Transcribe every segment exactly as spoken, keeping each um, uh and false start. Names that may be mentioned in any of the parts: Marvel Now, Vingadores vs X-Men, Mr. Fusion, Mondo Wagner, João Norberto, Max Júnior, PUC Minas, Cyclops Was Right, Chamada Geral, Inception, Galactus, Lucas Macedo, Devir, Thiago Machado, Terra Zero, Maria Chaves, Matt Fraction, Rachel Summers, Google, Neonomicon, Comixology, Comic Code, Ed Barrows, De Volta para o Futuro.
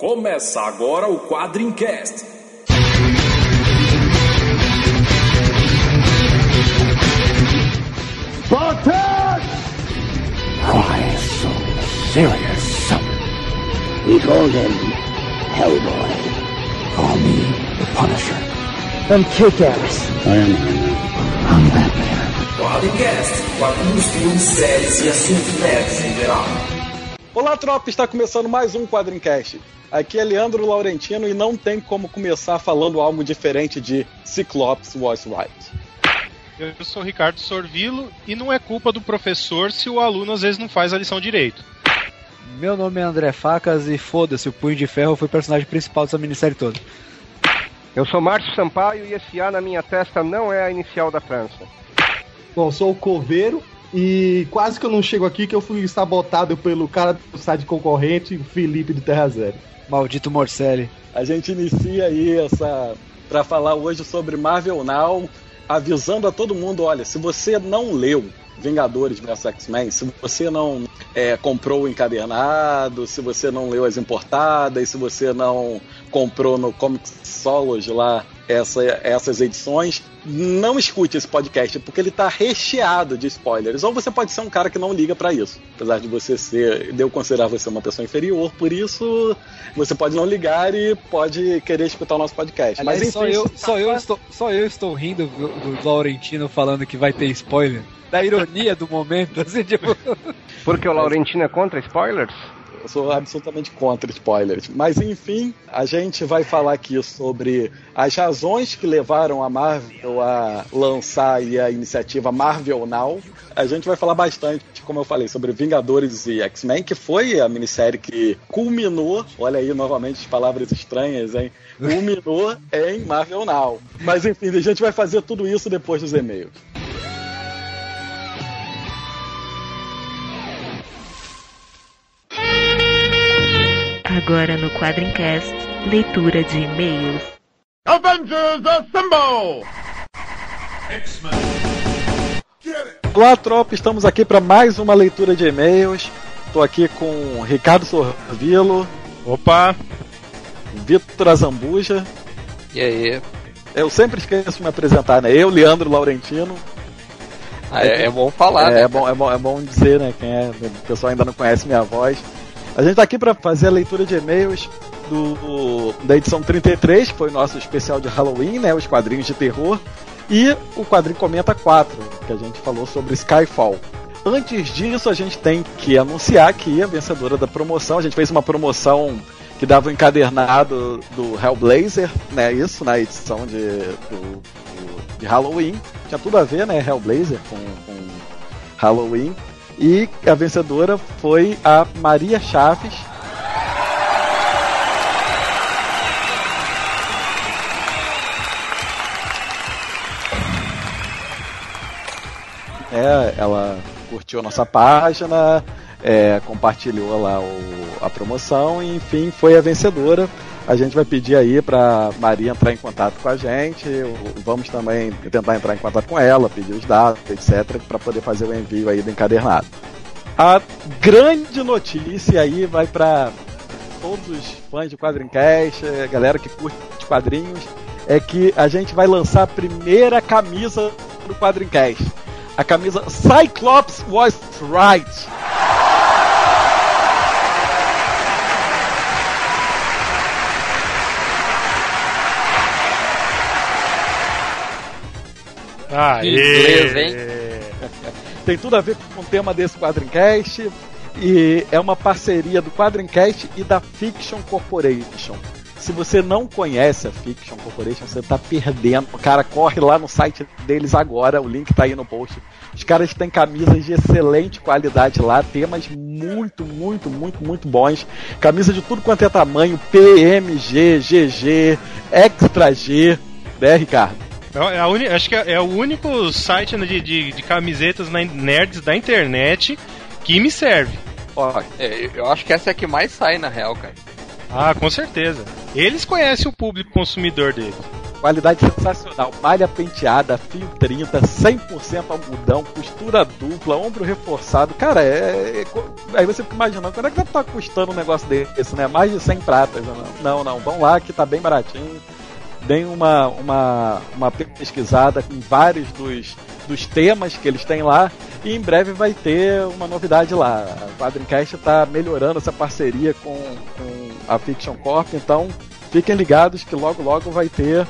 Começa agora o Quadrimcast. Spartans! Why so serious? We call him Hellboy. Call me the Punisher. I'm Kick-Ass. I am Hellboy. I'm Batman. Quadrimcast, quadrinhos, filmes, séries e assuntos nerds em geral. Olá, tropa! Está começando mais um Quadrimcast. Aqui é Leandro Laurentino e não tem como começar falando algo diferente de Cyclops Was Right. Eu sou o Ricardo Sorvillo e não é culpa do professor se o aluno às vezes não faz a lição direito. Meu nome é André Facas e foda-se, o Punho de Ferro foi o personagem principal dessa minissérie toda. Eu sou Márcio Sampaio e esse A na minha testa não é a inicial da França. Bom, sou o Coveiro. E quase que eu não chego aqui, que eu fui sabotado pelo cara do site concorrente, Felipe do Terra Zero. Maldito Morcelli. A gente inicia aí essa... pra falar hoje sobre Marvel Now, avisando a todo mundo, olha, se você não leu Vingadores vs X-Men, se você não é, comprou o encadernado, se você não leu as importadas, se você não comprou no Comixology lá essa, essas edições, não escute esse podcast, porque ele tá recheado de spoilers. Ou você pode ser um cara que não liga pra isso, apesar de você ser, de eu considerar você uma pessoa inferior, por isso você pode não ligar e pode querer escutar o nosso podcast. Aliás, mas enfim, só, eu, só, eu estou, só eu estou rindo do, do Laurentino falando que vai ter spoiler. Da ironia do momento, assim, tipo... Porque o Laurentino é contra spoilers? Eu sou absolutamente contra spoilers. Mas, enfim, a gente vai falar aqui sobre as razões que levaram a Marvel a lançar aí a iniciativa Marvel Now. A gente vai falar bastante, como eu falei, sobre Vingadores e X-Men, que foi a minissérie que culminou... Olha aí, novamente, as palavras estranhas, hein? Culminou em Marvel Now. Mas, enfim, a gente vai fazer tudo isso depois dos e-mails. Agora no Quadrimcast, leitura de e-mails. Avengers Assemble! X-Men! Olá, tropa! Estamos aqui para mais uma leitura de e-mails. Estou aqui com Ricardo Sorvillo. Opa! Vitor Azambuja. E aí? Eu sempre esqueço de me apresentar, né? Eu, Leandro Laurentino. Ah, é, é bom falar, é, né? É bom, é, bom, é bom dizer, né? Quem é, o pessoal ainda não conhece minha voz. A gente tá aqui para fazer a leitura de e-mails do, do, da edição trinta e três, que foi o nosso especial de Halloween, né? Os quadrinhos de terror. E o quadrinho comenta quatro, que a gente falou sobre Skyfall. Antes disso, a gente tem que anunciar que a vencedora da promoção... A gente fez uma promoção que dava o um encadernado do Hellblazer, né? Isso, na edição de, do, do, de Halloween. Tinha tudo a ver, né? Hellblazer com, com Halloween. E a vencedora foi a Maria Chaves. É, ela curtiu a nossa página, é, compartilhou lá o, a promoção e, enfim, foi a vencedora. A gente vai pedir aí pra Maria entrar em contato com a gente, vamos também tentar entrar em contato com ela, pedir os dados, etcétera, para poder fazer o envio aí do encadernado. A grande notícia aí vai para todos os fãs de Quadrimcast, a galera que curte quadrinhos, é que a gente vai lançar a primeira camisa do Quadrimcast. A camisa Cyclops Was Right! Ah, inglês, hein? Tem tudo a ver com o tema desse Quadrimcast. E é uma parceria do Quadrimcast e da Fiction Corporation. Se você não conhece a Fiction Corporation, você tá perdendo. Cara, corre lá no site deles agora. O link tá aí no post. Os caras têm camisas de excelente qualidade lá. Temas muito, muito, muito, muito bons. Camisas de tudo quanto é tamanho. P M G, G G, Extra G, né, Ricardo? É a uni, acho que é, é o único site de, de, de camisetas na, nerds da internet que me serve. Ó, eu acho que essa é a que mais sai, na real, cara. Ah, com certeza. Eles conhecem o público consumidor deles. Qualidade sensacional, malha penteada, fio trinta, cem por cento algodão, costura dupla, ombro reforçado. Cara, é, é, aí você fica imaginando, quando é que deve estar custando um negócio desse, né? Mais de cem pratas. Não, não, vão lá que tá bem baratinho. Deem uma, uma, uma pesquisada com vários dos, dos temas que eles têm lá. E em breve vai ter uma novidade lá. A Quadrimcast tá melhorando essa parceria com, com a Fiction Corp, então... Fiquem ligados que logo logo vai ter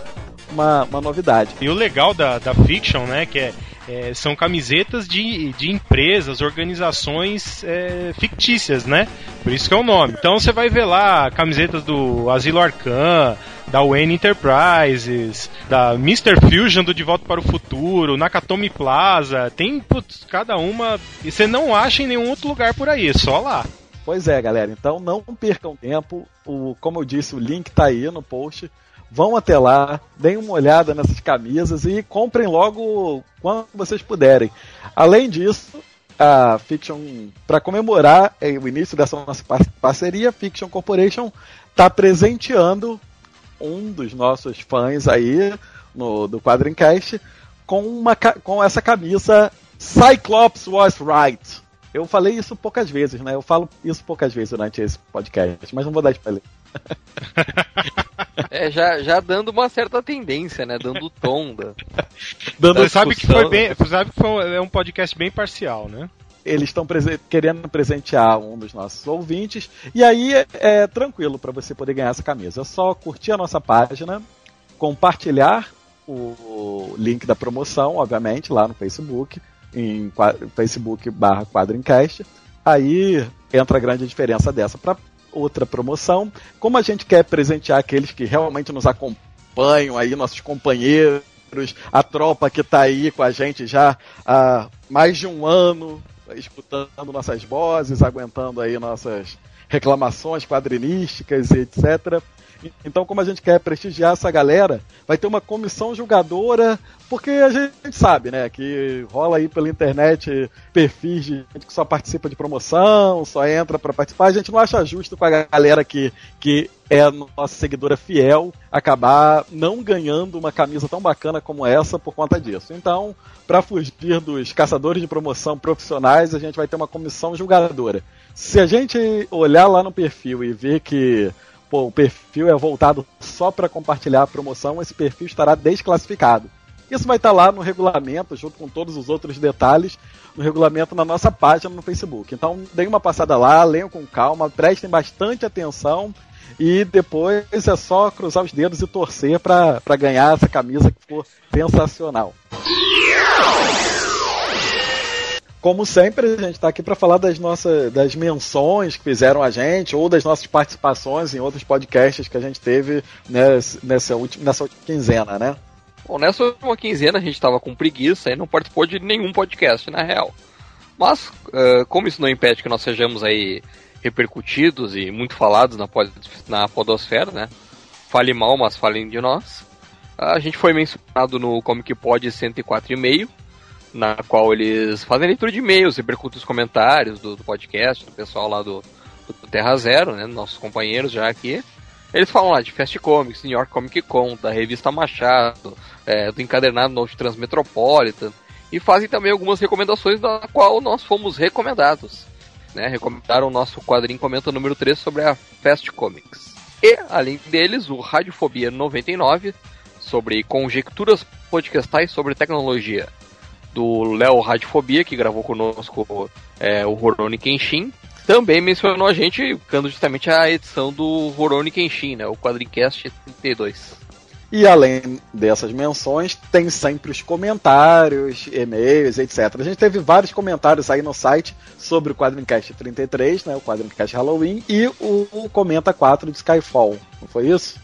uma, uma novidade. E o legal da, da Fiction, né, que é, é, são camisetas de, de empresas, organizações é, fictícias, né? Por isso que é o nome. Então você vai ver lá camisetas do Asilo Arkham, da Wayne Enterprises, da mister Fusion do De Volta para o Futuro, Nakatomi Plaza, tem putz, cada uma, e você não acha em nenhum outro lugar por aí, só lá. Pois é, galera, então não percam tempo, o, como eu disse, o link tá aí no post, vão até lá, deem uma olhada nessas camisas e comprem logo quando vocês puderem. Além disso, a Fiction, para comemorar o início dessa nossa parceria, a Fiction Corporation tá presenteando um dos nossos fãs aí no, do Quadrimcast com, uma, com essa camisa Cyclops Was Right. Eu falei isso poucas vezes, né? Eu falo isso poucas vezes durante esse podcast, mas não vou dar spoiler. É, já, já dando uma certa tendência, né? Dando o tom da, dando da sabe que foi bem, sabe que foi, é um podcast bem parcial, né? Eles estão prese- querendo presentear um dos nossos ouvintes. E aí é, é tranquilo para você poder ganhar essa camisa. É só curtir a nossa página, compartilhar o link da promoção, obviamente, lá no Facebook. Em Facebook barra Quadrimcast. Aí entra a grande diferença dessa para outra promoção. Como a gente quer presentear aqueles que realmente nos acompanham aí, nossos companheiros, a tropa que tá aí com a gente já há mais de um ano, escutando nossas vozes, aguentando aí nossas reclamações quadrinísticas e etc. Então, como a gente quer prestigiar essa galera, vai ter uma comissão julgadora, porque a gente sabe, né, que rola aí pela internet perfis de gente que só participa de promoção, só entra para participar. A gente não acha justo com a galera que, que é a nossa seguidora fiel acabar não ganhando uma camisa tão bacana como essa por conta disso. Então, para fugir dos caçadores de promoção profissionais, a gente vai ter uma comissão julgadora. Se a gente olhar lá no perfil e ver que... Pô, o perfil é voltado só para compartilhar a promoção, esse perfil estará desclassificado. Isso vai estar lá no regulamento, junto com todos os outros detalhes, no regulamento na nossa página no Facebook. Então, deem uma passada lá, leiam com calma, prestem bastante atenção e depois é só cruzar os dedos e torcer para ganhar essa camisa que ficou sensacional. Como sempre, a gente está aqui para falar das nossas das menções que fizeram a gente ou das nossas participações em outros podcasts que a gente teve nessa, nessa, última, nessa última quinzena, né? Bom, nessa última quinzena a gente estava com preguiça e não participou de nenhum podcast, na real. Mas, uh, como isso não impede que nós sejamos aí repercutidos e muito falados na, pod, na podosfera, né? Fale mal, mas falem de nós. A gente foi mencionado no Comic Pod cento e quatro e meio. Na qual eles fazem leitura de e-mails, repercutem os comentários do, do podcast, do pessoal lá do, do Terra Zero, né, nossos companheiros já aqui. Eles falam lá de Fast Comics, New York Comic Con, da revista Machado, é, do encadernado novo de Transmetropolitan, e fazem também algumas recomendações da qual nós fomos recomendados. Né, recomendaram o nosso quadrinho comenta número três sobre a Fast Comics. E, além deles, o Radiofobia noventa e nove, sobre conjecturas podcastais sobre tecnologia. Do Léo Radiofobia, que gravou conosco é, o Rurouni Kenshin, também mencionou a gente, indicando justamente a edição do Rurouni Kenshin, né, o Quadrimcast trinta e dois. E além dessas menções, tem sempre os comentários, e-mails, etcétera. A gente teve vários comentários aí no site sobre o Quadrimcast trinta e três, né, o Quadrimcast Halloween, e o, o Comenta quatro de Skyfall, não foi isso?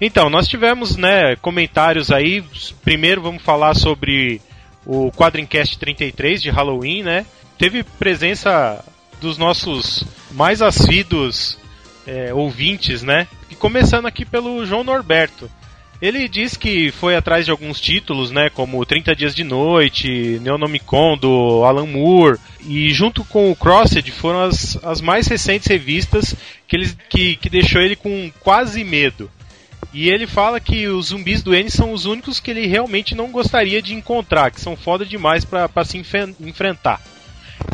Então, nós tivemos, né, comentários aí, primeiro vamos falar sobre... o Quadrimcast trinta e três de Halloween, né? Teve presença dos nossos mais assíduos é, ouvintes, né? E começando aqui pelo João Norberto. Ele diz que foi atrás de alguns títulos, né? Como trinta Dias de Noite, Neonomicon, do Alan Moore. E junto com o Crossed foram as, as mais recentes revistas que, ele, que, que deixou ele com quase medo. E ele fala que os zumbis do N são os únicos que ele realmente não gostaria de encontrar, que são foda demais pra, pra se enf- enfrentar.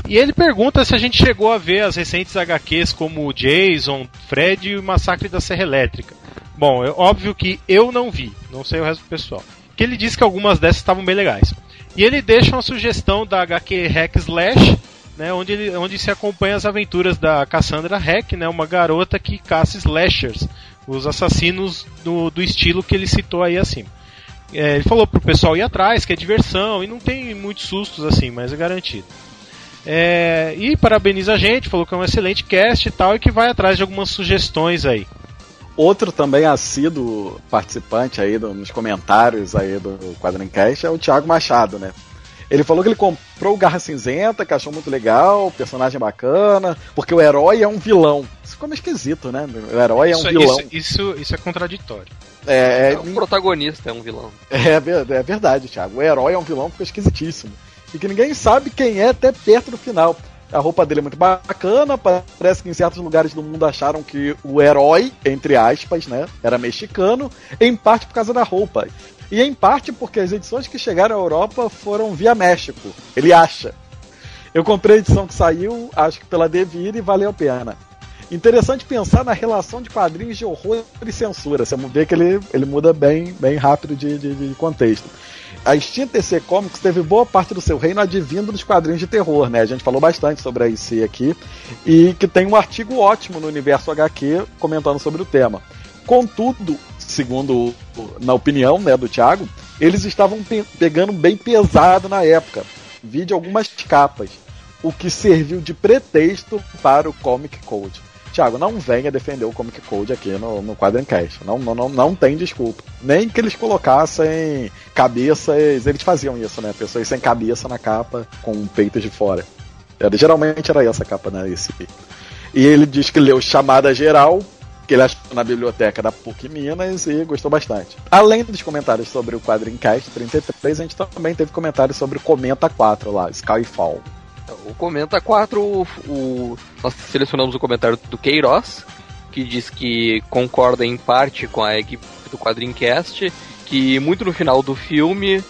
E ele pergunta se a gente chegou a ver as recentes H Qs como Jason, Fred e o Massacre da Serra Elétrica. Bom, é óbvio que eu não vi, não sei o resto do pessoal. Que ele disse que algumas dessas estavam bem legais. E ele deixa uma sugestão da H Q Hack Slash, né, onde, ele, onde se acompanha as aventuras da Cassandra Hack, né, uma garota que caça slashers, os assassinos do, do estilo que ele citou aí acima. É, ele falou pro pessoal ir atrás, que é diversão, e não tem muitos sustos assim, mas é garantido. É, e parabeniza a gente, falou que é um excelente cast e tal, e que vai atrás de algumas sugestões aí. Outro também assíduo participante aí do, nos comentários aí do Quadrimcast é o Thiago Machado, né? Ele falou que ele comprou o Garra Cinzenta, que achou muito legal, personagem bacana, porque o herói é um vilão. Isso ficou meio esquisito, né? O herói é um isso, vilão. Isso, isso, isso é contraditório. É, é, o protagonista é um vilão. É, é verdade, Thiago. O herói é um vilão, ficou esquisitíssimo. E que ninguém sabe quem é até perto do final. A roupa dele é muito bacana, parece que em certos lugares do mundo acharam que o herói, entre aspas, né, era mexicano, em parte por causa da roupa. E em parte porque as edições que chegaram à Europa foram via México, ele acha. Eu comprei a edição que saiu, acho que pela Devir, e valeu a pena. Interessante pensar na relação de quadrinhos de horror e censura. Você vê que ele, ele muda bem, bem rápido de, de, de contexto. A extinta E C Comics teve boa parte do seu reino advindo dos quadrinhos de terror, né? A gente falou bastante sobre a E C aqui, e que tem um artigo ótimo no Universo H Q comentando sobre o tema. Contudo, segundo na opinião, né, do Thiago, eles estavam pe- pegando bem pesado na época. Vi de algumas capas, o que serviu de pretexto para o Comic Code. Thiago, não venha defender o Comic Code aqui no, no Quadrimcast. Não, não, não, não tem desculpa. Nem que eles colocassem cabeças... Eles faziam isso, né? Pessoas sem cabeça na capa, com peitos de fora. Era, geralmente era essa a capa, né? Esse. E ele diz que leu Chamada Geral, que ele achou na biblioteca da PUC Minas, e gostou bastante. Além dos comentários sobre o Quadrimcast trinta e três, a gente também teve comentários sobre o Comenta quatro lá, Skyfall. O Comenta quatro, o, o, nós selecionamos o comentário do Queiroz, que diz que concorda em parte com a equipe do Quadrimcast, que muito no final do filme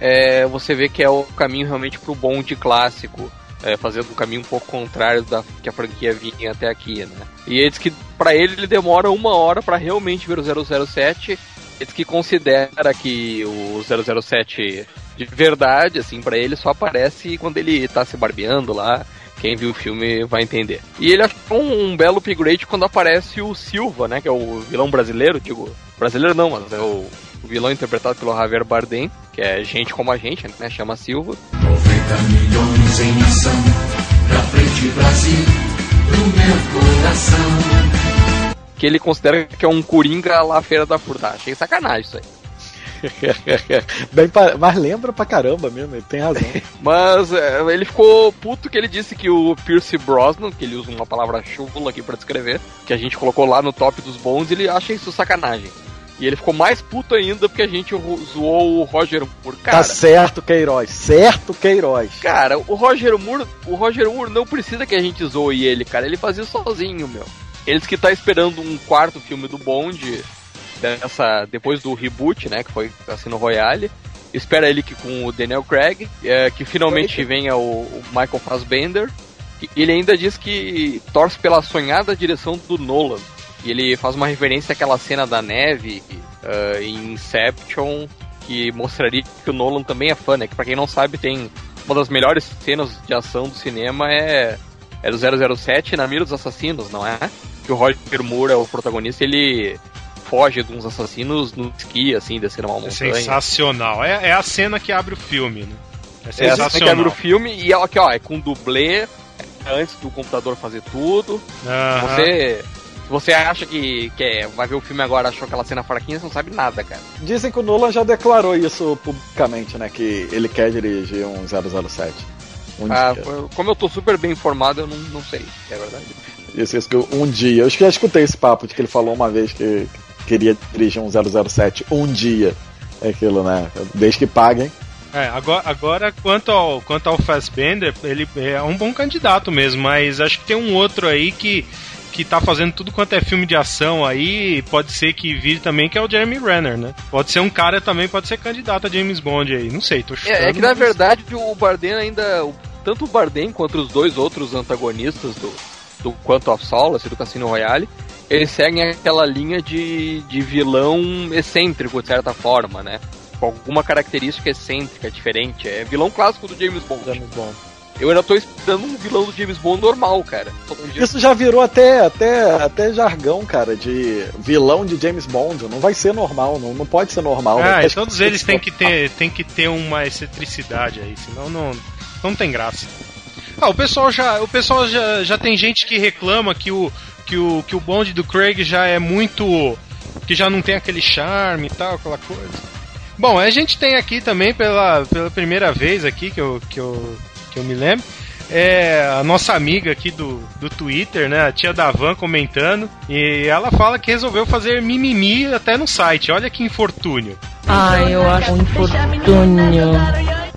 é, você vê que é o caminho realmente pro bonde clássico, é, fazendo o caminho um pouco contrário da que a franquia vinha até aqui, né? E ele diz que pra ele ele demora uma hora pra realmente ver o zero zero sete, ele diz que considera que o zero zero sete... de verdade, assim, pra ele só aparece quando ele tá se barbeando lá. Quem viu o filme vai entender. E ele achou um, um belo upgrade quando aparece o Silva, né, que é o vilão brasileiro, digo, brasileiro não, mas é o, o vilão interpretado pelo Javier Bardem, que é gente como a gente, né, chama Silva. noventa milhões em ação, pra frente Brasil, pro meu coração. Que ele considera que é um Coringa lá Feira da Furtada. Achei sacanagem isso aí. Bem, mas lembra pra caramba mesmo, ele tem razão. Mas é, ele ficou puto que ele disse que o Pierce Brosnan, que ele usa uma palavra chula aqui pra descrever, que a gente colocou lá no top dos bons, ele acha isso sacanagem. E ele ficou mais puto ainda porque a gente zoou o Roger Moore, cara. Tá certo, Queiroz, certo, Queiroz. Cara, o Roger Moore, o Roger Moore não precisa que a gente zoe ele, cara, ele fazia sozinho, meu. Eles que tá esperando um quarto filme do Bond... Dessa, depois do reboot, né, que foi Cassino Royale, espera ele que com o Daniel Craig, é, que finalmente venha o, o Michael Fassbender. Ele ainda diz que torce pela sonhada direção do Nolan, e ele faz uma referência àquela cena da neve uh, em Inception, que mostraria que o Nolan também é fã, né, que pra quem não sabe tem uma das melhores cenas de ação do cinema é, é do zero zero sete na mira dos assassinos, não é? Que o Roger Moore é o protagonista, ele... foge de uns assassinos no esqui, assim, descendo uma montanha. É sensacional. É, é a cena que abre o filme, né? É sensacional. É a cena que abre o filme e aqui, ó, é com dublê, antes do computador fazer tudo. Uh-huh. Você... Se você acha que, que é, vai ver o filme agora, achou aquela cena fraquinha, você não sabe nada, cara. Dizem que o Nolan já declarou isso publicamente, né? Que ele quer dirigir um zero zero sete. Um ah, dia. Como eu tô super bem informado, eu não, não sei, é verdade. Isso, isso que eu, um dia... Eu já escutei esse papo de que ele falou uma vez que... queria dirigir um zero zero sete um dia. É aquilo, né? Desde que paguem. É, agora, agora quanto ao, quanto ao Fassbender, ele é um bom candidato mesmo, mas acho que tem um outro aí que, que tá fazendo tudo quanto é filme de ação aí, pode ser que vire também, que é o Jeremy Renner, né? Pode ser um cara também, pode ser candidato a James Bond aí, não sei, tô chutando. É, é que na verdade o Bardem ainda, tanto o Bardem quanto os dois outros antagonistas do, do Quantum of Solace, assim, do Cassino Royale, eles seguem aquela linha de, de vilão excêntrico, de certa forma, né? Com alguma característica excêntrica, diferente. É vilão clássico do James Bond. James Bond. Eu ainda tô esperando um vilão do James Bond normal, cara. Isso já virou até, até, até jargão, cara, de vilão de James Bond. Não vai ser normal, não, não pode ser normal. Ah, e todos eles têm que ter, têm que ter uma excentricidade aí, senão não, não tem graça. Ah, o pessoal já, o pessoal já, já tem gente que reclama que o, que o, que o Bond do Craig já é muito... que já não tem aquele charme e tal, aquela coisa. Bom, a gente tem aqui também, pela, pela primeira vez aqui que eu... Que eu eu me lembro, é a nossa amiga aqui do, do Twitter, né, a tia da Van comentando, e ela fala que resolveu fazer mimimi até no site, olha que infortúnio. Ah, eu acho um infortúnio.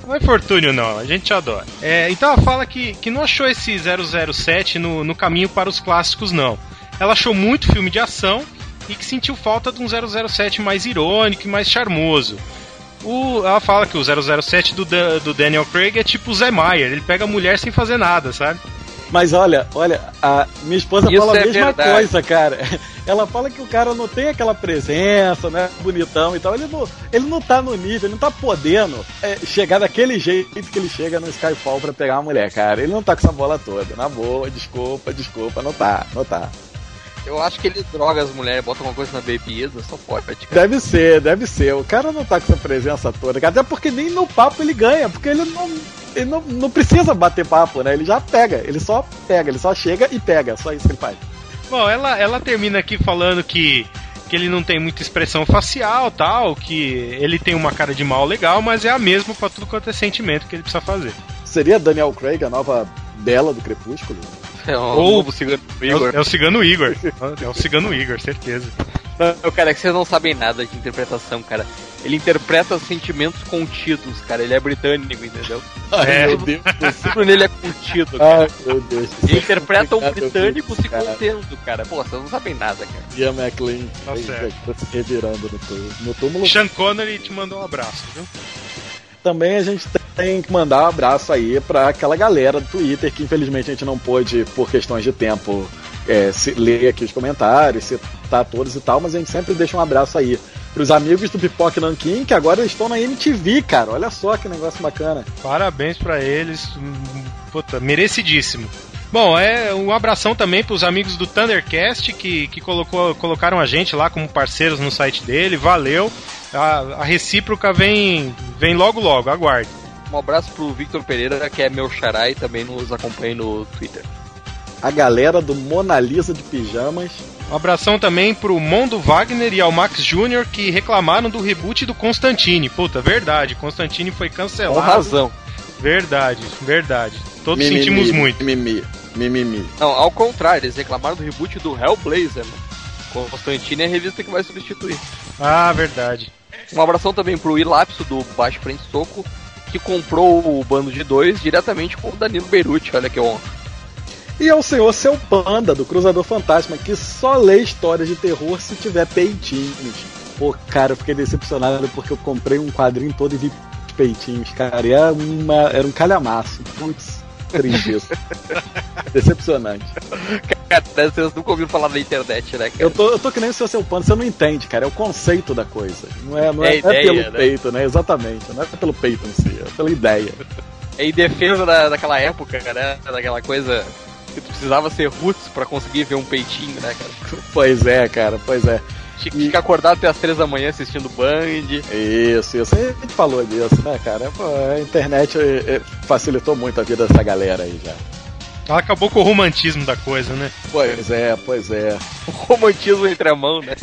Não é infortúnio não, a gente adora. É, então ela fala que, que não achou esse zero zero sete no, no caminho para os clássicos não, ela achou muito filme de ação e que sentiu falta de um zero zero sete mais irônico e mais charmoso. O, ela fala que o zero zero sete do, do Daniel Craig é tipo o Zé Maier, ele pega a mulher sem fazer nada, sabe? Mas olha, olha, a minha esposa isso fala é a mesma verdade. Coisa, cara. Ela fala que o cara não tem aquela presença, né, bonitão e tal, ele não, ele não tá no nível, ele não tá podendo é, chegar daquele jeito que ele chega no Skyfall pra pegar uma mulher, cara. Ele não tá com essa bola toda, na boa, desculpa, desculpa, não tá, não tá. Eu acho que ele droga as mulheres, bota alguma coisa na bebida, só pode praticar. Deve ser, deve ser. O cara não tá com essa presença toda. Até porque nem no papo ele ganha, porque ele não, ele não, não precisa bater papo, né? Ele já pega, ele só pega, ele só chega e pega. Só isso que ele faz. Bom, ela, ela termina aqui falando que, que ele não tem muita expressão facial e tal, que ele tem uma cara de mal legal, mas é a mesma pra tudo quanto é sentimento que ele precisa fazer. Seria Daniel Craig a nova Bela do Crepúsculo? É um Ou o Cigano Igor. É o Cigano Igor. É o Cigano Igor, certeza. Não, cara, é que vocês não sabem nada de interpretação, cara. Ele interpreta sentimentos contidos, cara. Ele é britânico, entendeu? Ai, é. Meu Deus. O ciclo nele é contido, cara. Ai, meu Deus. Ele interpreta um britânico se contendo, cara. Pô, vocês não sabem nada, cara. Ian McLean. Tá certo. Revirando no túmulo. Sean Connery te mandou um abraço, viu? Também a gente tem que mandar um abraço aí pra aquela galera do Twitter que infelizmente a gente não pôde, por questões de tempo, é, se ler aqui os comentários, citar todos e tal, mas a gente sempre deixa um abraço aí pros amigos do Pipoca Nanquim, que agora estão na M T V, cara. Olha só que negócio bacana. Parabéns pra eles. Puta, merecidíssimo. Bom, é um abração também pros amigos do Thundercast, que, que colocou, colocaram a gente lá como parceiros no site dele. Valeu. A, a recíproca vem, vem logo logo, aguarde. Um abraço pro Victor Pereira, que é meu xará e também nos acompanha no Twitter. A galera do Mona Lisa de Pijamas. Um abração também pro Mondo Wagner e ao Max Júnior, que reclamaram do reboot do Constantine. Puta, verdade, Constantine foi cancelado. Com razão. Verdade, verdade. Todos mi, sentimos mi, muito. Mimimi, mimimi. Mi, mi. Não, ao contrário, eles reclamaram do reboot do Hellblazer, né? Constantine é a revista que vai substituir. Ah, verdade. Um abração também pro Ilapso do Baixo Frente Soco, que comprou o Bando de Dois diretamente com o Danilo Beruti, olha que honra. E ao senhor Seu Panda, do Cruzador Fantasma, que só lê histórias de terror se tiver peitinhos. Pô, cara, eu fiquei decepcionado porque eu comprei um quadrinho todo e vi peitinhos, cara. E era, uma, era um calhamaço. Putz, triste isso. Decepcionante. Cara, vocês nunca ouviram falar na internet, né, cara? Eu tô, eu tô que nem o seu seu pano, você não entende, cara. É o conceito da coisa. Não é, não é, é, ideia, é pelo né? peito, né? Exatamente. Não é pelo peito em si, é pela ideia. É em defesa da, daquela época, cara, daquela coisa que tu precisava ser roots pra conseguir ver um peitinho, né, cara? Pois é, cara, pois é. Tinha que ficar acordado até as três da manhã assistindo Band. Isso, isso. A gente falou disso, né, cara? A internet facilitou muito a vida dessa galera aí já. Ela acabou com o romantismo da coisa, né? Pois é, pois é. O romantismo entre a mão, né?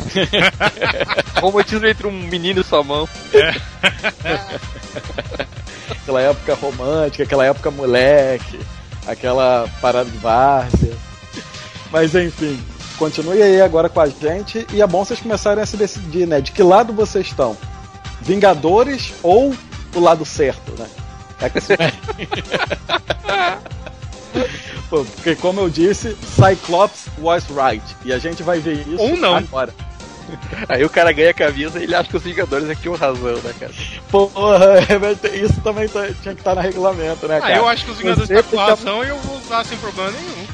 O romantismo entre um menino e sua mão. É. Aquela época romântica, aquela época moleque, aquela parada de várzea. Mas enfim. Continue aí agora com a gente e é bom vocês começarem a se decidir, né? De que lado vocês estão? Vingadores ou o lado certo, né? É que... Pô, porque como eu disse, Cyclops was right. E a gente vai ver isso ou não agora. Aí o cara ganha a camisa e ele acha que os Vingadores aqui tinham razão, né, cara? Porra, isso também t- tinha que estar no regulamento, né, ah, cara? Eu acho que os Vingadores estão com razão e eu vou usar sem problema nenhum.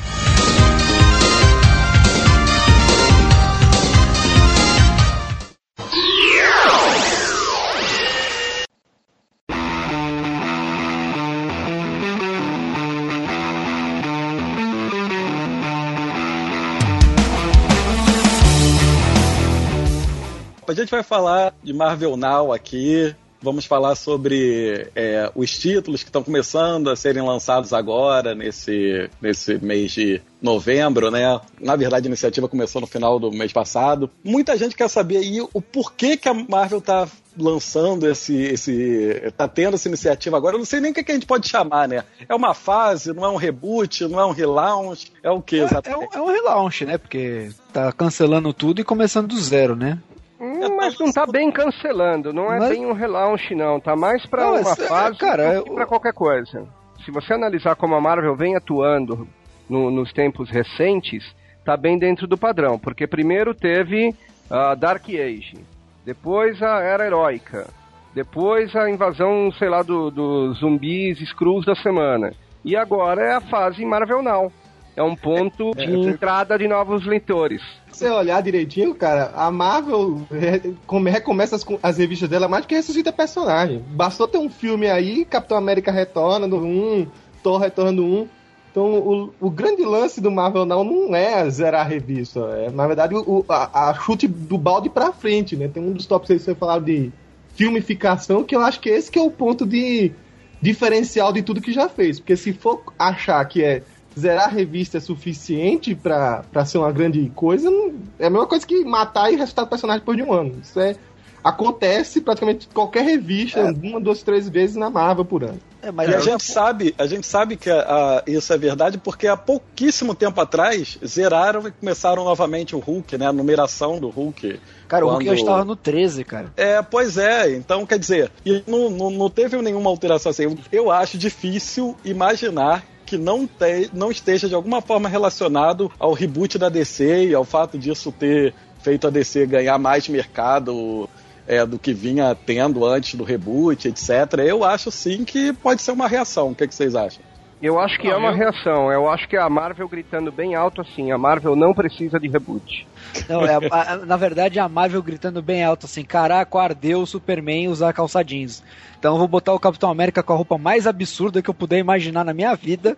A gente vai falar de Marvel Now aqui, vamos falar sobre é, os títulos que estão começando a serem lançados agora, nesse, nesse mês de novembro, né? Na verdade, a iniciativa começou no final do mês passado. Muita gente quer saber aí o porquê que a Marvel tá lançando esse... esse tá tendo essa iniciativa agora. Eu não sei nem o que, que a gente pode chamar, né? É uma fase, não é um reboot, não é um relaunch, é o quê? É, é, um, é um relaunch, né? Porque tá cancelando tudo e começando do zero, né? Hum, mas não tá bem cancelando, não é mas... bem um relaunch não, tá mais pra não, uma fase, cara, que eu... pra qualquer coisa. Se você analisar como a Marvel vem atuando no, nos tempos recentes, tá bem dentro do padrão, porque primeiro teve a uh, Dark Age, depois a Era Heróica, depois a invasão, sei lá, dos do zumbis Skrulls da semana, e agora é a fase Marvel Now. É um ponto de entrada de novos leitores. Se você olhar direitinho, cara, a Marvel recomeça as, as revistas dela mais do que ressuscita personagem. Bastou ter um filme aí, Capitão América retorna do um, Thor retorna do um. Então, o, o grande lance do Marvel Now não é zerar a revista. É, na verdade, o, a, a chute do balde pra frente, né? Tem um dos top seis que você falava de filmificação, que eu acho que esse que é o ponto de diferencial de tudo que já fez. Porque se for achar que é zerar a revista é suficiente pra, pra ser uma grande coisa, não, é a mesma coisa que matar e ressuscitar o personagem depois de um ano. Isso é, acontece praticamente qualquer revista, é. uma, duas, três vezes na Marvel por ano. É, mas é, a, gente eu... sabe, a gente sabe que a, a, isso é verdade porque há pouquíssimo tempo atrás zeraram e começaram novamente o Hulk, né? A numeração do Hulk. Cara, o Hulk quando... já estava no treze, cara. É, pois é. Então, quer dizer, e não, não, não teve nenhuma alteração assim. Eu acho difícil imaginar que não, te, não esteja de alguma forma relacionado ao reboot da D C e ao fato disso ter feito a D C ganhar mais mercado é, do que vinha tendo antes do reboot, etcétera. Eu acho sim que pode ser uma reação. O que, é que vocês acham? Eu acho que ah, é uma eu... reação. Eu acho que é a Marvel gritando bem alto assim. A Marvel não precisa de reboot. Não, é a, a, na verdade, é a Marvel gritando bem alto assim. Caraca, ardeu o Superman usar calça jeans. Então eu vou botar o Capitão América com a roupa mais absurda que eu puder imaginar na minha vida.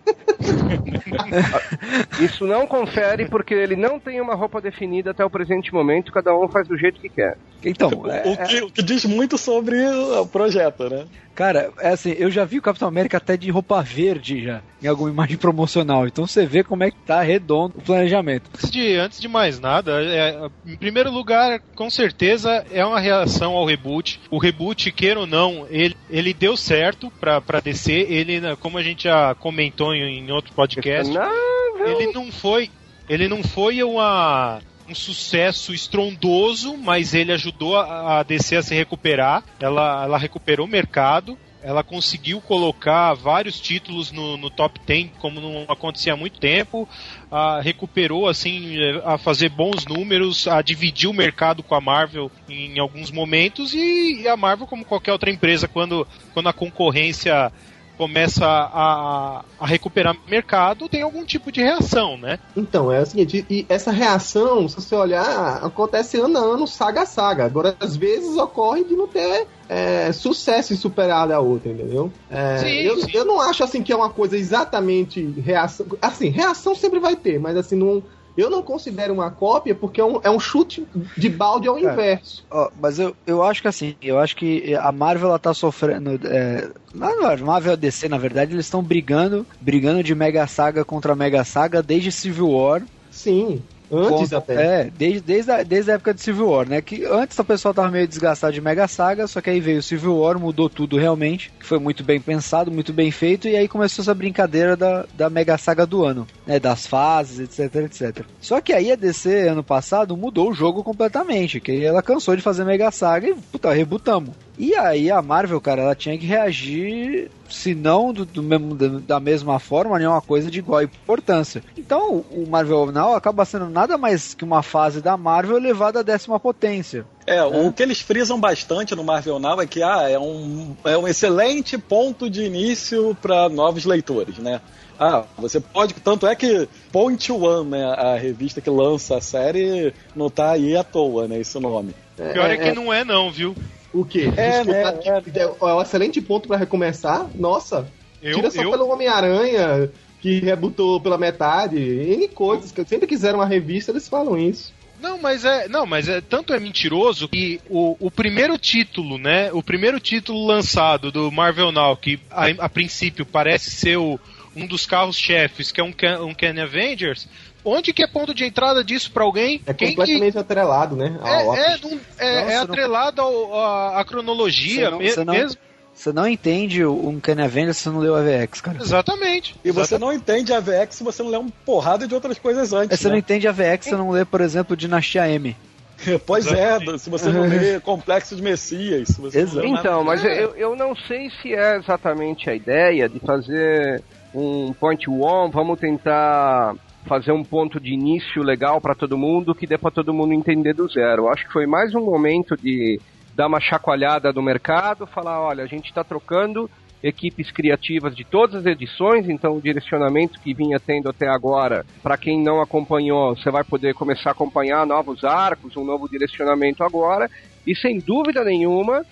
Isso não confere porque ele não tem uma roupa definida até o presente momento. Cada um faz do jeito que quer. Então, o, é, o, que, o que diz muito sobre o projeto, né? Cara, é assim, eu já vi o Capitão América até de roupa verde já, em alguma imagem promocional. Então você vê como é que tá redondo o planejamento. Antes de, antes de mais nada, é, em primeiro lugar, com certeza é uma reação ao reboot. O reboot, queira ou não, ele, ele deu certo pra, pra D C. Ele, como a gente já comentou em, em outro podcast, não, não. ele não foi, ele não foi uma... um sucesso estrondoso, mas ele ajudou a D C a se recuperar. Ela, ela recuperou o mercado, ela conseguiu colocar vários títulos no, no top dez, como não acontecia há muito tempo, a, recuperou assim, a fazer bons números, a dividir o mercado com a Marvel em, em alguns momentos, e, e a Marvel, como qualquer outra empresa, quando, quando a concorrência começa a, a recuperar mercado, tem algum tipo de reação, né? Então, é o seguinte, e essa reação, se você olhar, acontece ano a ano, saga a saga. Agora, às vezes, ocorre de não ter é, sucesso em superar a outra, entendeu? É, sim, eu, sim. eu não acho, assim, que é uma coisa exatamente reação... Assim, reação sempre vai ter, mas, assim, não... Eu não considero uma cópia porque é um, é um chute de balde ao inverso. É, ó, mas eu, eu acho que assim, eu acho que a Marvel ela tá sofrendo. É, a Marvel e a D C, na verdade, eles estão brigando, brigando de Mega Saga contra Mega Saga desde Civil War. Sim. Antes Conta, até. É, desde, desde, a, desde a época de Civil War, né? Que antes o pessoal tava meio desgastado de Mega Saga, só que aí veio o Civil War, mudou tudo realmente, que foi muito bem pensado, muito bem feito, e aí começou essa brincadeira da, da Mega Saga do ano, né? Das fases, etc, etcétera. Só que aí a D C, ano passado, mudou o jogo completamente, que ela cansou de fazer Mega Saga e, puta, rebutamos. E aí a Marvel, cara, ela tinha que reagir, se não do, do mesmo, da mesma forma, nenhuma coisa de igual importância. Então o Marvel Now acaba sendo nada mais que uma fase da Marvel elevada à décima potência. É, o que eles frisam bastante no Marvel Now é que ah, é, um, é um excelente ponto de início para novos leitores, né? Ah, você pode... Tanto é que Point One, né, a revista que lança a série, não tá aí à toa, né, esse nome. É, pior é que é... não é não, viu? O quê? É, né, é, é um excelente ponto para recomeçar? Nossa! Eu, tira só eu... pelo Homem-Aranha, que rebutou pela metade, N coisas. Que sempre quiseram uma revista, eles falam isso. Não, mas é, não, mas é tanto é mentiroso que o, o primeiro título, né? O primeiro título lançado do Marvel Now, que a, a princípio parece ser o, um dos carros-chefes, que é um, um Kenny Avengers. Onde que é ponto de entrada disso pra alguém? É quem completamente que... atrelado, né? É, é, não, é, não, é atrelado à não... cronologia não, me, não... mesmo. Você não entende o Uncanny Avengers se você não leu a V X, cara. Exatamente. E você Exatamente. não entende a V X se você não lê uma porrada de outras coisas antes. Você né? não entende a V X se você não lê, por exemplo, Dinastia M. Pois Exatamente. é, se você não lê Complexo de Messias. Se você não lê nada. Então, mas eu, eu não sei se é exatamente a ideia de fazer um point one, vamos tentar fazer um ponto de início legal pra todo mundo, que dê pra todo mundo entender do zero. Acho que foi mais um momento de... dar uma chacoalhada no mercado, falar, olha, a gente está trocando equipes criativas de todas as edições, então o direcionamento que vinha tendo até agora, para quem não acompanhou, você vai poder começar a acompanhar novos arcos, um novo direcionamento agora, e sem dúvida nenhuma,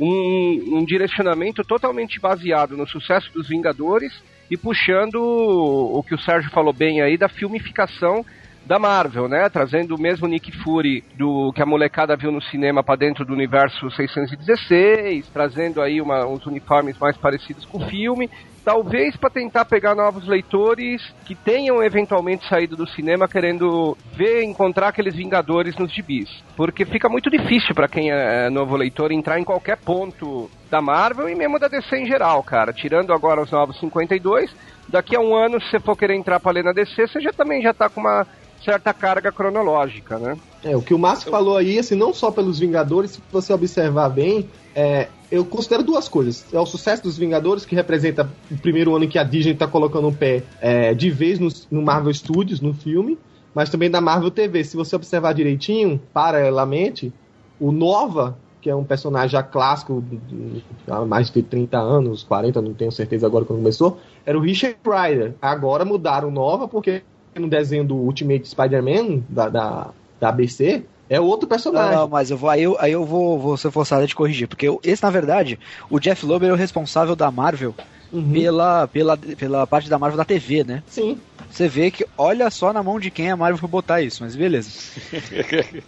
um, um direcionamento totalmente baseado no sucesso dos Vingadores e puxando o, o que o Sérgio falou bem aí da filmificação da Marvel, né, trazendo o mesmo Nick Fury do, que a molecada viu no cinema para dentro do universo seiscentos e dezesseis, trazendo aí uma, uns uniformes mais parecidos com o filme, talvez para tentar pegar novos leitores que tenham eventualmente saído do cinema querendo ver, encontrar aqueles Vingadores nos gibis, porque fica muito difícil para quem é novo leitor entrar em qualquer ponto da Marvel e mesmo da D C em geral, cara, tirando agora os novos cinquenta e dois, daqui a um ano se você for querer entrar para ler na D C, você já também já tá com uma certa carga cronológica, né? É, o que o Márcio eu... falou aí, assim, não só pelos Vingadores, se você observar bem, é, eu considero duas coisas. É o sucesso dos Vingadores, que representa o primeiro ano em que a Disney tá colocando o pé é, de vez no, no Marvel Studios, no filme, mas também da Marvel T V. Se você observar direitinho, paralelamente, o Nova, que é um personagem já clássico há mais de trinta anos, quarenta, não tenho certeza agora quando começou, era o Richard Rider. Agora mudaram o Nova porque no desenho do Ultimate Spider-Man da, da, da A B C, é outro personagem. Não, mas eu vou, aí eu, aí eu vou, vou ser forçado a te corrigir, porque eu, esse, na verdade, o Jeff Loeb é o responsável da Marvel uhum. pela, pela, pela parte da Marvel da T V, né? Sim. Você vê que, olha só na mão de quem a Marvel foi botar isso, mas beleza.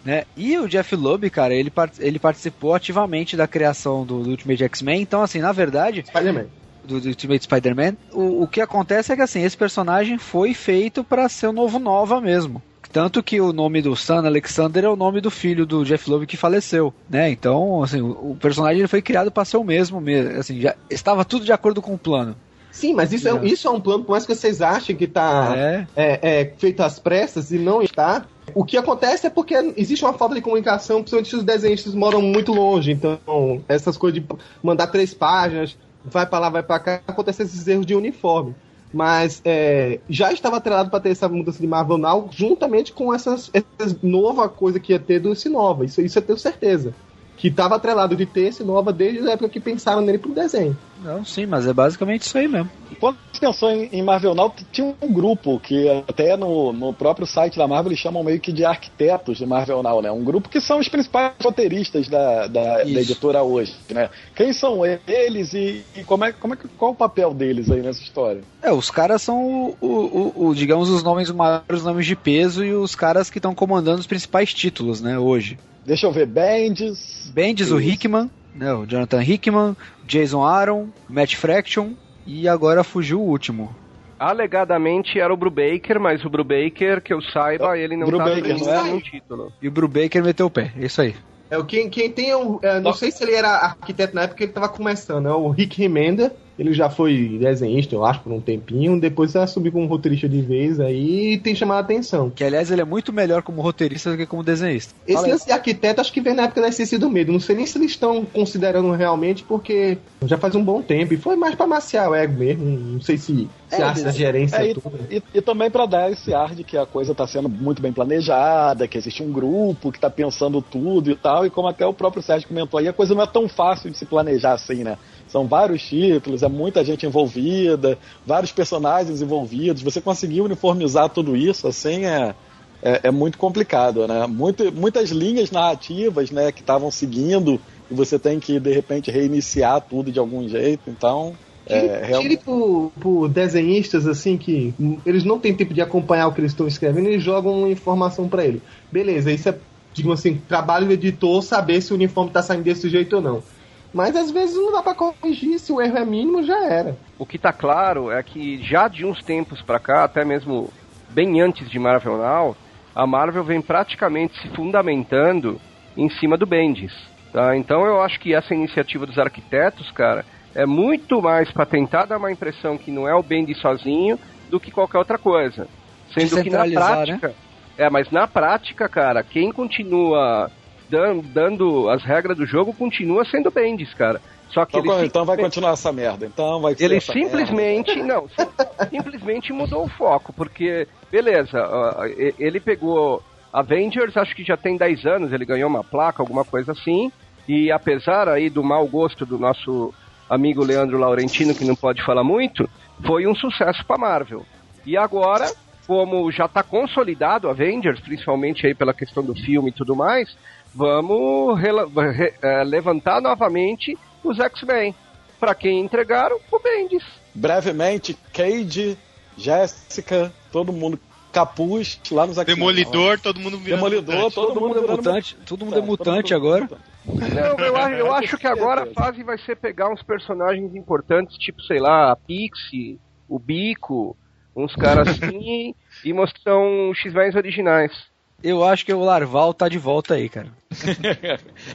Né? E o Jeff Loeb, cara, ele, ele participou ativamente da criação do, do Ultimate X-Men, então, assim, na verdade... Spider-Man. Do, do Ultimate Spider-Man, o, o que acontece é que assim, esse personagem foi feito pra ser o novo Nova mesmo. Tanto que o nome do Sam Alexander é o nome do filho do Jeff Loeb que faleceu, né? Então, assim, o, o personagem foi criado pra ser o mesmo mesmo. Assim, já estava tudo de acordo com o plano. Sim, mas isso é, isso é um plano, por mais que vocês achem que tá é. É, é, feito às pressas e não está. O que acontece é porque existe uma falta de comunicação, principalmente os desenhistas moram muito longe. Então, essas coisas de mandar três páginas, vai pra lá, vai pra cá, acontecem esses erros de uniforme. Mas é, já estava atrelado para ter essa mudança de Marvel Now juntamente com essas, essas nova coisa que ia ter do Nova. Isso, isso eu tenho certeza. Que estava atrelado de ter esse Nova desde a época que pensaram nele pro desenho. Não, sim, mas é basicamente isso aí mesmo. Quando você pensou em, em Marvel Now, tinha um grupo que até no, no próprio site da Marvel eles chamam meio que de arquitetos de Marvel Now, né? Um grupo que são os principais roteiristas da, da, da editora hoje, né? Quem são eles e, e como é, como é, qual é o papel deles aí nessa história? É, os caras são, o, o, o, digamos, os nomes maiores, os nomes de peso e os caras que estão comandando os principais títulos, né, hoje. Deixa eu ver, Bendis... Bendis, o Hickman, né, o Jonathan Hickman, Jason Aaron, Matt Fraction, e agora fugiu o último. Alegadamente era o Brubaker, mas o Brubaker, que eu saiba, ele não estava tá no título. E o Brubaker meteu o pé, é isso aí. É, quem, quem tem, um, é, não Nossa. sei se ele era arquiteto na época, ele estava começando, é o Rick Remender, Ele já foi desenhista, eu acho, por um tempinho. Depois já subiu como roteirista de vez aí e tem chamado a atenção. Que, aliás, ele é muito melhor como roteirista do que como desenhista. Esse lance de arquiteto, acho que veio na época da Essência do Medo. Não sei nem se eles estão considerando realmente, porque já faz um bom tempo. E foi mais pra maciar o ego mesmo. Não sei se... É, gerência é, e, e, e também para dar esse ar de que a coisa está sendo muito bem planejada, que existe um grupo que está pensando tudo e tal, e como até o próprio Sérgio comentou aí, a coisa não é tão fácil de se planejar assim, né? São vários títulos, é muita gente envolvida, vários personagens envolvidos, você conseguir uniformizar tudo isso assim é, é, é muito complicado, né? Muito, muitas linhas narrativas, né, que estavam seguindo, e você tem que de repente reiniciar tudo de algum jeito, então... É, tire por, por desenhistas assim que eles não têm tempo de acompanhar o que eles estão escrevendo, eles jogam informação pra ele. Beleza, isso é, digamos assim, trabalho do editor saber se o uniforme tá saindo desse jeito ou não. Mas às vezes não dá pra corrigir, se o erro é mínimo, já era. O que tá claro é que já de uns tempos pra cá, até mesmo bem antes de Marvel Now, a Marvel vem praticamente se fundamentando em cima do Bendis, tá? Então eu acho que essa iniciativa dos arquitetos, cara, é muito mais para tentar dar uma impressão que não é o Bendis sozinho do que qualquer outra coisa. Sendo que na prática... Né? É, mas na prática, cara, quem continua dan- dando as regras do jogo continua sendo Bendis, cara. Só que então, ele então vai continuar essa merda. Então vai ser ele simplesmente... Merda. Não, simplesmente mudou o foco, porque, beleza, ele pegou Avengers, acho que já tem dez anos, ele ganhou uma placa, alguma coisa assim, e apesar aí do mau gosto do nosso... amigo Leandro Laurentino, que não pode falar muito, foi um sucesso pra Marvel. E agora, como já tá consolidado Avengers, principalmente aí pela questão do filme e tudo mais, vamos rela- re- levantar novamente os X-Men. Pra quem entregaram, o Bendis. Brevemente, Cage, Jéssica, todo mundo... Capuz, lá nos X-Men. Demolidor, todo mundo virando Demolidor, mutante. Todo, todo mundo, mundo é mutante. Todo mundo tá, é mutante todo agora. Não, eu, eu acho que agora a fase vai ser pegar uns personagens importantes, tipo, sei lá, a Pixie, o Bico, uns caras assim, e mostrar uns X-Men originais. Eu acho que o Larval tá de volta aí, cara.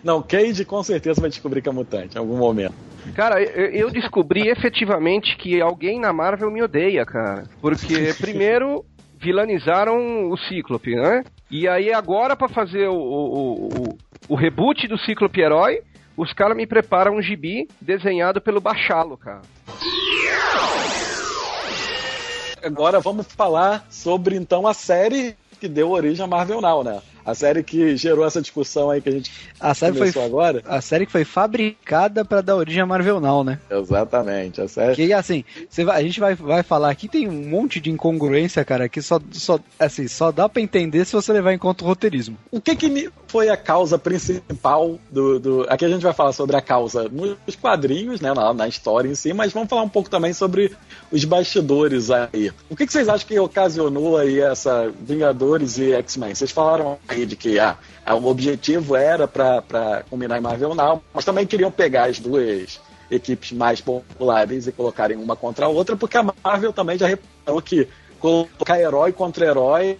Não, Cage com certeza vai descobrir que é mutante em algum momento. Cara, eu descobri efetivamente que alguém na Marvel me odeia, cara. Porque, primeiro... vilanizaram o Cíclope, né? E aí agora, pra fazer o, o, o, o reboot do Cíclope Herói, os caras me preparam um gibi desenhado pelo Bachalo, cara. Agora vamos falar sobre, então, a série que deu origem a Marvel Now, né? A série que gerou essa discussão aí que a gente a série começou foi, agora. A série que foi fabricada pra dar origem a Marvel Now, né? Exatamente, a série... Que, assim, você vai, a gente vai, vai falar aqui, tem um monte de incongruência, cara, que só, só, assim, só dá pra entender se você levar em conta o roteirismo. O que que foi a causa principal do... do... Aqui a gente vai falar sobre a causa nos quadrinhos, né, na, na história em si, mas vamos falar um pouco também sobre os bastidores aí. O que que vocês acham que ocasionou aí essa Vingadores e X-Men? Vocês falaram... de que ah, o objetivo era para combinar em Marvel Now, mas também queriam pegar as duas equipes mais populares e colocarem uma contra a outra, porque a Marvel também já reparou que colocar herói contra herói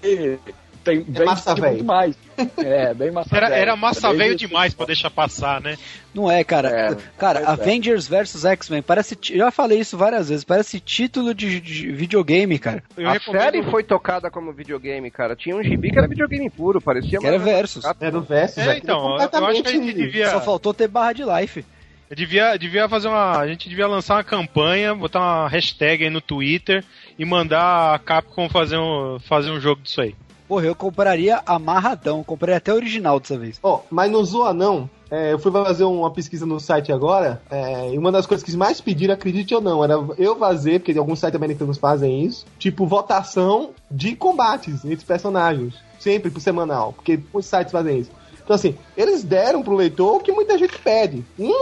tem bem é massa velho demais. É, bem massa era, era massa velho demais para deixar passar, né? Não é, cara. É, cara, é, Avengers vs X-Men, parece. Já falei isso várias vezes, parece título de, de videogame, cara. Eu a recomendo... série foi tocada como videogame, cara. Tinha um gibi que era videogame puro, parecia. Que era Versus. Era o Versus. É, então, eu acho que a gente devia... Só faltou ter barra de life. Eu devia, devia fazer uma. A gente devia lançar uma campanha, botar uma hashtag aí no Twitter e mandar a Capcom fazer um, fazer um jogo disso aí. Porra, eu compraria amarradão, compraria até original dessa vez. Ó, oh, mas não zoa não, é, eu fui fazer uma pesquisa no site agora, é, e uma das coisas que mais pediram, acredite ou não, era eu fazer, porque alguns sites americanos fazem isso, tipo votação de combates entre personagens, sempre pro semanal, porque os sites fazem isso. Então assim, eles deram pro leitor o que muita gente pede, hum,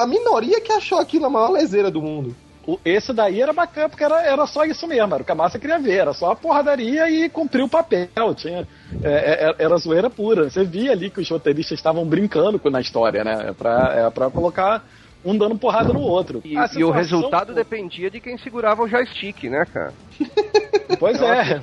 a minoria que achou aquilo a maior leseira do mundo. Esse daí era bacana, porque era, era só isso mesmo, era o que a massa queria ver, era só a porradaria e cumpriu o papel, tinha, é, era zoeira pura. Você via ali que os roteiristas estavam brincando na história, né, pra, é, pra colocar um dando porrada no outro. E, sensação, e o resultado pô... dependia de quem segurava o joystick, né, cara? Pois é,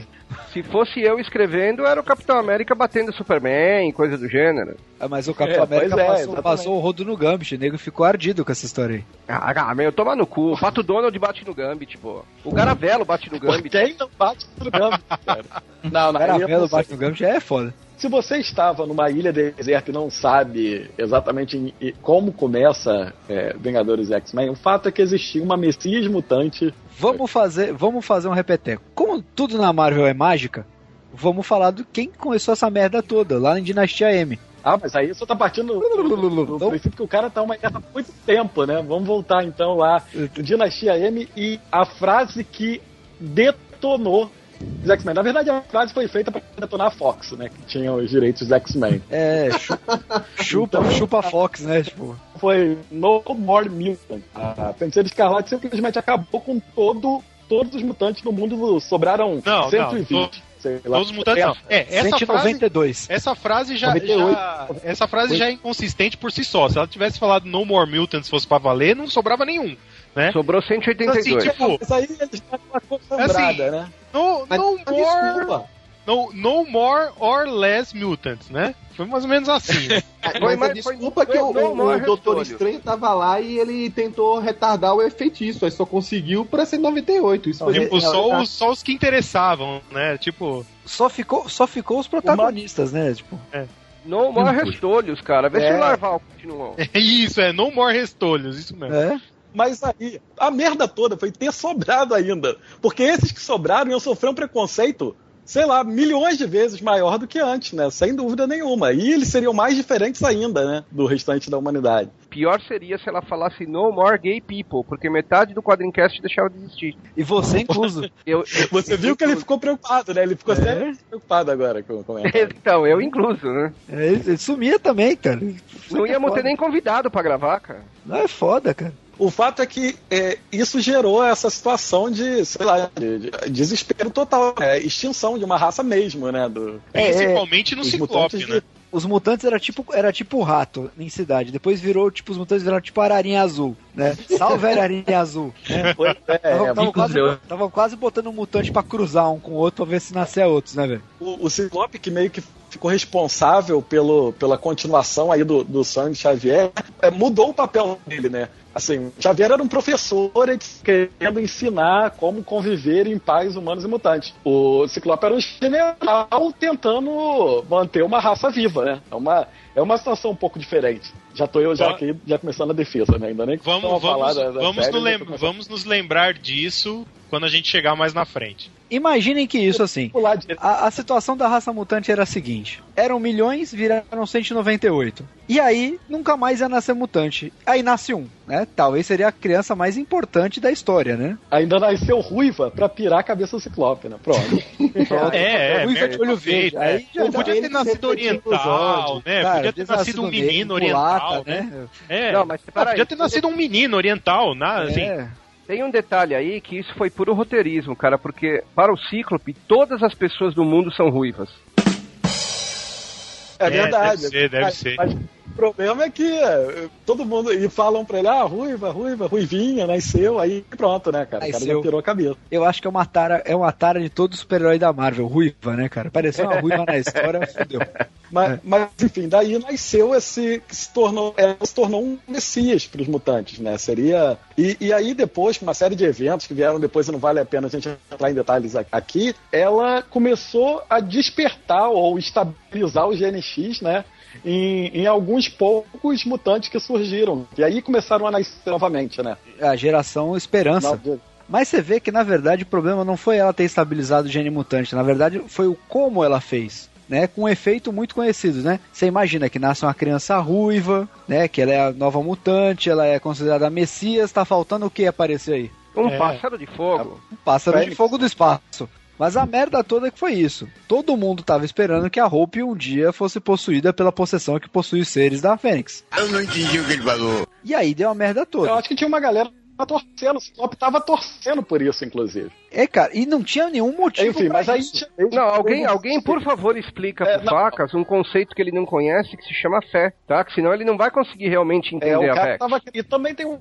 Se fosse eu escrevendo, era o Capitão América batendo Superman, coisa do gênero. Ah, mas o Capitão é, América é, passou, passou o rodo no Gambit, o nego ficou ardido com essa história aí. Ah, meu, toma no cu. O Pato Donald bate no Gambit, pô. O Garavelo bate no Gambit. Quem não bate no Gambit, cara? Não, não, o Garavelo bate no Gambit é foda. Se você estava numa ilha deserta e não sabe exatamente em, em, como começa é, Vingadores X-Men, o fato é que existia uma messias mutante. Vamos fazer, vamos fazer um repeteco. Como tudo na Marvel é mágica, vamos falar do quem começou essa merda toda, lá em Dinastia M. Ah, mas aí só tá partindo do então... princípio que o cara tá uma guerra há muito tempo, né? Vamos voltar então lá. Dinastia M e a frase que detonou os X-Men. Na verdade, a frase foi feita pra detonar a Fox, né? Que tinha os direitos dos X-Men. É, chupa, chupa, então, chupa a Fox, né? Tipo... Foi No More Mutants. A Feiticeira Escarlate simplesmente acabou com todo, todos os mutantes no mundo. Sobraram não, cento e vinte. Não, tô... Todos os mutantes não. É, essa cento e noventa e dois. Frase, essa frase já, noventa e oito, já essa frase já é inconsistente por si só. Se ela tivesse falado No More Mutants fosse pra valer, não sobrava nenhum, né? Sobrou cento e oitenta e dois. Assim, tipo, mas aí eles tá uma coisa assombrada, assim, né? No, mas, no mas more no, no more or less mutants, né? Foi mais ou menos assim. Mas, mas desculpa foi, que foi, o, o, o Doutor Estranho tava lá e ele tentou retardar o feitiço, aí só conseguiu pra cento e noventa e oito. Isso foi tipo, só, os, só os que interessavam, né? Tipo... Só ficou, só ficou os protagonistas, né? Tipo... É. No more restolhos, cara. Vê é. se o Larval continuou. É isso, é. No more restolhos, isso mesmo. É. Mas aí, a merda toda foi ter sobrado ainda. Porque esses que sobraram iam sofrer um preconceito... sei lá, milhões de vezes maior do que antes, né? Sem dúvida nenhuma. E eles seriam mais diferentes ainda, né? Do restante da humanidade. Pior seria se ela falasse No More Gay People, porque metade do Quadrimcast deixava de existir. E você incluso. Eu, eu, você eu, viu eu, que incluso. Ele ficou preocupado, né? Ele ficou é. sério preocupado agora com, com ela. Então, eu incluso, né? É, ele sumia também, cara. Não ia ter nem convidado pra gravar, cara. Não, é foda, cara. O fato é que é, isso gerou essa situação de, sei lá, de, de desespero total, né? Extinção de uma raça mesmo, né? Do, Principalmente é, no Ciclope, né? De, os mutantes era tipo, era tipo rato em cidade, depois virou, tipo, os mutantes viraram tipo ararinha azul, né? Salve ararinha azul, né? Pois é, Estavam é, quase, quase botando um mutante pra cruzar um com o outro pra ver se nascia outros, né, velho? O, o Ciclope que meio que ficou responsável pelo, pela continuação aí do, do sangue de Xavier, é, mudou o papel dele, né? Assim, Xavier era um professor querendo ensinar como conviver em paz humanos e mutantes. O Ciclope era um general tentando manter uma raça viva, né? É uma, é uma situação um pouco diferente. Já tô eu já ah. aqui, já começando a defesa, né? Ainda nem que vamos, vamos, falar da, da vamos, série, no lem- vamos nos lembrar disso quando a gente chegar mais na frente. Imaginem que isso, assim, a, a situação da raça mutante era a seguinte: eram milhões, viraram cento e noventa e oito. E aí, nunca mais ia nascer mutante. Aí nasce um, né? Talvez seria a criança mais importante da história, né? Ainda nasceu ruiva pra pirar a cabeça do Ciclope, né? Pronto. Pronto. É, é, ruiva é, de olho verde. É. Aí já podia ter nascido oriental, né? Cara, podia ter nascido um menino oriental, né? É, não, mas podia ter nascido um menino oriental, né? Assim... É. Tem um detalhe aí que isso foi puro roteirismo, cara, porque para o Cíclope, todas as pessoas do mundo são ruivas. É, é verdade. Deve ser, deve mas, ser. Mas o problema é que todo mundo... E falam pra ele, ah, ruiva, ruiva, ruivinha, nasceu, aí pronto, né, cara? Nasceu. O cara já tirou a cabeça. Eu acho que é uma tara, é uma tara de todo super-herói da Marvel, ruiva, né, cara? Pareceu uma ruiva na história, fodeu. Mas, mas, enfim, daí nasceu esse... que se tornou, se tornou um messias pros mutantes, né? Seria... E, e aí depois, com uma série de eventos que vieram depois, e não vale a pena a gente entrar em detalhes aqui, ela começou a despertar ou estabilizar o G N X, né? Em, em alguns poucos mutantes que surgiram. E aí começaram a nascer novamente, né? A geração Esperança. Mas você vê que, na verdade, o problema não foi ela ter estabilizado o gene mutante. Na verdade, foi o como ela fez. Né, com um efeito muito conhecido, né? Você imagina que nasce uma criança ruiva, né? Que ela é a nova mutante, ela é considerada a Messias, tá faltando o que aparecer aí? Um é. pássaro de fogo. Um pássaro Fênix. De fogo do espaço. Mas a merda toda que foi isso. Todo mundo tava esperando que a Hope um dia fosse possuída pela possessão que possui os seres da Fênix. Eu não entendi o que ele falou. E aí deu a merda toda. Eu acho que tinha uma galera torcendo, o Ciclope tava torcendo por isso, inclusive. É, cara, e não tinha nenhum motivo. Enfim, mas aí isso. Tinha... Não, alguém, alguém, por favor, explica é, pro não. Facas um conceito que ele não conhece que se chama fé, tá? Que senão ele não vai conseguir realmente entender é, o cara a fé. Tava... E também tem um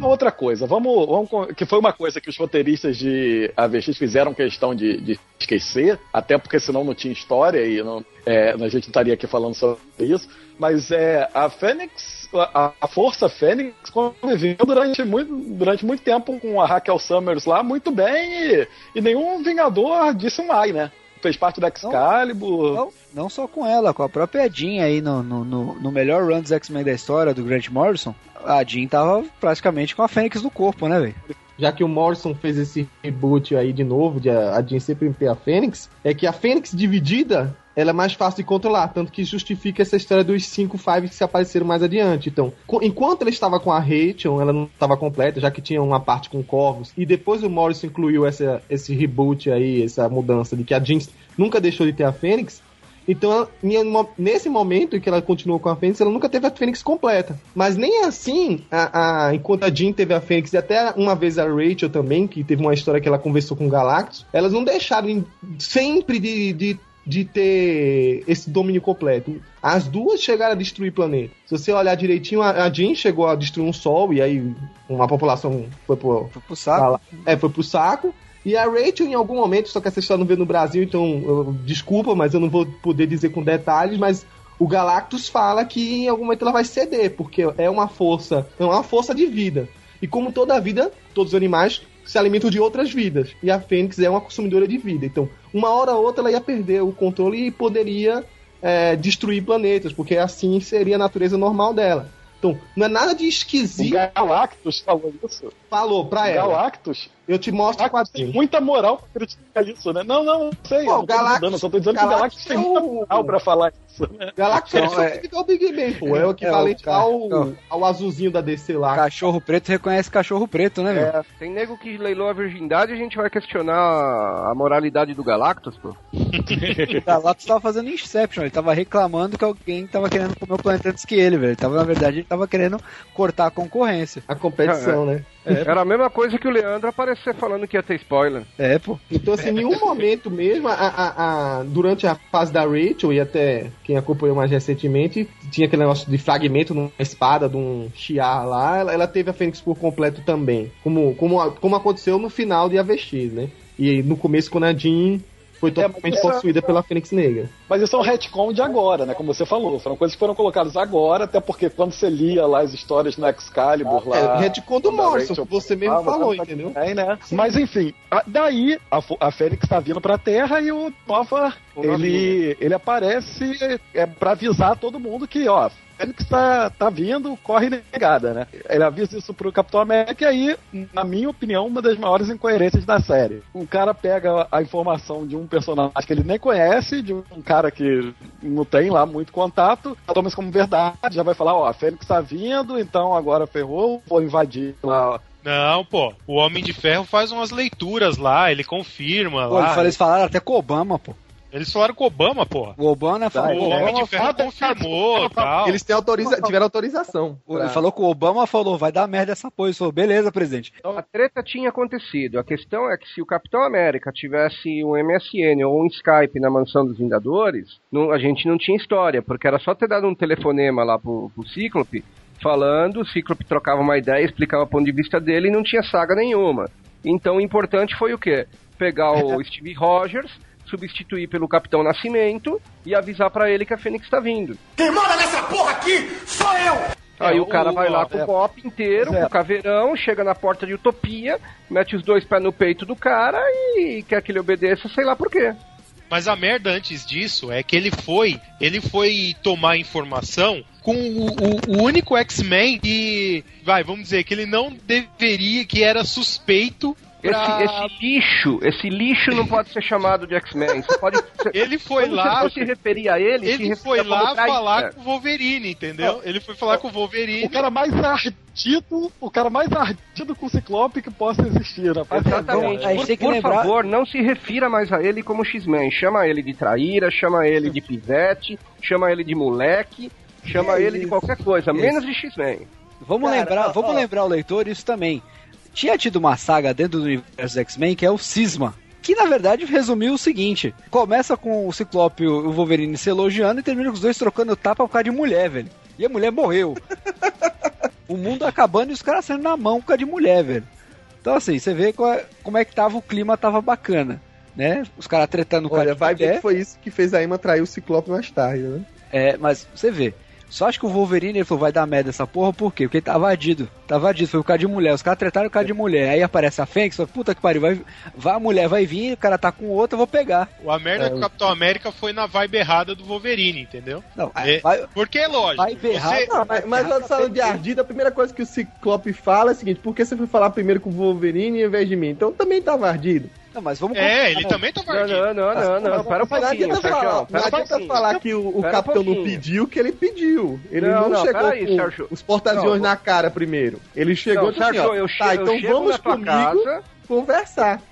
uma outra coisa, vamos, vamos, que foi uma coisa que os roteiristas de A V X fizeram questão de, de esquecer, até porque senão não tinha história e não, é, a gente não estaria aqui falando sobre isso, mas é, a Fênix, a, a Força Fênix conviveu durante muito, durante muito tempo com a Raquel Summers lá, muito bem, e, e nenhum Vingador disse um ai, né? Fez parte do Excalibur. Não, não só com ela, com a própria Jean aí no, no, no, no melhor run dos X-Men da história, do Grant Morrison, a Jean tava praticamente com a Fênix no corpo, né, velho? Já que o Morrison fez esse reboot aí de novo, de a, a Jean sempre ter a Fênix, é que a Fênix dividida, ela é mais fácil de controlar, tanto que justifica essa história dos cinco Fives que se apareceram mais adiante. Então, enquanto ela estava com a Rachel, ela não estava completa, já que tinha uma parte com Corvus, e depois o Morrison incluiu essa, esse reboot aí, essa mudança de que a Jean nunca deixou de ter a Fênix. Então, ela, nesse momento em que ela continuou com a Fênix, ela nunca teve a Fênix completa. Mas nem assim, a, a, enquanto a Jean teve a Fênix, e até uma vez a Rachel também, que teve uma história que ela conversou com o Galactus, elas não deixaram sempre de... de de ter esse domínio completo. As duas chegaram a destruir o planeta. Se você olhar direitinho, a Jean chegou a destruir um sol, e aí uma população foi pro, foi pro saco. É, foi pro saco. E a Rachel, em algum momento, só que essa história não veio no Brasil, então, eu, desculpa, mas eu não vou poder dizer com detalhes, mas o Galactus fala que em algum momento ela vai ceder, porque é uma força, é uma força de vida. E como toda a vida, todos os animais se alimentam de outras vidas. E a Fênix é uma consumidora de vida. Então, uma hora ou outra ela ia perder o controle e poderia é, destruir planetas, porque assim seria a natureza normal dela. Então, não é nada de esquisito. O Galactus falou isso? Falou, pra ela. Galactus? Eu te mostro o quadrinho. Tem muita moral pra criticar isso, né? Não, não, não sei. Pô, eu não Galactus, tô só tô dizendo Galactus que o Galactus tem muita moral pra falar isso. Né? Galactus então, é o Big Bang, pô. É o equivalente é, ao, então, ao azulzinho da D C lá. Cachorro preto reconhece cachorro preto, né, velho? É. Tem nego que leilou a virgindade e a gente vai questionar a moralidade do Galactus, pô. O Galactus tava fazendo Inception, ele tava reclamando que alguém tava querendo comer o planeta antes que ele, velho. Tava, na verdade, ele tava querendo cortar a concorrência. A competição, é, é. né? É. Era a mesma coisa que o Leandro aparecer falando que ia ter spoiler. É, pô. Então, assim, em nenhum momento mesmo, a, a, a, durante a fase da Rachel, e até quem acompanhou mais recentemente, tinha aquele negócio de fragmento numa espada, de um chiar lá, ela, ela teve a Fênix por completo também. Como, como, como aconteceu no final de A V X, né? E no começo, quando a Jean foi totalmente é, possuída é, pela Fênix Negra. Mas isso é um retcon de agora, né? Como você falou. Foram coisas que foram colocadas agora, até porque quando você lia lá as histórias no Excalibur... Ah, lá, é, retcon do Morrison, que você mesmo ah, falou, tá, entendeu? É, né? Mas, enfim, a, daí a, a Fênix tá vindo pra Terra e o Nova, ele, ele aparece é, pra avisar todo mundo que, ó, a Fênix tá, tá vindo, corre negada, né? Ele avisa isso pro Capitão América e aí, na minha opinião, uma das maiores incoerências da série. Um cara pega a informação de um personagem que ele nem conhece, de um cara que não tem lá muito contato, toma isso como verdade, já vai falar, ó, a Fênix tá vindo, então agora ferrou, vou invadir lá. Não, pô, o Homem de Ferro faz umas leituras lá, ele confirma pô, lá. Eles falaram até com o Obama, pô. Eles falaram com o Obama, porra. O Obama falou. O Homem de Ferro confirmou e tal. Eles têm autoriza... tiveram autorização. Pra... Ele falou que o Obama falou, vai dar merda essa porra. Ele falou, beleza, presidente. A treta tinha acontecido. A questão é que se o Capitão América tivesse um M S N ou um Skype na mansão dos Vingadores, não, a gente não tinha história, porque era só ter dado um telefonema lá pro, pro Cíclope, falando, o Cíclope trocava uma ideia, explicava o ponto de vista dele e não tinha saga nenhuma. Então o importante foi o quê? Pegar o Steve Rogers... substituir pelo Capitão Nascimento e avisar pra ele que a Fênix tá vindo. Quem manda nessa porra aqui sou eu! Aí é, o cara o, vai lá é, com o pop inteiro, é. com o caveirão, chega na porta de Utopia, mete os dois pés no peito do cara e quer que ele obedeça, sei lá por quê. Mas a merda antes disso é que ele foi, ele foi tomar informação com o, o, o único X-Men que, vai, vamos dizer, que ele não deveria, que era suspeito. Pra... Esse, esse lixo, esse lixo não pode ser chamado de X-Men. Você pode, você, ele foi lá. Você se referir a ele, ele se foi lá falar isso. com o Wolverine, entendeu? Não. Ele foi falar não. com o Wolverine. O cara mais ardido, o cara mais ardido com o Ciclope que possa existir, rapaz. Exatamente. É, por tem que por lembrar... favor, não se refira mais a ele como X-Men. Chama ele de traíra, chama ele de pivete, chama ele de moleque, chama é ele isso. de qualquer coisa, isso. menos de X-Men. Vamos cara, lembrar, ó, vamos ó. lembrar o leitor isso também. Tinha tido uma saga dentro do universo do X-Men que é o Cisma, que na verdade resumiu o seguinte, começa com o Ciclope e o Wolverine se elogiando e termina com os dois trocando tapa por causa de mulher, velho, e a mulher morreu. o mundo acabando e os caras saindo na mão de mulher, velho. Então, assim, você vê como é que tava o clima, tava bacana, né? Os caras tretando o cara. Olha, vai ver que foi isso que fez a Emma trair o Ciclope mais tarde, né? É, mas você vê. Só acho que o Wolverine, ele falou, vai dar merda essa porra, por quê? Porque ele tava adido, tava adido, foi o cara de mulher, os caras tretaram o cara de mulher, aí aparece a Fênix, fala, puta que pariu, vai, vai a mulher, vai vir, o cara tá com outra, eu vou pegar. A merda é, do Capitão América foi na vibe errada do Wolverine, entendeu? Não, é, vai, porque é lógico. Vai você... não, mas, mas na sala de ardido, a primeira coisa que o Ciclope fala é a seguinte, por que você foi falar primeiro com o Wolverine em vez de mim? Então também tava ardido. Não, mas vamos continuar. É, ele também tá vardido. Não, não, não, não, não. Para um pouquinho. Não adianta falar, não adianta falar que o, o Capitão não pediu, que ele pediu. Ele não, não, não chegou aí, com Sérgio. Os porta-aviões vou... na cara primeiro. Ele chegou não, Sérgio, assim, ó, eu che- tá, eu então chego vamos na tua comigo casa, conversar.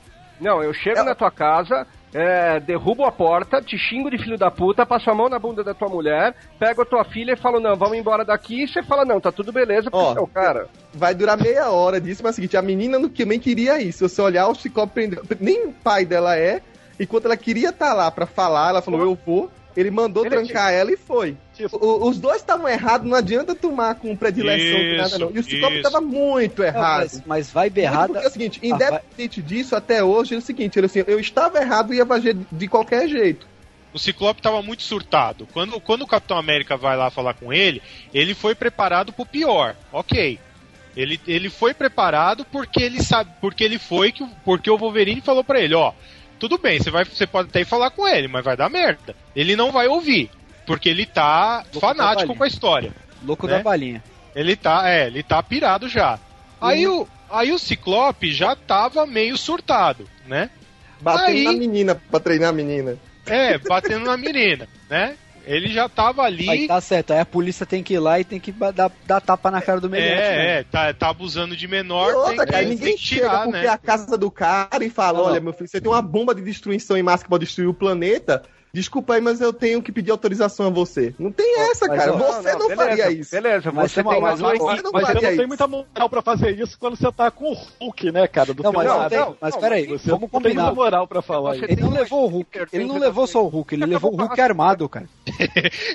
Não, eu chego é... na tua casa... É, derrubo a porta, te xingo de filho da puta, passo a mão na bunda da tua mulher, pego a tua filha e falo, não, vamos embora daqui. E você fala, não, tá tudo beleza, porque ó, não, cara. Vai durar meia hora disso, mas é o seguinte, a menina no que nem queria isso. Se você olhar, o Ciclope prendeu. Nem o pai dela é, enquanto ela queria estar tá lá pra falar, ela falou, eu vou. Ele mandou ele trancar tipo, ela e foi. Tipo, o, os dois estavam errados, não adianta tomar com predileção isso, nada, não. E o Ciclope tava muito errado. Não, mas, mas vai berrada. Porque é o seguinte, independente ah, vai... disso, até hoje, é o seguinte, ele assim, eu estava errado e ia fazer de qualquer jeito. O Ciclope tava muito surtado. Quando, quando o Capitão América vai lá falar com ele, ele foi preparado pro pior. Ok. Ele, ele foi preparado porque ele sabe, porque ele foi, que, porque o Wolverine falou pra ele, ó. Tudo bem, você, vai, você pode até ir falar com ele, mas vai dar merda. Ele não vai ouvir, porque ele tá louco fanático com a história. Louco né? da balinha. Ele tá, é, ele tá pirado já. Uhum. Aí, o, aí o Ciclope já tava meio surtado, né? Batendo aí, na menina, pra treinar a menina. É, batendo na menina, né? Ele já tava ali... Aí tá certo, aí a polícia tem que ir lá e tem que dar, dar tapa na cara do menor. É, é tá, tá abusando de menor, outra, tem, cara, tem, ninguém tem que tirar, chega né? A casa do cara e fala, não, olha, meu filho, você tem uma bomba de destruição em massa que pode destruir o planeta, desculpa aí, mas eu tenho que pedir autorização a você. Não tem essa, mas, cara, não, você não, não, não beleza, faria isso. Beleza, mas você, tem, mas, mas, você não mas faria você não tem muita moral pra fazer isso quando você tá com o Hulk, né, cara? Do não, mas, não, tem, mas não, peraí, você vamos combinar. Tem moral pra falar ele não levou o Hulk, ele não levou só o Hulk, ele levou o Hulk armado, cara.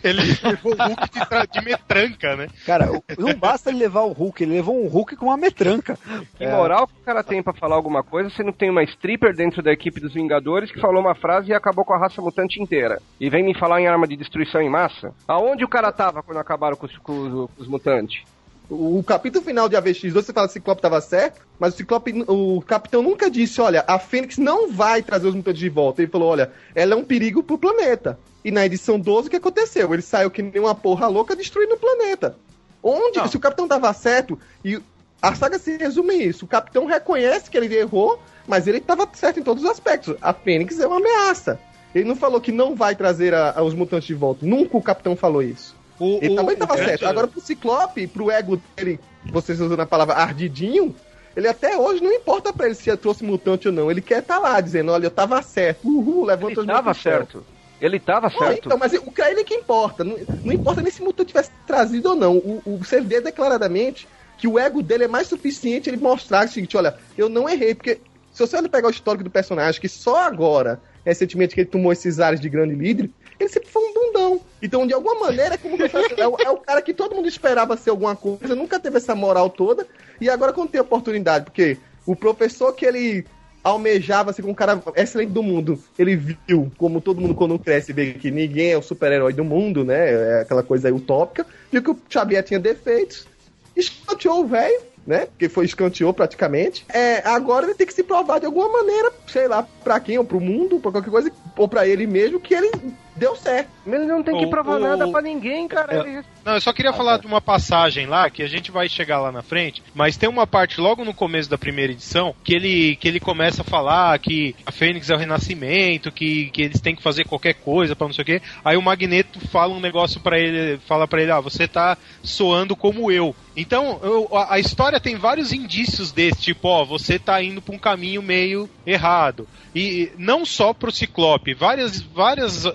Ele levou o Hulk de, tra... de metranca, né? Cara, não basta ele levar o Hulk, ele levou um Hulk com uma metranca. Que moral que o cara tem pra falar alguma coisa, você não tem uma stripper dentro da equipe dos Vingadores que falou uma frase e acabou com a raça mutante inteira. E vem me falar em arma de destruição em massa? Aonde o cara tava quando acabaram com os, com os mutantes? O capítulo final de A V X dois, você fala que o Ciclope tava certo, mas o Ciclope, o Capitão nunca disse, olha, a Fênix não vai trazer os mutantes de volta. Ele falou, olha, ela é um perigo pro planeta. E na edição doze, o que aconteceu? Ele saiu que nem uma porra louca destruindo o planeta. Onde? Não. Se o Capitão tava certo, e a saga se resume a isso, o Capitão reconhece que ele errou, mas ele tava certo em todos os aspectos. A Fênix é uma ameaça. Ele não falou que não vai trazer a, a, os mutantes de volta. Nunca o Capitão falou isso. O, ele o, também tava certo. Grande... Agora, pro Ciclope, pro ego dele, vocês usando a palavra ardidinho, ele até hoje não importa pra ele se ele trouxe mutante ou não. Ele quer estar tá lá, dizendo, olha, eu tava certo. Uhul, levanta os mutantes. Ele tava certo. Ele tava certo. Ah, então, mas o que é ele que importa. Não, não importa nem se o mutante tivesse trazido ou não. O, o C V declaradamente que o ego dele é mais suficiente ele mostrar o seguinte, olha, eu não errei. Porque se você olhar pegar o histórico do personagem, que só agora... recentemente que ele tomou esses ares de grande líder, ele sempre foi um bundão. Então, de alguma maneira, como é, o, é o cara que todo mundo esperava ser alguma coisa, nunca teve essa moral toda, e agora quando tem a oportunidade, porque o professor que ele almejava ser assim, um cara excelente do mundo, ele viu, como todo mundo quando cresce vê que ninguém é o super-herói do mundo, né, é aquela coisa aí utópica, viu que o Xavier tinha defeitos, escanteou o velho, né? Porque foi escanteou praticamente. É, agora ele tem que se provar de alguma maneira, sei lá, pra quem, ou pro mundo, pra qualquer coisa, ou pra ele mesmo, que ele deu certo. Mas ele não tem que provar ou, nada ou... pra ninguém, cara. Eu... Ele... Não, eu só queria ah, falar tá. de uma passagem lá, que a gente vai chegar lá na frente, mas tem uma parte logo no começo da primeira edição, que ele, que ele começa a falar que a Fênix é o renascimento, que, que eles têm que fazer qualquer coisa pra não sei o quê. Aí o Magneto fala um negócio pra ele, fala pra ele, ah, você tá soando como eu. Então, eu, a, a história tem vários indícios desse, tipo, ó, você tá indo pra um caminho meio errado. E não só pro Ciclope, várias, várias, uh,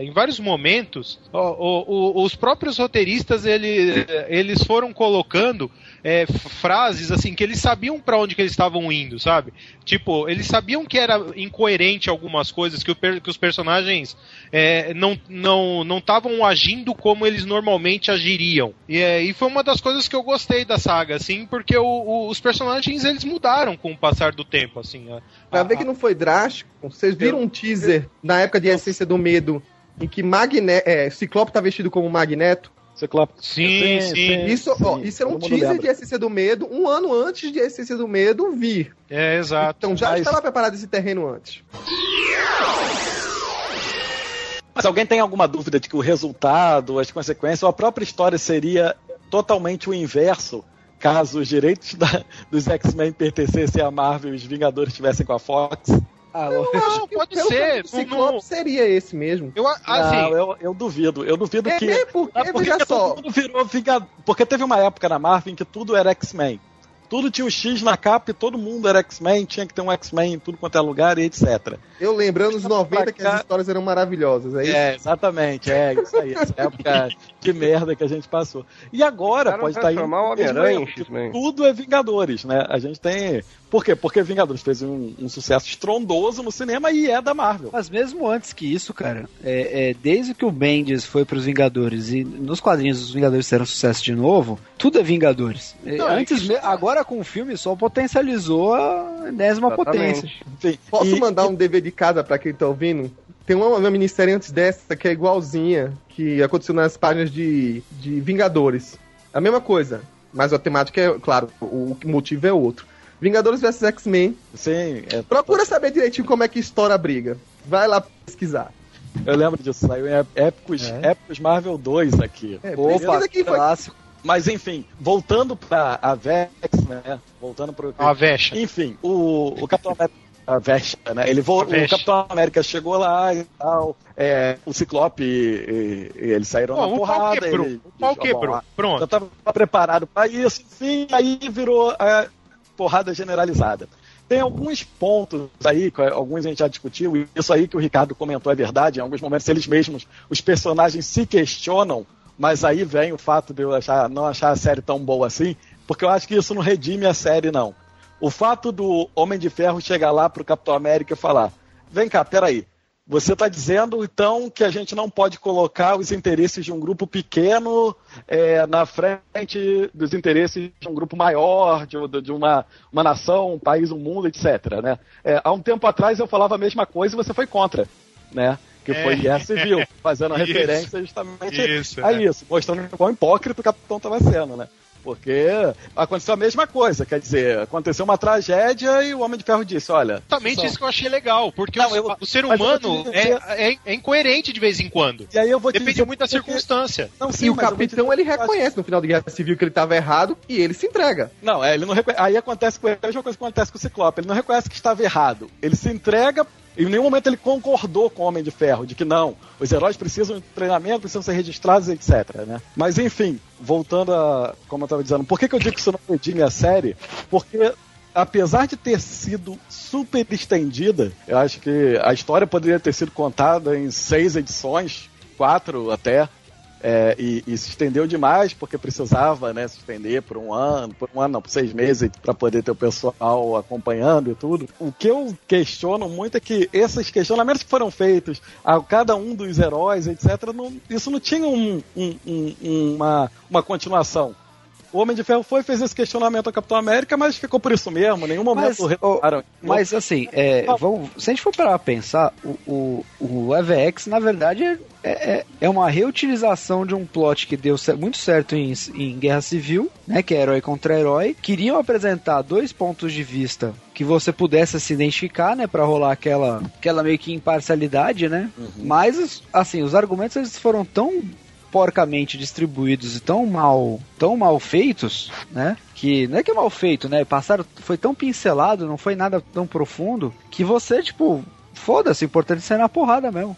em vários momentos, ó, ó, ó, os próprios roteiristas roteiristas, ele, eles foram colocando é, frases assim que eles sabiam para onde que eles estavam indo, sabe? Tipo, eles sabiam que era incoerente algumas coisas, que, o, que os personagens é, não não não estavam agindo como eles normalmente agiriam. E, é, e foi uma das coisas que eu gostei da saga, assim, porque o, o, os personagens, eles mudaram com o passar do tempo, assim. A, pra a, ver que não foi drástico, vocês viram eu, um teaser eu, na época de eu, Essência do Medo, em que Magne- é, Ciclope tá vestido como Magneto. Ciclope. Sim, sim. sim isso sim, ó, isso era um teaser de Essência do Medo, um ano antes de Essência do Medo vir. É, exato. Então já Mas... estava preparado esse terreno antes. Mas alguém tem alguma dúvida de que o resultado, as consequências, ou a própria história seria totalmente o inverso, caso os direitos da, dos X-Men pertencessem à Marvel e os Vingadores estivessem com a Fox? Ah, não, não, pode eu, ser. O Ciclope não... seria esse mesmo. Eu, assim, não, eu, eu duvido. Eu duvido é, que. É porque, é porque veja só. Tudo virou Vingador. Porque teve uma época na Marvel em que tudo era X-Men. Tudo tinha o um X na capa e todo mundo era X-Men. Tinha que ter um X-Men em tudo quanto é lugar e etcétera. Eu lembrando nos noventa que cá... as histórias eram maravilhosas. É, isso? é exatamente. É isso aí. Essa época de merda que a gente passou. E agora pode estar aí. Homem-Aranha, tudo é Vingadores, né? A gente tem. Por quê? Porque Vingadores fez um, um sucesso estrondoso no cinema e é da Marvel. Mas mesmo antes que isso, cara, é, é, desde que o Bendis foi pros Vingadores e nos quadrinhos os Vingadores fizeram sucesso de novo, tudo é Vingadores. Não, antes, é que... Agora com o filme só potencializou a enésima Exatamente. potência. Sim. Posso e, mandar e... um dever de casa pra quem tá ouvindo? Tem uma, uma minissérie antes dessa que é igualzinha, que aconteceu nas páginas de, de Vingadores. A mesma coisa, mas a temática é, claro, o motivo é outro. Vingadores vs X-Men. Sim. É... Procura saber direitinho como é que estoura a briga. Vai lá pesquisar. Eu lembro disso. Saiu em Épicos, é. Épicos Marvel dois aqui. É, Opa, aqui clássico. Foi... Mas enfim, voltando pra a Vex, né? Voltando pro... A Vexa. Enfim, o, o Capitão América... a Vexa, né? Ele vo... O Capitão América chegou lá e tal. É, o Ciclope, e, e eles saíram Bom, na porrada. O pau quebrou. Ele... O pau quebrou. Pronto. Eu tava preparado pra isso. Sim, aí virou... A... porrada generalizada. Tem alguns pontos aí, alguns a gente já discutiu, e isso aí que o Ricardo comentou é verdade, em alguns momentos eles mesmos, os personagens se questionam, mas aí vem o fato de eu achar, não achar a série tão boa assim, porque eu acho que isso não redime a série, não. O fato do Homem de Ferro chegar lá pro Capitão América e falar, vem cá, peraí, você está dizendo, então, que a gente não pode colocar os interesses de um grupo pequeno é, na frente dos interesses de um grupo maior, de, de uma, uma nação, um país, um mundo, etcétera. Né? É, há um tempo atrás eu falava a mesma coisa e você foi contra, né? Que é. foi Guerra Civil, fazendo isso. referência justamente isso, a né? isso, mostrando quão hipócrita o capitão estava sendo, né? Porque aconteceu a mesma coisa, quer dizer, aconteceu uma tragédia e o Homem de Ferro disse, olha... Exatamente só... isso que eu achei legal, porque não, o, eu, o ser humano dizer... é, é, é incoerente de vez em quando. E aí eu vou Depende dizer... muito da circunstância. Não, sim, e o capitão, ele reconhece no final da Guerra Civil que ele estava errado e ele se entrega. Não, é, ele não reconhece. Aí acontece com ele, a mesma coisa que acontece com o Ciclope, ele não reconhece que estava errado, ele se entrega... Em nenhum momento ele concordou com o Homem de Ferro, de que não, os heróis precisam de treinamento, precisam ser registrados, etcétera. Né? Mas enfim, voltando a, como eu estava dizendo, por que, que eu digo que isso não redime a série? Porque apesar de ter sido super estendida, eu acho que a história poderia ter sido contada em seis edições, quatro até, é, e, e se estendeu demais, porque precisava, né, se estender por um ano, por um ano não, por seis meses, para poder ter o pessoal acompanhando e tudo. O que eu questiono muito é que esses questionamentos que foram feitos a cada um dos heróis, etcétera, não, isso não tinha um, um, um, uma, uma continuação. O Homem de Ferro foi, fez esse questionamento ao Capitão América, mas ficou por isso mesmo, nenhum momento... Mas, oh, mas assim, é, vamos, se a gente for parar pra pensar, o, o, o A V X, na verdade, é, é, é uma reutilização de um plot que deu muito certo em, em Guerra Civil, né, que é herói contra herói. Queriam apresentar dois pontos de vista que você pudesse se identificar, né, pra rolar aquela, aquela meio que imparcialidade, né, uhum. Mas, assim, os argumentos eles foram tão... porcamente distribuídos e tão mal, tão mal feitos, né? Que não é que é mal feito, né? Passaram, foi tão pincelado, não foi nada tão profundo que você, tipo, foda-se, o importante é ser na porrada mesmo.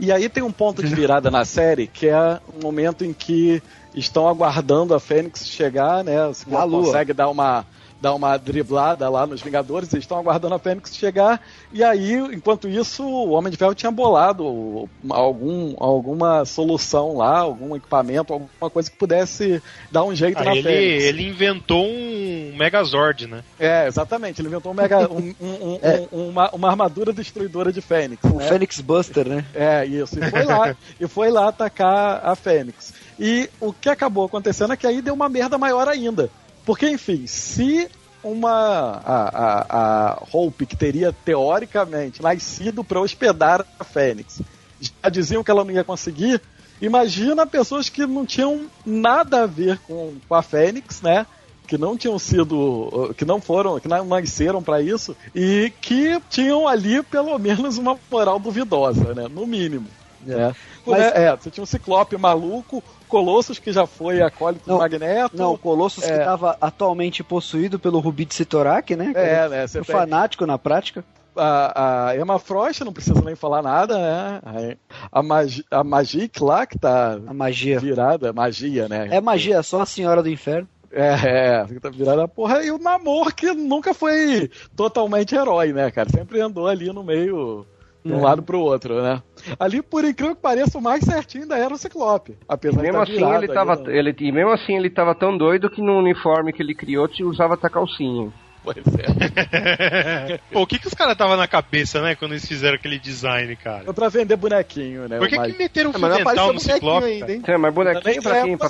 E aí tem um ponto de virada na série que é o momento em que estão aguardando a Fênix chegar, né? Se ela consegue dar uma dar uma driblada lá nos Vingadores, eles estão aguardando a Fênix chegar, e aí, enquanto isso, o Homem de Ferro tinha bolado algum, alguma solução lá, algum equipamento, alguma coisa que pudesse dar um jeito ah, na ele, Fênix. Ele inventou um Megazord, né? É, exatamente, ele inventou um mega, um, um, é. um, uma, uma armadura destruidora de Fênix. Um né? Fênix Buster, né? É, isso, e foi lá, e foi lá atacar a Fênix. E o que acabou acontecendo é que aí deu uma merda maior ainda. Porque, enfim, se uma a, a, a Hope, que teria teoricamente nascido para hospedar a Fênix, já diziam que ela não ia conseguir, imagina pessoas que não tinham nada a ver com, com a Fênix, né? Que não tinham sido, que não foram, que não nasceram para isso, e que tinham ali pelo menos uma moral duvidosa, né? No mínimo. É. Mas, é, é, você tinha um Ciclope maluco, Colossus, que já foi acólito do Magneto. Não, o Colossus é. que estava atualmente possuído pelo Rubi de Sitorak, né? É, né? Um fanático na prática. A, a Emma Frost, não precisa nem falar nada, né? A, magi, a Magic lá, que tá a magia. virada, magia, né? É magia, só a Senhora do Inferno. É, é, tá virada a porra. E o Namor, que nunca foi totalmente herói, né, cara? Sempre andou ali no meio... de um é. lado pro outro, né? Ali, por incrível que pareça, o mais certinho ainda era o Ciclope. Apesar mesmo de assim, ele tava, ali, né? ele, e mesmo assim ele tava tão doido que no uniforme que ele criou te usava até calcinha. Pois é. Pô, o que que os caras tava na cabeça, né? Quando eles fizeram aquele design, cara? Foi pra vender bonequinho, né? Por que que meteram um fundamental no Ciclope ainda, hein? É, mas bonequinho pra quem? Pra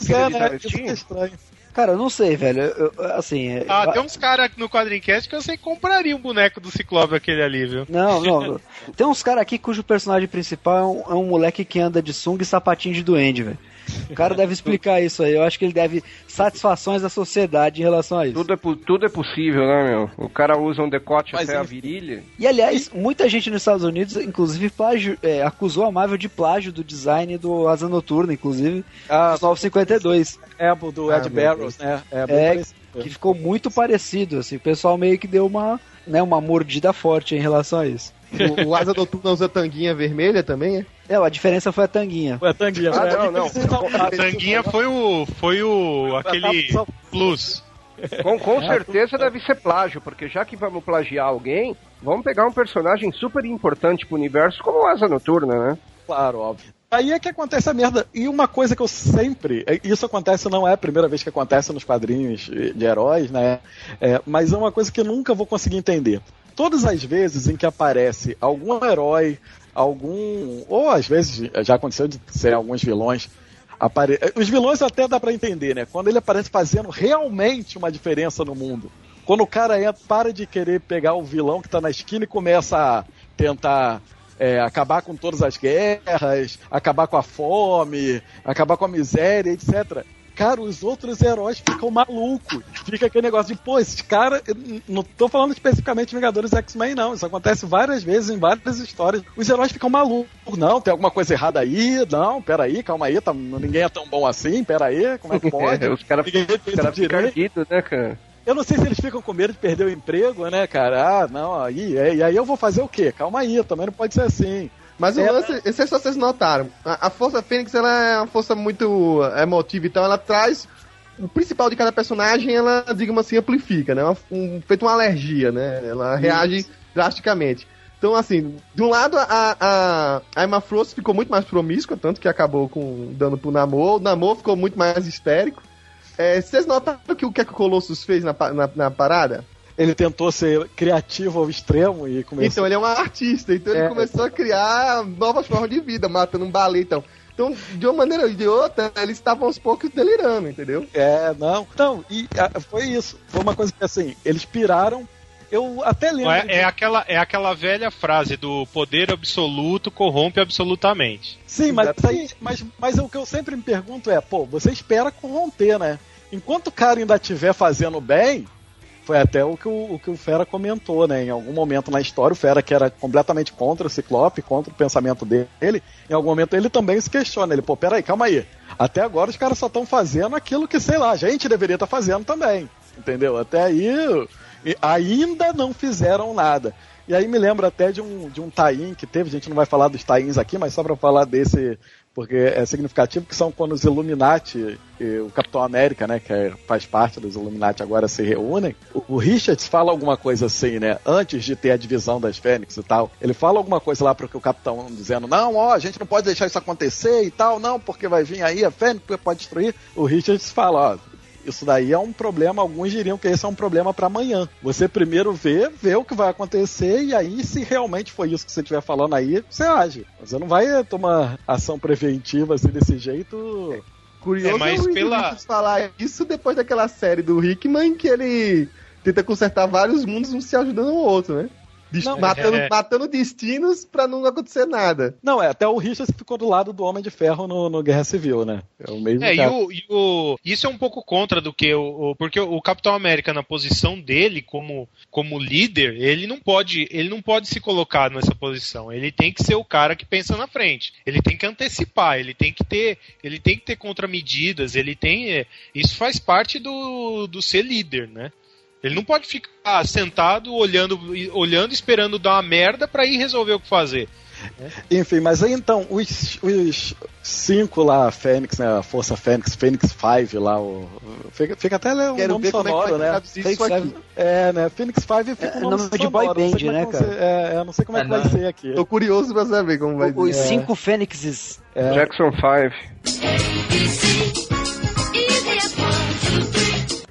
quem é estranho. Cara, eu não sei, velho. Eu, eu, assim, ah, eu... tem uns caras no Quadrimcast que eu sei que compraria um boneco do Ciclope aquele ali, viu? Não, não. Tem uns caras aqui cujo personagem principal é um, é um moleque que anda de sunga e sapatinho de duende, velho. O cara deve explicar isso aí. Eu acho que ele deve satisfações da sociedade em relação a isso. Tudo é, tudo é possível, né, meu? O cara usa um decote Mas até ele... a virilha. E, aliás, muita gente nos Estados Unidos, inclusive, plágio, é, acusou a Marvel de plágio do design do Asa Noturna, inclusive, ah, dos novecentos e cinquenta e dois. É, do Ed ah, Barrows, né? É, é que ficou muito parecido, assim. O pessoal meio que deu uma, né, uma mordida forte em relação a isso. O, o Asa Noturna usa tanguinha vermelha também, é? É, a diferença foi a tanguinha. Foi a tanguinha. Ah, não, não. A tanguinha foi o... foi o... aquele plus. Com, com certeza deve ser plágio, porque já que vamos plagiar alguém, vamos pegar um personagem super importante pro universo como o Asa Noturna, né? Claro, óbvio. Aí é que acontece a merda. E uma coisa que eu sempre... isso acontece, não é a primeira vez que acontece nos quadrinhos de heróis, né? É, mas é uma coisa que eu nunca vou conseguir entender. Todas as vezes em que aparece algum herói, algum... ou às vezes, já aconteceu de ser alguns vilões... apare... os vilões até dá pra entender, né? Quando ele aparece fazendo realmente uma diferença no mundo. Quando o cara é, para de querer pegar o vilão que tá na esquina e começa a tentar... é, acabar com todas as guerras, acabar com a fome, acabar com a miséria, etcétera. Cara, os outros heróis ficam malucos. Fica aquele negócio de, pô, esses caras... não tô falando especificamente de Vingadores X-Men, não. Isso acontece várias vezes, em várias histórias. Os heróis ficam malucos. Não, tem alguma coisa errada aí. Não, peraí, calma aí. Tá, ninguém é tão bom assim, peraí. Como é que pode? É, os caras cara ficam ardidos, né, cara? Eu não sei se eles ficam com medo de perder o emprego, né, cara? Ah, não, aí, e aí eu vou fazer o quê? Calma aí, também não pode ser assim. Mas o lance, não sei se vocês notaram, a, a Força Fênix, ela é uma força muito emotiva, então ela traz o principal de cada personagem, ela, digamos assim, amplifica, né? Uma, um, feito uma alergia, né? Ela reage Isso. drasticamente. Então, assim, de um lado, a, a, a Emma Frost ficou muito mais promíscua, tanto que acabou com, dando pro Namor, o Namor ficou muito mais histérico. É, vocês notaram que o que, é que o Colossus fez na, na, na parada? Ele tentou ser criativo ao extremo e começou... Então, ele é um artista, então é. ele começou a criar novas formas de vida, matando um baleio e tal. Então, de uma maneira ou de outra, eles estavam aos poucos delirando, entendeu? É, não. Então, e a, foi isso. Foi uma coisa que, assim, eles piraram. Eu até lembro... É, de... é, aquela, é aquela velha frase do poder absoluto corrompe absolutamente. Sim, mas, aí, mas, mas o que eu sempre me pergunto é, pô, você espera corromper, né? Enquanto o cara ainda estiver fazendo bem, foi até o que o, o que o Fera comentou, né? Em algum momento na história, o Fera, que era completamente contra o Ciclope, contra o pensamento dele, em algum momento ele também se questiona. Ele, pô, peraí, calma aí. Até agora os caras só estão fazendo aquilo que, sei lá, a gente deveria estar tá fazendo também. Entendeu? Até aí... e ainda não fizeram nada. E aí me lembro até de um, de um tie-in que teve, a gente não vai falar dos tie-ins aqui, mas só pra falar desse porque é significativo que são quando os Illuminati, o Capitão América, né, que é, faz parte dos Illuminati agora, se reúnem. O, o Richards fala alguma coisa assim, né, antes de ter a divisão das Fênix e tal, ele fala alguma coisa lá para o Capitão, dizendo, não, ó, a gente não pode deixar isso acontecer e tal, não, porque vai vir aí a Fênix, porque pode destruir. O Richards fala, ó, isso daí é um problema, alguns diriam que esse é um problema para amanhã. Você primeiro vê, vê o que vai acontecer, e aí, se realmente foi isso que você estiver falando aí, você age. Você não vai tomar ação preventiva assim desse jeito. Curioso é mais o pela... falar isso depois daquela série do Hickman, que ele tenta consertar vários mundos, um se ajudando o outro, né? Dest... Não, matando, é... matando destinos pra não acontecer nada. Não, é, até o Richard ficou do lado do Homem de Ferro no, no Guerra Civil, né? É o mesmo. É, e o, e o... Isso é um pouco contra do que o, o. Porque o Capitão América, na posição dele como, como líder, ele não pode, ele não pode se colocar nessa posição. Ele tem que ser o cara que pensa na frente. Ele tem que antecipar, ele tem que ter, ele tem que ter contramedidas, ele tem. É, isso faz parte do, do ser líder, né? Ele não pode ficar sentado, olhando, olhando, esperando dar uma merda pra ir resolver o que fazer. Enfim, mas aí então, os, os cinco lá, a Fênix, né, a Força Fênix, Fênix Five lá, o, fica, fica até um Quero nome sonoro, é né? Fênix, é, né? Fênix Five fica um nome, é, nome de boy band, né, cara? Ser, é, eu não sei como é, é que não. vai ser aqui. Tô curioso pra saber como vai o, ser. Os cinco é. Fênixes. É. Jackson Five.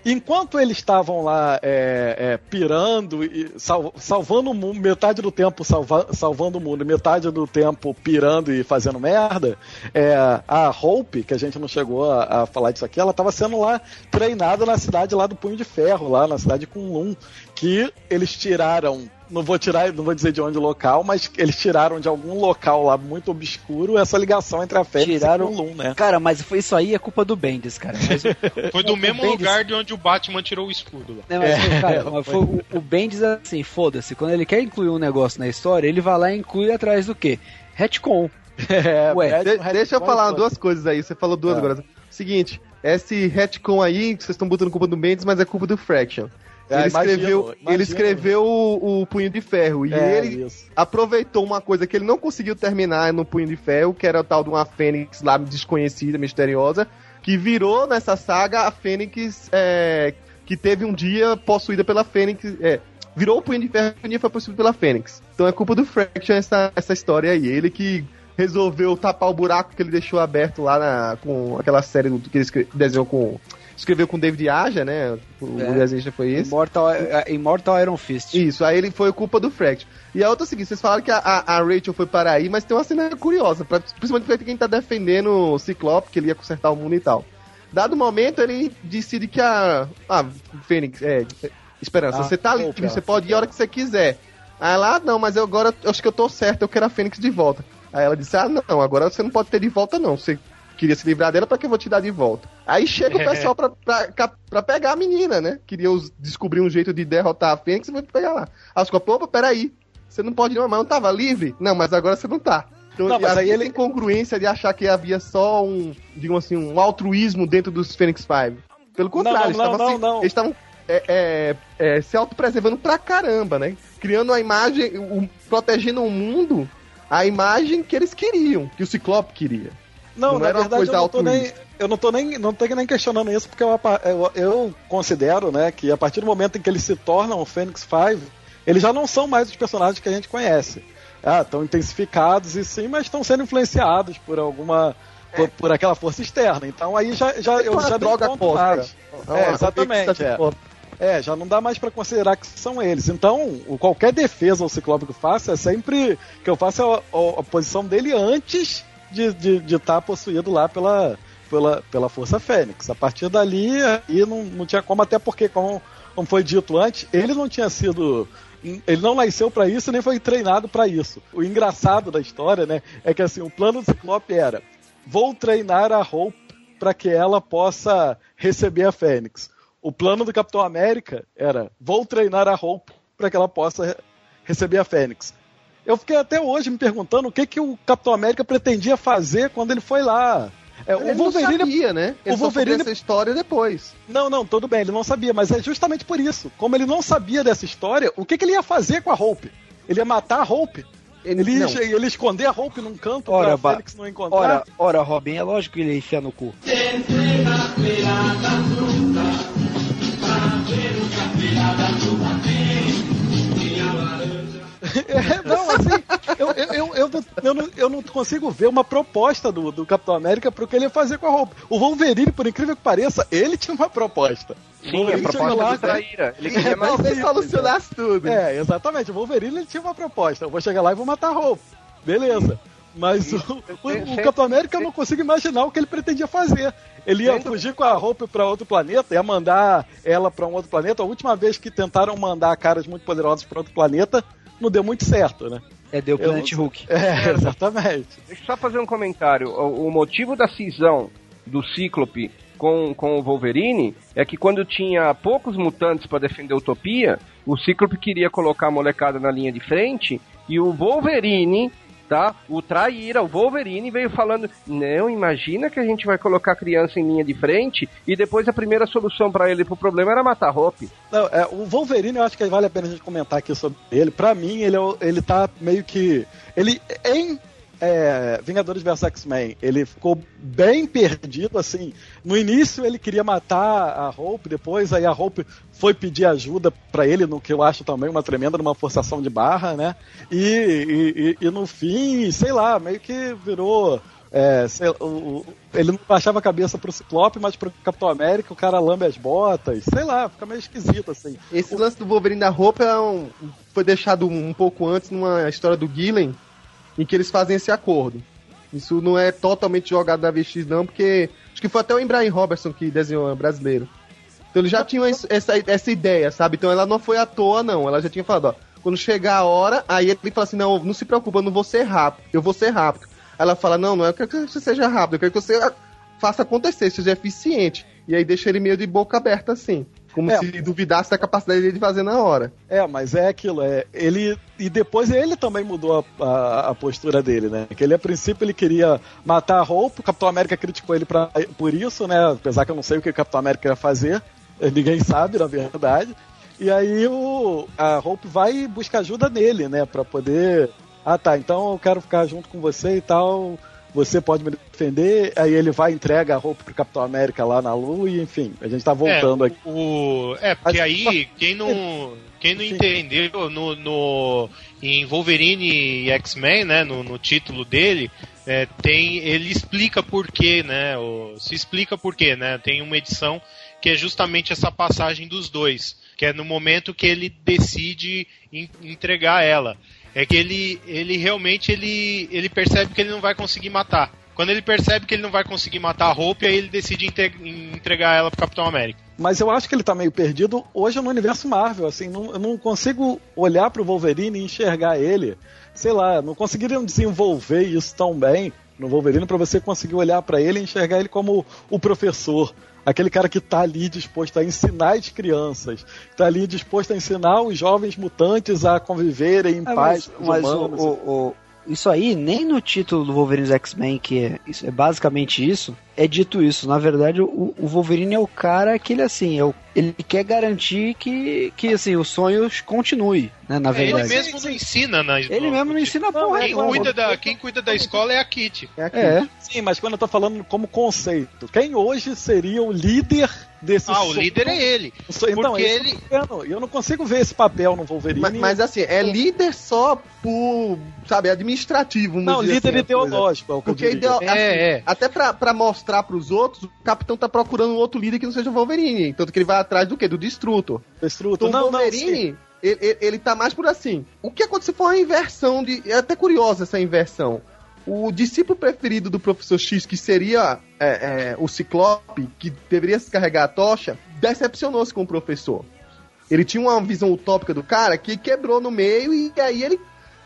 Enquanto eles estavam lá é, é, pirando, e sal, salvando o mundo, metade do tempo salva, salvando o mundo, metade do tempo pirando e fazendo merda, é, a Hope, que a gente não chegou a, a falar disso aqui, ela estava sendo lá treinada na cidade lá do Punho de Ferro, lá na cidade de Kunlun, que eles tiraram... Não vou tirar, não vou dizer de onde o local, mas eles tiraram de algum local lá muito obscuro essa ligação entre a Fênix tiraram... e o Loom, né? Cara, mas foi isso aí, é culpa do Bendis, cara. Mas, foi do o, mesmo o Bendis... lugar de onde o Batman tirou o escudo lá. Não, mas, é, cara, mas foi... o, o Bendis, assim, foda-se, quando ele quer incluir um negócio na história, ele vai lá e inclui atrás do quê? Retcon. É, Ué, de, deixa eu falar duas coisas aí, você falou duas ah. agora. Seguinte, esse retcon aí, que vocês estão botando culpa do Bendis, mas é culpa do Fraction. Ele, ah, imagino, escreveu, imagino. ele escreveu o, o Punho de Ferro, e é, ele isso. aproveitou uma coisa que ele não conseguiu terminar no Punho de Ferro, que era o tal de uma Fênix lá desconhecida, misteriosa, que virou nessa saga a Fênix é, que teve um dia possuída pela Fênix, é, virou o Punho de Ferro e um dia foi possuída pela Fênix. Então é culpa do Fraction essa, essa história aí, ele que resolveu tapar o buraco que ele deixou aberto lá na, com aquela série que ele desenhou com... Escreveu com o David Aja, né? O é. desenho já foi esse. Immortal, Immortal Iron Fist. Isso, aí ele foi culpa do Fraction. E a outra é o seguinte, vocês falaram que a, a Rachel foi para aí, mas tem uma cena curiosa, pra, principalmente pra quem tá defendendo o Ciclope, que ele ia consertar o mundo e tal. Dado o momento, ele decide que a... Ah, Fênix, é... Esperança, ah, você tá livre, você pode ir a hora que você quiser. Aí lá, não, mas eu agora eu acho que eu tô certo, eu quero a Fênix de volta. Aí ela disse, ah, não, agora você não pode ter de volta, não, você... Queria se livrar dela, pra que eu vou te dar de volta? Aí chega o pessoal pra, pra, pra pegar a menina, né? Queria os, descobrir um jeito de derrotar a Fênix e vai pegar lá. Aí os copos, opa, peraí. Você não pode não, mas não tava livre? Não, mas agora você não tá. Então, não, mas aí ele tem incongruência de achar que havia só um, digamos assim, um altruísmo dentro dos Fênix Five. Pelo contrário, não, não, eles estavam... Assim, eles estavam é, é, é, se autopreservando pra caramba, né? Criando a imagem, o, protegendo o mundo, a imagem que eles queriam, que o Ciclope queria. Não, não, na verdade eu não, tô nem, eu não tô nem não tô nem questionando isso, porque eu, eu, eu considero, né, que a partir do momento em que eles se tornam o Fênix Five, eles já não são mais os personagens que a gente conhece. Ah, estão intensificados e sim, mas estão sendo influenciados por alguma... Por, por aquela força externa. Então aí já, já eu já dei conta. É, exatamente, é. É, já não dá mais pra considerar que são eles. Então, qualquer defesa ao Ciclope que eu faço, é sempre que eu faço a, a, a posição dele antes... de estar de, de possuído lá pela, pela, pela Força Fênix. A partir dali, aí não, não tinha como, até porque, como, como foi dito antes, ele não tinha sido... Ele não nasceu pra isso e nem foi treinado pra isso. O engraçado da história, né, é que assim, o plano do Ciclope era: vou treinar a Hope pra que ela possa receber a Fênix. O plano do Capitão América era: vou treinar a Hope pra que ela possa receber a Fênix. Eu fiquei até hoje me perguntando o que, que o Capitão América pretendia fazer quando ele foi lá. É, ele o Wolverine não sabia, né? Ele o Wolverine só essa história depois. Não, não, tudo bem, ele não sabia, mas é justamente por isso. Como ele não sabia dessa história, o que, que ele ia fazer com a Hope? Ele ia matar a Hope? Ele, ele, ele esconder a Hope num canto ora, pra o Félix não encontrar? Ora, ora, Robin, é lógico que ele enfia no cu. É, não, assim, eu, eu, eu, eu, eu, não, eu não consigo ver uma proposta do, do Capitão América pro que ele ia fazer com a roupa. O Wolverine, por incrível que pareça, ele tinha uma proposta. Sim, a proposta lá, do traíra. Ele queria é, mais que ele solucionasse tudo. É, exatamente. O Wolverine, ele tinha uma proposta. Eu vou chegar lá e vou matar a roupa. Beleza. Mas o, o, o Capitão América, eu não consigo imaginar o que ele pretendia fazer. Ele ia fugir com a Hope pra outro planeta, ia mandar ela pra um outro planeta. A última vez que tentaram mandar caras muito poderosos pra outro planeta, não deu muito certo, né? É, deu pro Planet Hulk. É, exatamente. Deixa eu só fazer um comentário. O, o motivo da cisão do Cíclope com, com o Wolverine é que quando tinha poucos mutantes pra defender a Utopia, o Cíclope queria colocar a molecada na linha de frente e o Wolverine... Tá? O traíra, o Wolverine, veio falando: não, imagina que a gente vai colocar a criança em linha de frente. E depois a primeira solução pra ele pro problema era matar a Hope. Não, é, o Wolverine, eu acho que vale a pena a gente comentar aqui sobre ele. Pra mim, ele, ele tá meio que... Ele, em é, Vingadores vs X-Men, ele ficou bem perdido, assim. No início ele queria matar a Hope, depois aí a Hope foi pedir ajuda pra ele, no que eu acho também uma tremenda, numa forçação de barra, né? E, e, e no fim, sei lá, meio que virou... É, sei, o, ele não baixava a cabeça pro Ciclope, mas pro Capitão América o cara lambe as botas, sei lá, fica meio esquisito, assim. Esse o... lance do Wolverine da roupa é um, foi deixado um pouco antes numa história do Gillen, em que eles fazem esse acordo. Isso não é totalmente jogado na V X, não, porque acho que foi até o Brian Robertson que desenhou, brasileiro. Então ele já tinha essa, essa ideia, sabe? Então ela não foi à toa, não. Ela já tinha falado, ó, quando chegar a hora, aí ele fala assim, não, não se preocupa, eu não vou ser rápido, eu vou ser rápido. Aí ela fala, não, não, eu quero que você seja rápido, eu quero que você faça acontecer, seja eficiente. E aí deixa ele meio de boca aberta, assim. Como é, se duvidasse da capacidade dele de fazer na hora. É, mas é aquilo, é, ele... E depois ele também mudou a, a, a postura dele, né? Que ele, a princípio, ele queria matar a Hope, o Capitão América criticou ele pra, por isso, né? Apesar que eu não sei o que o Capitão América ia fazer, ninguém sabe, na verdade. E aí o, a Hope vai e busca ajuda nele, né? Pra poder... Ah, tá, então eu quero ficar junto com você e tal... Você pode me defender, aí ele vai e entrega a roupa pro Capitão América lá na Lua e enfim, a gente tá voltando é, aqui. O, é, porque aí, quem não, quem não entendeu no, no, em Wolverine e X-Men, né, no, no título dele, é, tem, ele explica por quê, né, o, se explica por quê, né, tem uma edição que é justamente essa passagem dos dois, que é no momento que ele decide in, entregar ela. É que ele, ele realmente ele, ele percebe que ele não vai conseguir matar. Quando ele percebe que ele não vai conseguir matar a Hope, aí ele decide entregar ela pro Capitão América. Mas eu acho que ele tá meio perdido hoje no universo Marvel, assim, não, eu não consigo olhar pro Wolverine e enxergar ele. Sei lá, não conseguiriam desenvolver isso tão bem no Wolverine pra você conseguir olhar pra ele e enxergar ele como o professor. Aquele cara que tá ali disposto a ensinar as crianças, que tá ali disposto a ensinar os jovens mutantes a conviverem em ah, paz com os humanos. O, o, o, isso aí, nem no título do Wolverine X-Men, que é, isso, é basicamente isso, é dito isso. Na verdade, o, o Wolverine é o cara que ele, assim, é o, ele quer garantir que, que assim, os sonhos continuem, né, na é, verdade. Ele mesmo não ensina. Na, ele no, mesmo não ensina a porra. Quem, claro. cuida da, quem cuida da escola é a Kitty. É a Kitty. É. Sim, mas quando eu tô falando como conceito, quem hoje seria o líder desse... Ah, o so... líder é ele. So... Então, porque ele... E eu não consigo ver esse papel no Wolverine. Mas, mas assim, é líder só por, sabe, administrativo. Não, líder assim, ideológico. É o que porque eu ideo... é, assim, é. Até pra, pra mostrar para os outros, o Capitão tá procurando um outro líder que não seja o Wolverine, tanto que ele vai atrás do quê? Do Destruto. Destruto. Então, o Wolverine, não, ele, ele tá mais por assim. O que aconteceu foi uma inversão de... É até curiosa essa inversão. O discípulo preferido do Professor X, que seria é, é, o Ciclope, que deveria se carregar a tocha, decepcionou-se com o professor. Ele tinha uma visão utópica do cara que quebrou no meio e aí ele,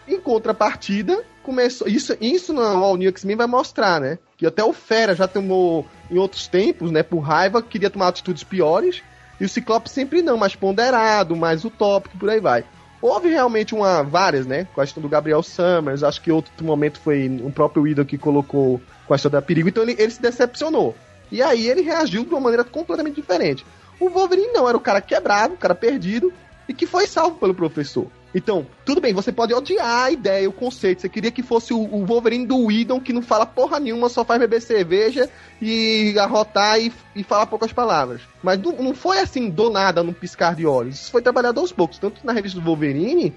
em contrapartida, começou... Isso, isso no All New X-Men vai mostrar, né? E até o Fera já tomou em outros tempos, né? Por raiva, queria tomar atitudes piores. E o Ciclope sempre não, mais ponderado, mais utópico, por aí vai. Houve realmente uma, várias, né? Com a questão do Gabriel Summers, acho que outro momento foi o próprio Idol que colocou com a questão da Perigo. Então ele, ele se decepcionou. E aí ele reagiu de uma maneira completamente diferente. O Wolverine não, era o cara quebrado, o cara perdido, e que foi salvo pelo professor. Então, tudo bem, você pode odiar a ideia, o conceito. Você queria que fosse o, o Wolverine do Whedon, que não fala porra nenhuma, só faz beber cerveja e arrotar e, e falar poucas palavras. Mas não, não foi assim, do nada, num piscar de olhos. Isso foi trabalhado aos poucos. Tanto que na revista do Wolverine,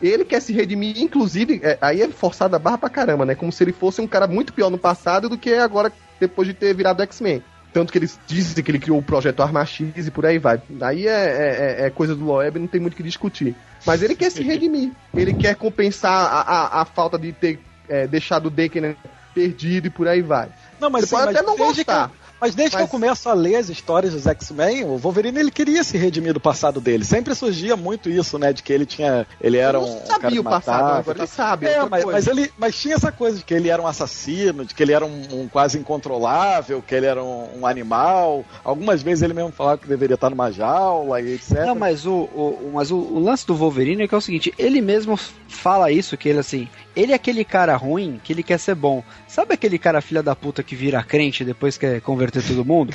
ele quer se redimir, inclusive, é, aí é forçado a barra pra caramba, né? Como se ele fosse um cara muito pior no passado do que agora, depois de ter virado X-Men. Tanto que eles dizem que ele criou o projeto Arma X e por aí vai. Aí é, é, é coisa do Loeb, não tem muito o que discutir. Mas ele quer se redimir. Ele quer compensar a, a, a falta de ter é, deixado o Deckner perdido e por aí vai. Não, mas, Você sim, pode mas até não gostar. Que... Mas desde Mas... que eu começo a ler as histórias dos X-Men, o Wolverine, ele queria se redimir do passado dele. Sempre surgia muito isso, né? De que ele tinha... Ele era um cara que matava, o passado, agora ele sabe. É, mas, mas, ele, mas tinha essa coisa de que ele era um assassino, de que ele era um, um quase incontrolável, que ele era um, um animal. Algumas vezes ele mesmo falava que deveria estar numa jaula e etcétera. Não, mas o, o, mas o, o lance do Wolverine é que é o seguinte, ele mesmo fala isso, que ele assim... Ele é aquele cara ruim que ele quer ser bom. Sabe aquele cara filha da puta que vira crente e depois quer converter todo mundo?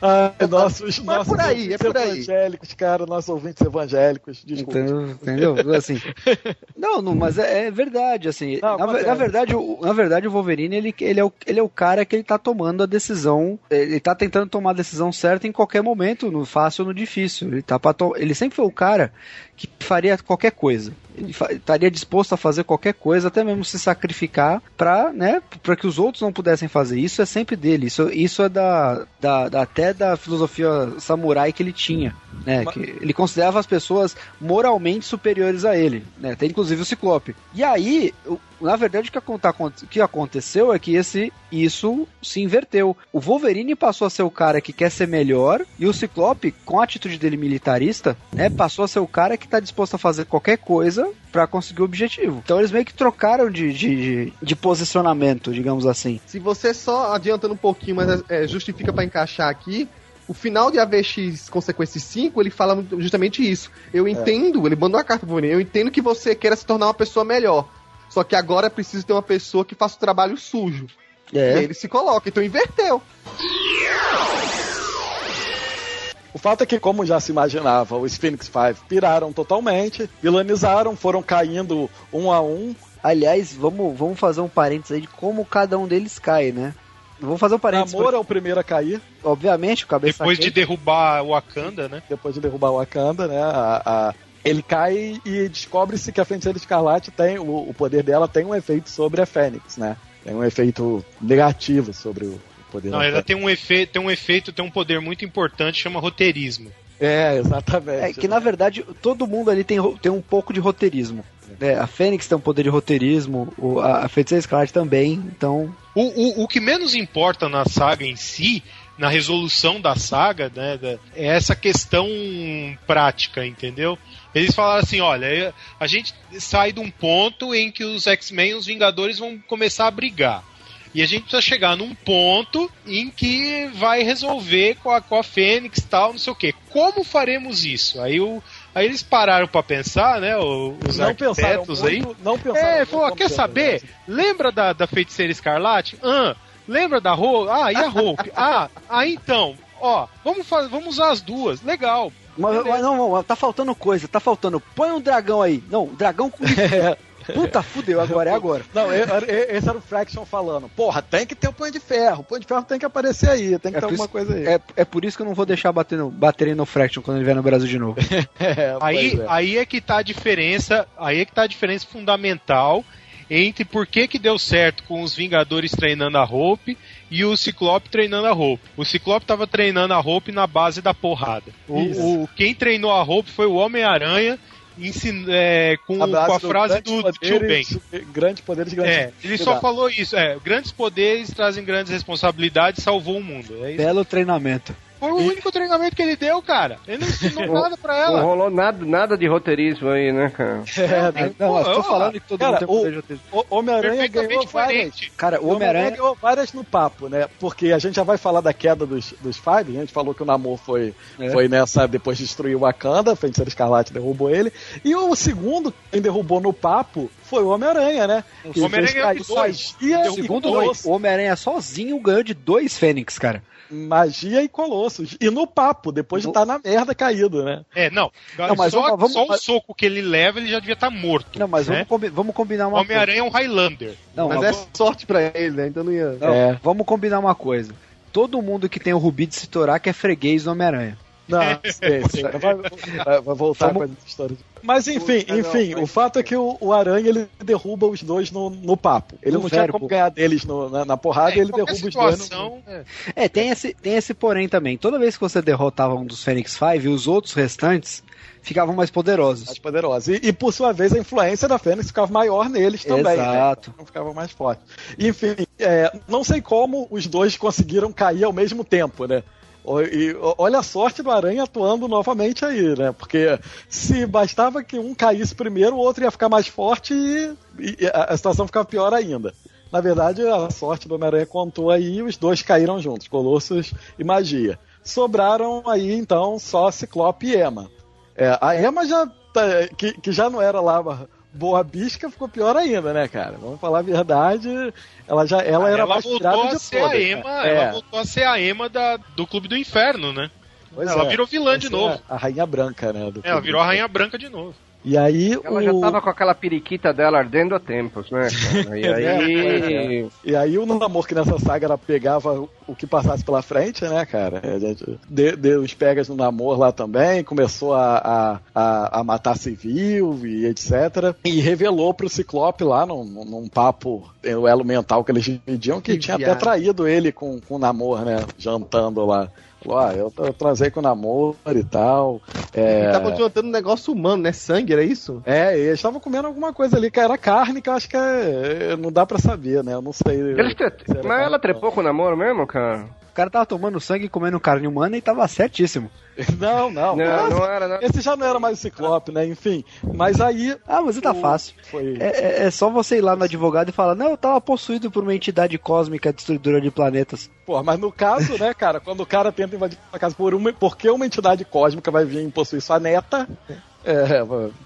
Ai, nossos, Mas nossos por aí, é por aí. evangélicos, cara, nossos ouvintes evangélicos, desculpa. Então, entendeu? Assim, não, não, mas é, é verdade, assim. Não, na, na, verdade, o, na verdade, o Wolverine, ele, ele, é o, ele é o cara que ele tá tomando a decisão, ele tá tentando tomar a decisão certa em qualquer momento, no fácil ou no difícil. Ele, tá pra to- ele sempre foi o cara que faria qualquer coisa. Ele fa- estaria disposto a fazer qualquer coisa, até mesmo se sacrificar pra, né, pra que os outros não pudessem fazer. Isso é sempre dele, isso, isso é da, da, da até da filosofia samurai que ele tinha, né? Mas... que ele considerava as pessoas moralmente superiores a ele, né? Tem inclusive o Ciclope. E aí, na verdade, o que aconteceu é que esse, isso se inverteu. O Wolverine passou a ser o cara que quer ser melhor, e o Ciclope, com a atitude dele militarista, né, passou a ser o cara que tá disposto a fazer qualquer coisa pra conseguir o objetivo. Então eles meio que trocaram de, de, de, de posicionamento, digamos assim. Se você só, adiantando um pouquinho, mas é, justifica pra encaixar aqui, o final de A V X Consequência cinco, ele fala justamente isso. Eu entendo, é. ele mandou uma carta pro Wolverine, eu entendo que você queira se tornar uma pessoa melhor, só que agora é preciso ter uma pessoa que faça o trabalho sujo. É. E aí ele se coloca, então inverteu. O fato é que, como já se imaginava, os Phoenix Five piraram totalmente, vilanizaram, foram caindo um a um. Aliás, vamos, vamos fazer um parênteses aí de como cada um deles cai, né? Vou fazer um parênteses. Namor é o primeiro a cair. Obviamente, o cabeça Depois quente. de derrubar o Wakanda, né? Depois de derrubar o Wakanda, né? A... a... Ele cai e descobre-se que a Feiticeira Escarlate tem, o, o poder dela tem um efeito sobre a Fênix, né? Tem um efeito negativo sobre o poder Não, dela. Ela tem um, efe, tem um efeito, tem um poder muito importante, chama roteirismo. É, exatamente. É que, né? Na verdade, todo mundo ali tem, tem um pouco de roteirismo. É, a Fênix tem um poder de roteirismo, a, a Feiticeira Escarlate também, então... O, o, o que menos importa na saga em si... na resolução da saga, né, da, é essa questão prática, entendeu? Eles falaram assim, olha, a gente sai de um ponto em que os X-Men, os Vingadores vão começar a brigar. E a gente precisa chegar num ponto em que vai resolver com a, com a Fênix e tal, não sei o quê. Como faremos isso? Aí o... Aí eles pararam pra pensar, né, os não arquitetos muito, aí. Não pensaram. É, falou, quer saber? Lembra da, da Feiticeira Escarlate? Ah, lembra da Hulk? Ah, e a Hulk? ah, ah, então, ó, vamos, fazer, vamos usar as duas, legal. Mas, mas não, não, tá faltando coisa, tá faltando. Põe um dragão aí. Não, dragão com... Puta, fudeu, agora é agora. Não, esse era o Fraction falando. Porra, tem que ter o Punho de Ferro. O Punho de Ferro tem que aparecer aí, tem que é ter alguma isso, coisa aí. É, é por isso que eu não vou deixar bater no, baterem no Fraction quando ele vier no Brasil de novo. é, aí, é. aí é que tá a diferença, aí é que tá a diferença fundamental entre por que que deu certo com os Vingadores treinando a Hope e o Ciclope treinando a Hope. O Ciclope tava treinando a Hope na base da porrada. O, o, quem treinou a Hope foi o Homem-Aranha. Ensino, é, com, a com a frase do Tio Ben. Grandes poderes, grandes é, ele só falou isso, é, grandes poderes trazem grandes responsabilidades, salvou o mundo. É isso. Belo treinamento. Foi o único treinamento que ele deu, cara. Ele não ensinou nada pra ela. Não rolou nada, nada de roteirismo aí, né, cara? É, não, não, não eu tô falando que todo mundo tem poder de roteirismo. O Homem-Aranha ganhou diferente. várias. Cara, o Homem-Aranha ganhou várias no papo, né? Porque a gente já vai falar da queda dos, dos Five. A gente falou que o Namor foi, é. foi nessa, depois destruiu o Wakanda, a Feiticeira Escarlate derrubou ele. E o segundo, quem derrubou no papo foi o Homem-Aranha, né? O Homem-Aranha ganhou dois. Segundo dois. O Homem-Aranha sozinho ganhou de dois Fênix, cara. Magia e Colossos. E no papo, depois de estar tá na merda caído, né? É, não. não mas só, vamos, só o soco que ele leva, ele já devia estar tá morto. Não, mas né? vamos, combi vamos combinar uma Homem-Aranha coisa. Homem-Aranha é um Highlander. Não, mas, mas é vamos... sorte pra ele, né? Então não ia... Não, é. Vamos combinar uma coisa. Todo mundo que tem o Rubi de Citorac é freguês do Homem-Aranha. Não, sei, sei. Vai, vai, vai voltar Vamos... com essa história. Mas enfim, enfim, o fato é que o, o Aranha ele derruba os dois no, no papo. Ele no não tinha como ganhar deles no, na, na porrada é, e ele derruba situação, os dois. No... É, é tem, esse, tem esse porém também. Toda vez que você derrotava um dos Fênix Five, os outros restantes ficavam mais poderosos. Mais poderosos. E, e por sua vez a influência da Fênix ficava maior neles também. Exato. Né? Então ficavam mais fortes. Enfim, é, não sei como os dois conseguiram cair ao mesmo tempo, né? E olha a sorte do Aranha atuando novamente aí, né? Porque se bastava que um caísse primeiro, o outro ia ficar mais forte e a situação ficava pior ainda. Na verdade, a sorte do Homem-Aranha contou aí e os dois caíram juntos, Colossus e Magia. Sobraram aí, então, só Ciclope e Emma. É, a Emma, já tá, que, que já não era lá... boa bisca, ficou pior ainda, né, cara? Vamos falar a verdade, ela já ela ah, era ela mais pirada de ser todas, a Emma, é. Ela voltou a ser a Emma da, do Clube do Inferno, né? Pois ela é, virou vilã de novo. A Rainha Branca, né? Do é, ela virou a Rainha Branca de novo. E aí ela o... já tava com aquela periquita dela ardendo há tempos, né, cara? E aí... é, e aí o namoro que nessa saga ela pegava o que passasse pela frente, né, cara? A gente deu os pegas no namoro lá também, começou a, a, a matar civil e etcétera. E revelou pro Ciclope lá, num, num papo, o elo mental que eles dividiam, que, que tinha viagem. Até traído ele com, com o namoro, né? Jantando lá. Falou, ah, eu, eu transei com o namoro e tal. É... Ele tava jantando um negócio humano, né? Sangue, era isso? É, eles estavam comendo alguma coisa ali, que era carne, que eu acho que é... não dá pra saber, né? Eu não sei. Eles tre... se Mas ela carne. Trepou com o namoro mesmo, cara? O cara tava tomando sangue e comendo carne humana e tava certíssimo. Não, não. não, mas, não, era, não. Esse já não era mais o Ciclope, né? Enfim. Mas aí... Ah, mas tá o... fácil. Foi... É, é, é só você ir lá no advogado e falar, não, eu tava possuído por uma entidade cósmica destruidora de planetas. Pô, mas no caso, né, cara, quando o cara tenta invadir a casa por uma... Por que uma entidade cósmica vai vir possuir sua neta? É,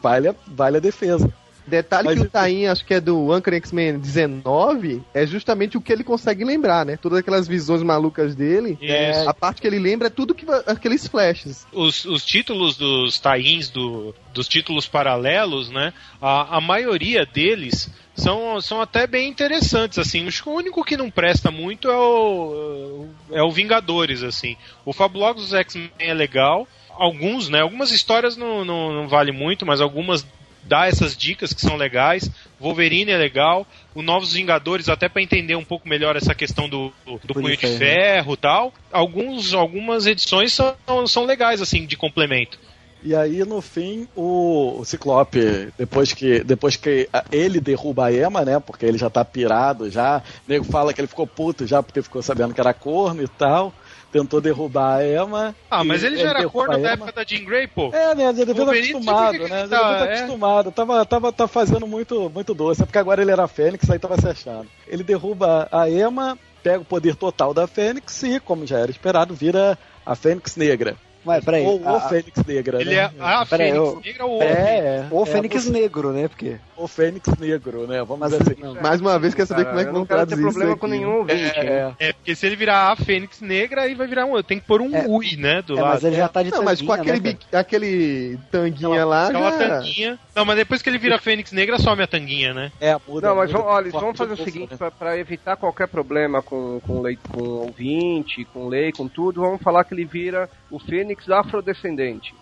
vale, vale a defesa. Detalhe mas que o Tain, acho que é do Anchor X-Men dezenove, é justamente o que ele consegue lembrar, né? Todas aquelas visões malucas dele, é. A parte que ele lembra é tudo que aqueles flashes. Os, os títulos dos Tains, do, dos títulos paralelos, né? A, a maioria deles são, são até bem interessantes, assim. Acho que o único que não presta muito é o, é o Vingadores, assim. O Fabulogos dos X-Men é legal. Alguns, né? Algumas histórias não, não, não valem muito, mas algumas... dá essas dicas que são legais. Wolverine é legal, o Novos Vingadores até para entender um pouco melhor essa questão do, do Punho de Ferro e tal. Alguns, algumas edições são, são legais, assim, de complemento. E aí, no fim, o, o Ciclope, depois que, depois que ele derruba a Emma, né, porque ele já tá pirado já, o nego fala que ele ficou puto já porque ficou sabendo que era corno e tal. Tentou derrubar a Emma. Ah, mas ele já era corno da época da Jean Grey, pô. É, né? Ele devia estar acostumado, né? Ele devia estar acostumado. Tava, tava, tava fazendo muito, muito doce. É porque agora ele era Fênix, aí tava se achando. Ele derruba a Emma, pega o poder total da Fênix e, como já era esperado, vira a Fênix Negra. Mas, peraí, ou a, o Fênix Negra, né? Ele é a peraí, Fênix o, Negra ou é, o Fênix é, Negro, né? Porque... O Fênix Negro, né? Vamos dizer assim. Não, mais uma vez, quer saber cara, como é que vão traduzir isso? Não quero ter problema com nenhum ouvinte. É, é. é, porque se ele virar a Fênix Negra, aí vai virar um... Tem que pôr um é. U I, né? Do é, lado. Mas ele já tá de não, tanguinha, mas com aquele, né, aquele tanguinha aquela, lá... Aquela já... tanguinha. Não, mas depois que ele vira a Fênix Negra, some a tanguinha, né? É, muda. Não, mas muda, olha, vamos fazer o seguinte, pra, pra evitar qualquer problema com, com, lei, com ouvinte, com lei, com tudo, vamos falar que ele vira o Fênix afrodescendente.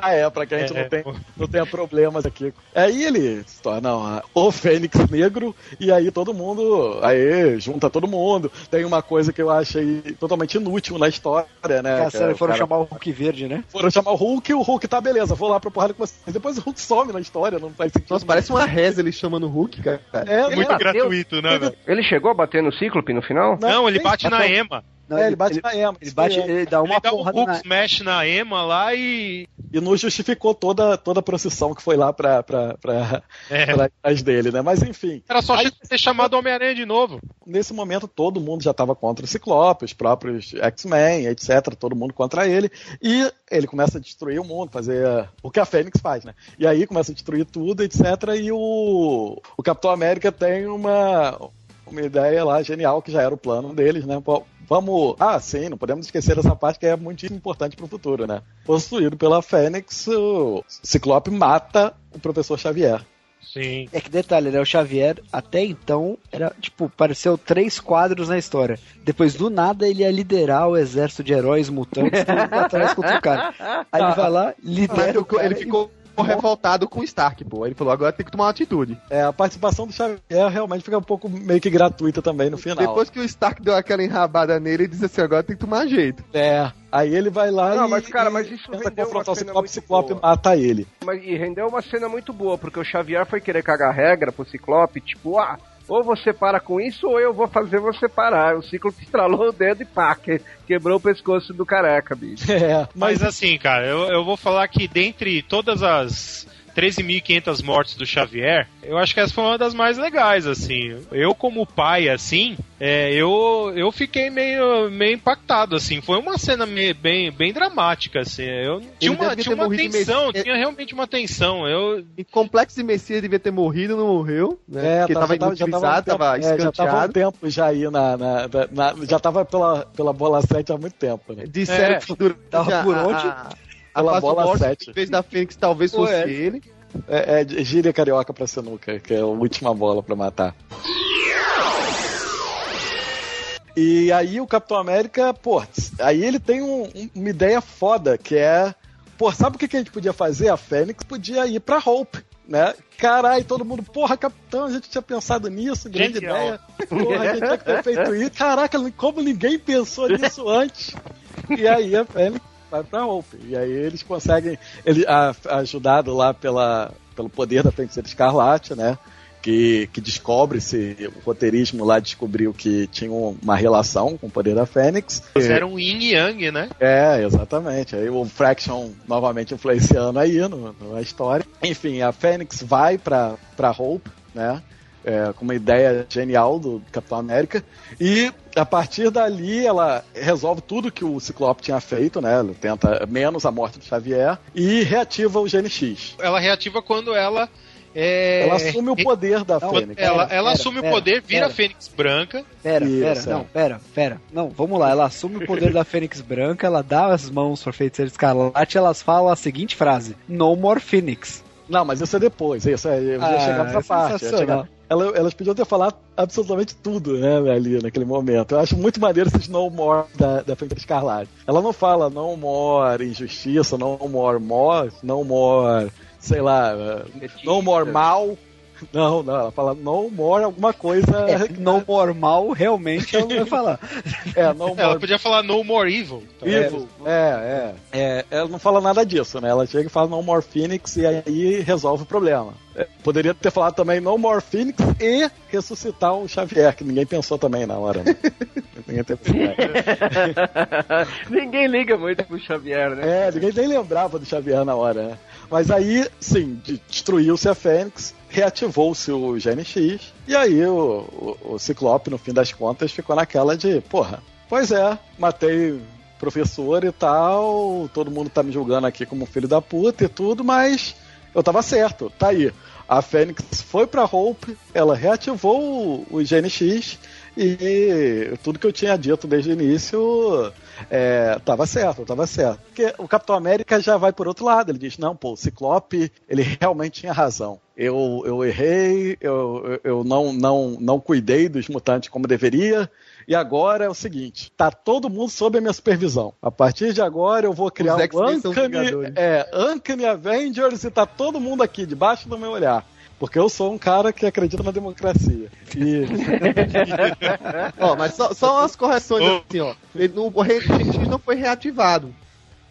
Ah, é, pra que a gente é. não, tenha, não tenha problemas aqui. Aí ele se torna uma, o Fênix Negro, e aí todo mundo, aí junta todo mundo. Tem uma coisa que eu achei totalmente inútil na história, né? É, sério, foram cara... chamar o Hulk Verde, né? Foram chamar o Hulk, e o Hulk, tá, beleza, vou lá pra porrada com vocês. Depois o Hulk some na história, não faz sentido. Nossa, parece uma reza ele chamando o Hulk, cara. É, muito bateu... gratuito, né, velho? Ele chegou a bater no Cíclope no final? Não, não ele bate bateu... na Emma. Não, é, ele bate ele, na Emma. Ele, bate, ele dá uma ele porrada dá um Hulk na... Smash na Emma lá e e não justificou toda, toda a procissão que foi lá pra, pra, pra, é. pra trás dele, né? Mas enfim. Era só aí, ter chamado Homem-Aranha de novo. Nesse momento, todo mundo já estava contra o Ciclope, os próprios X-Men, etcétera. Todo mundo contra ele. E ele começa a destruir o mundo, fazer o que a Fênix faz, né? E aí começa a destruir tudo, etcétera. E o, o Capitão América tem uma, uma ideia lá genial, que já era o plano deles, né? Vamos... Ah, sim, não podemos esquecer essa parte que é muito importante pro futuro, né? Possuído pela Fênix, o Ciclope mata o Professor Xavier. Sim. É que detalhe, né? O Xavier, até então, era tipo, pareceu três quadros na história. Depois, do nada, ele ia liderar o exército de heróis mutantes que iam atrás contra o cara. Aí ele vai lá, lidera o cara. Ele ficou... Ficou revoltado com o Stark, pô. Ele falou, agora tem que tomar uma atitude. É, a participação do Xavier realmente fica um pouco meio que gratuita também no final. Depois que o Stark deu aquela enrabada nele, ele disse assim, agora tem que tomar jeito. É, aí ele vai lá Não, e... mas, cara, mas isso rendeu uma cena Ciclope, muito Ciclope boa. Mata ele. Mas, e rendeu uma cena muito boa, porque o Xavier foi querer cagar a regra pro Ciclope, tipo, ah... ou você para com isso, ou eu vou fazer você parar. O Ciclope estralou o dedo e pá, que, quebrou o pescoço do careca, bicho. É, mas... mas assim, cara, eu, eu vou falar que dentre todas as treze mil e quinhentas mortes do Xavier, eu acho que essa foi uma das mais legais, assim. Eu, como pai, assim, é, eu, eu fiquei meio, meio impactado, assim. Foi uma cena meio, bem, bem dramática, assim. Eu, tinha uma, tinha uma tensão, Messias... tinha realmente uma tensão. Eu... O Complexo de Messias devia ter morrido, não morreu, né? É, porque tava inutilizado, tava escanteado. Já tava há um tempo já aí, na, na, na, na, já tava pela, pela bola sete há muito tempo, né? Disseram é. que tava por onde... A... A bola sete. Em vez da Fênix, talvez fosse Ué. ele. É, é gíria carioca pra sinuca, que é a última bola pra matar. E aí o Capitão América, pô, aí ele tem um, um, uma ideia foda, que é... Pô, sabe o que, que a gente podia fazer? A Fênix podia ir pra Hope, né? Caralho, todo mundo, porra, Capitão, a gente tinha pensado nisso, grande Genial. ideia. Porra, a gente tinha que ter feito isso. Caraca, como ninguém pensou nisso antes. E aí a Fênix... vai pra Hope. E aí eles conseguem, ele, a, ajudado lá pela, pelo poder da Feiticeira Escarlate, né? Que, que descobre-se, o roteirismo lá descobriu que tinha uma relação com o poder da Fênix. Eles eram yin e yang, né? É, exatamente. Aí o Fraction novamente influenciando aí no, na história. Enfim, a Fênix vai pra, pra Hope, né? É, com uma ideia genial do Capitão América, e a partir dali ela resolve tudo que o Ciclope tinha feito, né? Ela tenta menos a morte do Xavier e reativa o Gene X. Ela reativa quando ela é... ela assume o poder da não, Fênix. Ela, ela pera, assume pera, o poder, vira pera. a Fênix Branca. Pera, Isso, pera, é. não, pera, pera. Não, vamos lá. Ela assume o poder da Fênix Branca, ela dá as mãos pra Feiticeira Escarlate, elas falam a seguinte frase: No more Phoenix. Não, mas isso é depois, isso é, eu ah, ia chegar nessa é parte. Chegar, ela, elas podiam ter falado absolutamente tudo, né, ali naquele momento. Eu acho muito maneiro esses no more da, da Feiticeira Escarlate. Ela não fala no more injustiça, no more more, no more, sei lá, no more mal. Não, não, ela fala no more alguma coisa. É, no more mal, realmente ela não ia falar. É, no more... Ela podia falar no more evil. Tá? Evil, é, é, é. Ela não fala nada disso, né? Ela chega e fala no more Phoenix e aí resolve o problema. Poderia ter falado também no more Phoenix e ressuscitar o Xavier, que ninguém pensou também na hora, né? ninguém, ninguém liga muito pro Xavier, né? É, ninguém nem lembrava do Xavier na hora, né? Mas aí, sim, destruiu-se a Fênix, reativou-se o Gene X, e aí o, o, o Ciclope, no fim das contas, ficou naquela de, porra, pois é, matei professor e tal, todo mundo tá me julgando aqui como filho da puta e tudo, mas eu tava certo, tá aí. A Fênix foi pra Hope, ela reativou o, o Gene X, e tudo que eu tinha dito desde o início é, tava certo, tava certo. Porque o Capitão América já vai por outro lado, ele diz, não, pô, o Ciclope, ele realmente tinha razão. Eu, eu errei, eu, eu não, não, não cuidei dos mutantes como deveria, e agora é o seguinte, tá todo mundo sob a minha supervisão. A partir de agora eu vou criar o um Uncanny, é, Uncanny Avengers e tá todo mundo aqui, debaixo do meu olhar. Porque eu sou um cara que acredita na democracia. E... ó, mas só, só umas correções assim, ó. Ele não, o X não foi reativado.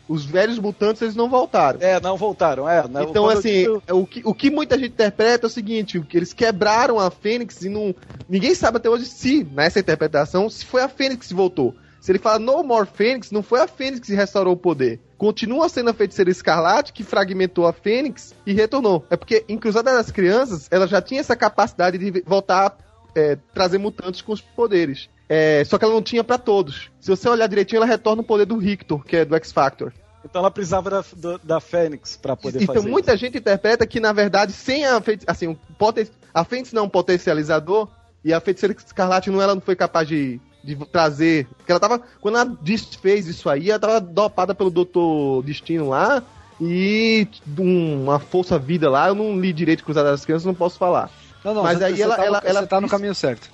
Os velhos mutantes, eles não voltaram. É, não voltaram, é. Não, então, assim, digo... o, que, o que muita gente interpreta é o seguinte, que eles quebraram a Fênix e não... Ninguém sabe até hoje se, nessa interpretação, se foi a Fênix que voltou. Se ele fala No More Fênix, não foi a Fênix que restaurou o poder. Continua sendo a Feiticeira Escarlate, que fragmentou a Fênix e retornou. É porque em Cruzada das Crianças, ela já tinha essa capacidade de voltar a é, trazer mutantes com os poderes. É, só que ela não tinha pra todos. Se você olhar direitinho, ela retorna o poder do Rictor, que é do X-Factor. Então ela precisava da, da, da Fênix pra poder então, fazer isso. Então muita gente interpreta que, na verdade, sem a Feiticeira... Assim, um poten... a Fênix não é um potencializador, e a Feiticeira Escarlate não, ela não foi capaz de... de trazer, porque ela tava, quando ela desfez isso aí, ela tava dopada pelo Doutor Destino lá e uma força vida lá, eu não li direito Cruzada das Crianças, não posso falar. Não, não, mas você, aí você ela, tá, ela, no, ela tá fez... no caminho certo.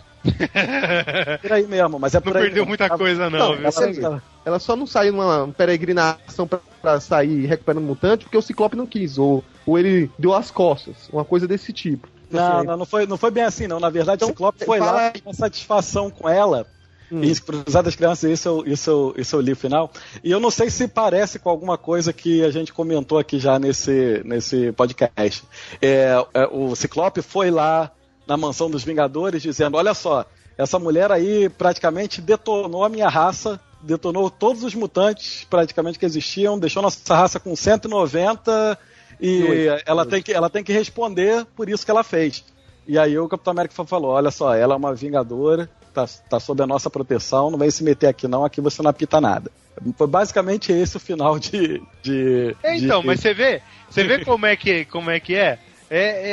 Por aí mesmo, mas é por não aí perdeu mesmo. Muita coisa não, não viu? Ela, ela só não saiu numa peregrinação pra, pra sair recuperando o mutante, porque o Ciclope não quis, ou, ou ele deu as costas, uma coisa desse tipo. Não, não, não, foi, não foi bem assim não, na verdade então, o Ciclope foi fala... lá com satisfação com ela. Hum. Isso, Cruzada das Crianças, isso eu, isso, eu, isso eu li o final. E eu não sei se parece com alguma coisa que a gente comentou aqui já nesse, nesse podcast. É, é, o Ciclope foi lá na mansão dos Vingadores dizendo, olha só, essa mulher aí praticamente detonou a minha raça, detonou todos os mutantes praticamente que existiam, deixou nossa raça com cento e noventa e Ui, ela, tem que, ela tem que responder por isso que ela fez. E aí o Capitão América falou, olha só, ela é uma vingadora, Tá, tá sob a nossa proteção, não vem se meter aqui não, aqui você não apita nada. Foi basicamente esse o final de... de então, de... mas você vê, você vê como é que, como é, que é? É,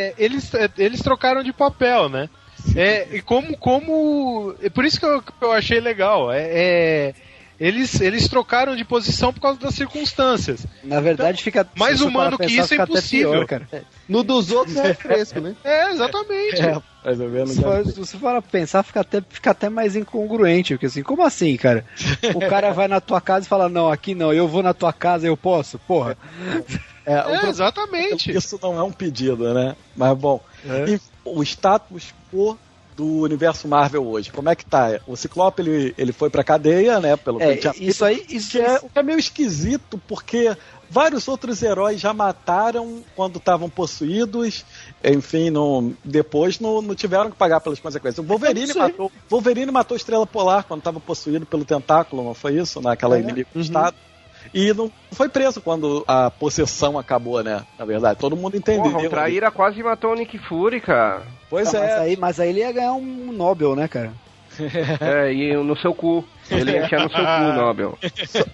é? Eles eles trocaram de papel, né? É, e como, como... Por isso que eu, eu achei legal, é... é... Eles, eles trocaram de posição por causa das circunstâncias. Na verdade, então, fica... Mais humano que isso é impossível. Pior, cara. No dos outros é fresco, né? É, exatamente. É, mais ou menos. Se você for pensar, fica até, fica até mais incongruente. Porque assim, como assim, cara? O cara vai na tua casa e fala, não, aqui não, eu vou na tua casa, eu posso? Porra. É, é, o... Exatamente. Isso não é um pedido, né? Mas, bom, é. E o status quo do universo Marvel hoje. Como é que tá? O Ciclope, ele, ele foi pra cadeia, né? Pelo é, que isso aí isso é, é meio esquisito, porque vários outros heróis já mataram quando estavam possuídos, enfim, não, depois não, não tiveram que pagar pelas consequências. O Wolverine é matou, Wolverine matou a Estrela Polar quando estava possuído pelo tentáculo, não foi isso? Naquela é. inimiga do uhum. Estado. E não foi preso quando a possessão acabou, né? Na verdade, todo mundo entendeu. Porra, o Traíra quase matou o Nick Fury, cara. Pois tá, é. Mas aí, mas aí ele ia ganhar um Nobel, né, cara? É, e no seu cu. Ele ia achar no seu cu o Nobel. Só,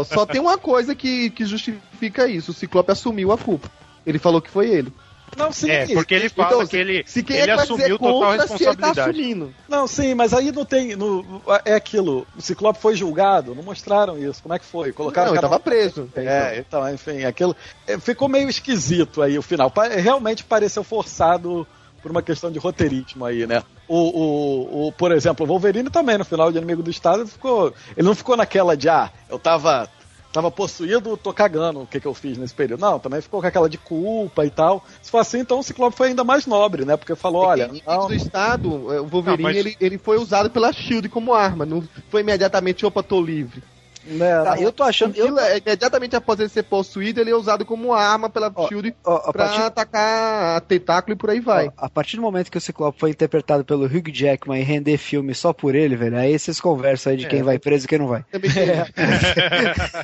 ó, só tem uma coisa que, que justifica isso. O Ciclope assumiu a culpa. Ele falou que foi ele. Não, sim. É, porque ele fala então, que ele, se quem ele é que assumiu total responsabilidade. Tá não, sim, mas aí não tem... No, é aquilo, o Ciclope foi julgado, não mostraram isso, como é que foi? Colocaram não, ele tava preso. É, então, enfim, aquilo... Ficou meio esquisito aí o final. Realmente pareceu forçado por uma questão de roteirismo aí, né? O, o, o, por exemplo, o Wolverine também, no final de Inimigo do Estado, ficou, ele não ficou naquela de, ah, eu tava... Tava possuído, tô cagando o que que eu fiz nesse período. Não, também ficou com aquela de culpa e tal. Se for assim, então o Ciclope foi ainda mais nobre, né? Porque falou, olha... Não... do Estado, o Wolverine, não, mas... ele, ele foi usado pela Shield como arma. Não foi imediatamente, opa, tô livre. Não, tá, eu tô achando... Eu... Imediatamente após ele ser possuído, ele é usado como arma pela ó, Shield ó, pra partir... atacar tentáculo e por aí vai. Ó, a partir do momento que o Ciclope foi interpretado pelo Hugh Jackman e render filme só por ele, velho, aí vocês conversam aí de é. quem vai preso e quem não vai. É,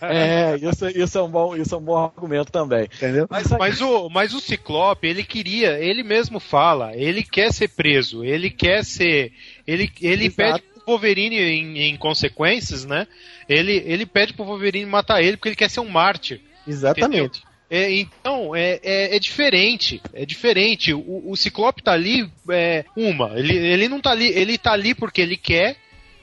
é isso, isso, é um bom, isso é um bom argumento também. Entendeu? Mas, aí... mas, o, mas o Ciclope, ele queria, ele mesmo fala, ele quer ser preso, ele quer ser... Ele, ele pede pro Wolverine em, em consequências, né? Ele, ele pede pro Wolverine matar ele porque ele quer ser um mártir. Exatamente. É, então, é, é, é diferente. É diferente. O, o Ciclope tá ali, é, uma. Ele, ele não tá ali. Ele tá ali porque ele quer,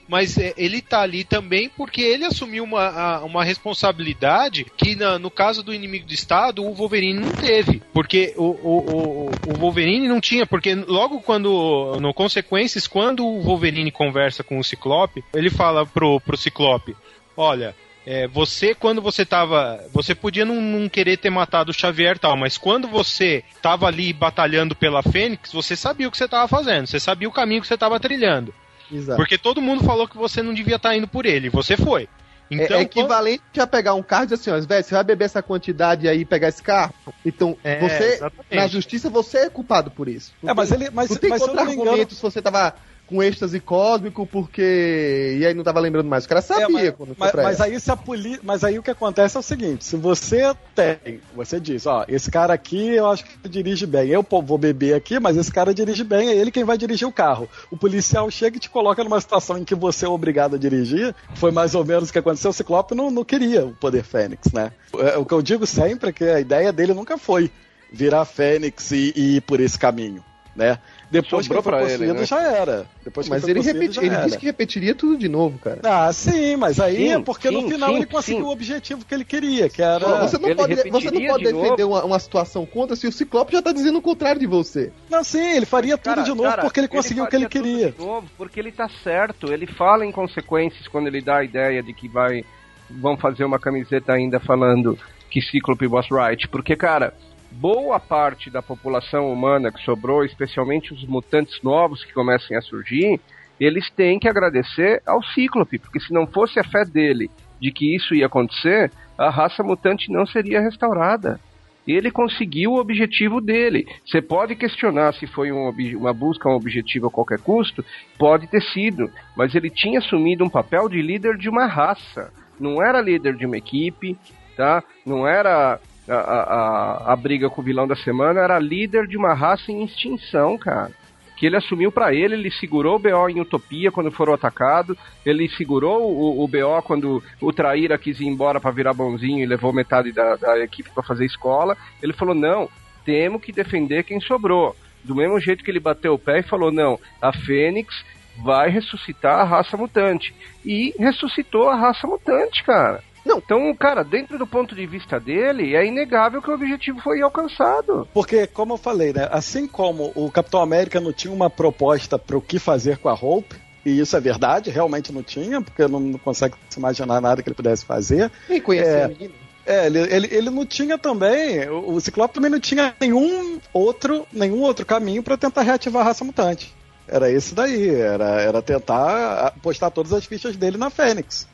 mas é, ele tá ali também porque ele assumiu uma, a, uma responsabilidade que, na, no caso do Inimigo do Estado, o Wolverine não teve. Porque o, o, o, o Wolverine não tinha. Porque logo quando, no Consequências, quando o Wolverine conversa com o Ciclope, ele fala pro, pro Ciclope. Olha, é, você quando você tava... Você podia não, não querer ter matado o Xavier e tal, mas quando você tava ali batalhando pela Fênix, você sabia o que você tava fazendo, você sabia o caminho que você tava trilhando. Exato. Porque todo mundo falou que você não devia estar tá indo por ele, você foi. Então, é, é equivalente quando... a pegar um carro e dizer assim, ó, velho, você vai beber essa quantidade aí e pegar esse carro? Então, é, você, exatamente. Na justiça, você é culpado por isso. Não é, tem, mas ele... Mas, não tem mas, contra-argumento se você tava... com êxtase cósmico, porque... E aí não tava lembrando mais. O cara sabia é, mas, quando foi mas, pra mas aí se a poli... Mas aí o que acontece é o seguinte, se você tem, você diz, ó, esse cara aqui eu acho que dirige bem, eu vou beber aqui, mas esse cara dirige bem, é ele quem vai dirigir o carro. O policial chega e te coloca numa situação em que você é obrigado a dirigir, foi mais ou menos o que aconteceu, o Ciclope não, não queria o poder Fênix, né? O que eu digo sempre é que a ideia dele nunca foi virar Fênix e, e ir por esse caminho, né? Depois Sobrou que ele foi possuído, ele, né? já era. Depois que mas ele, ele, repeti, ele disse que repetiria tudo de novo, cara. Ah, sim, mas aí sim, é porque sim, no final sim, ele conseguiu sim. o objetivo que ele queria, que era... Você não ele pode, você não pode de defender uma, uma situação contra se o Ciclope já tá dizendo o contrário de você. Não, sim, ele faria tudo cara, de novo cara, porque ele conseguiu ele o que ele queria. De novo porque ele tá certo, ele fala em consequências quando ele dá a ideia de que vai vão fazer uma camiseta ainda falando que Cyclops was right, porque, cara... Boa parte da população humana que sobrou, especialmente os mutantes novos que comecem a surgir, eles têm que agradecer ao Cíclope, porque se não fosse a fé dele de que isso ia acontecer, a raça mutante não seria restaurada. Ele conseguiu o objetivo dele. Você pode questionar se foi um obje- uma busca, um objetivo a qualquer custo, pode ter sido, mas ele tinha assumido um papel de líder de uma raça. Não era líder de uma equipe, tá? Não era... A, a, a briga com o vilão da semana era líder de uma raça em extinção, cara. Que ele assumiu pra ele, ele segurou o B O em Utopia quando foram atacados, ele segurou o, o B O quando o Traíra quis ir embora pra virar bonzinho e levou metade da, da equipe pra fazer escola. Ele falou, não, temos que defender quem sobrou. Do mesmo jeito que ele bateu o pé e falou, não, a Fênix vai ressuscitar a raça mutante. E ressuscitou a raça mutante, cara. Não, então, cara, dentro do ponto de vista dele, é inegável que o objetivo foi alcançado. Porque, como eu falei, né, assim como o Capitão América não tinha uma proposta para o que fazer com a Hope, e isso é verdade, realmente não tinha, porque não, não consegue se imaginar nada que ele pudesse fazer. Nem conhecer a menina. É, ele, ele, ele não tinha também, o, o Ciclope também não tinha nenhum outro, nenhum outro caminho para tentar reativar a raça mutante. Era esse daí, era, era tentar apostar todas as fichas dele na Fênix.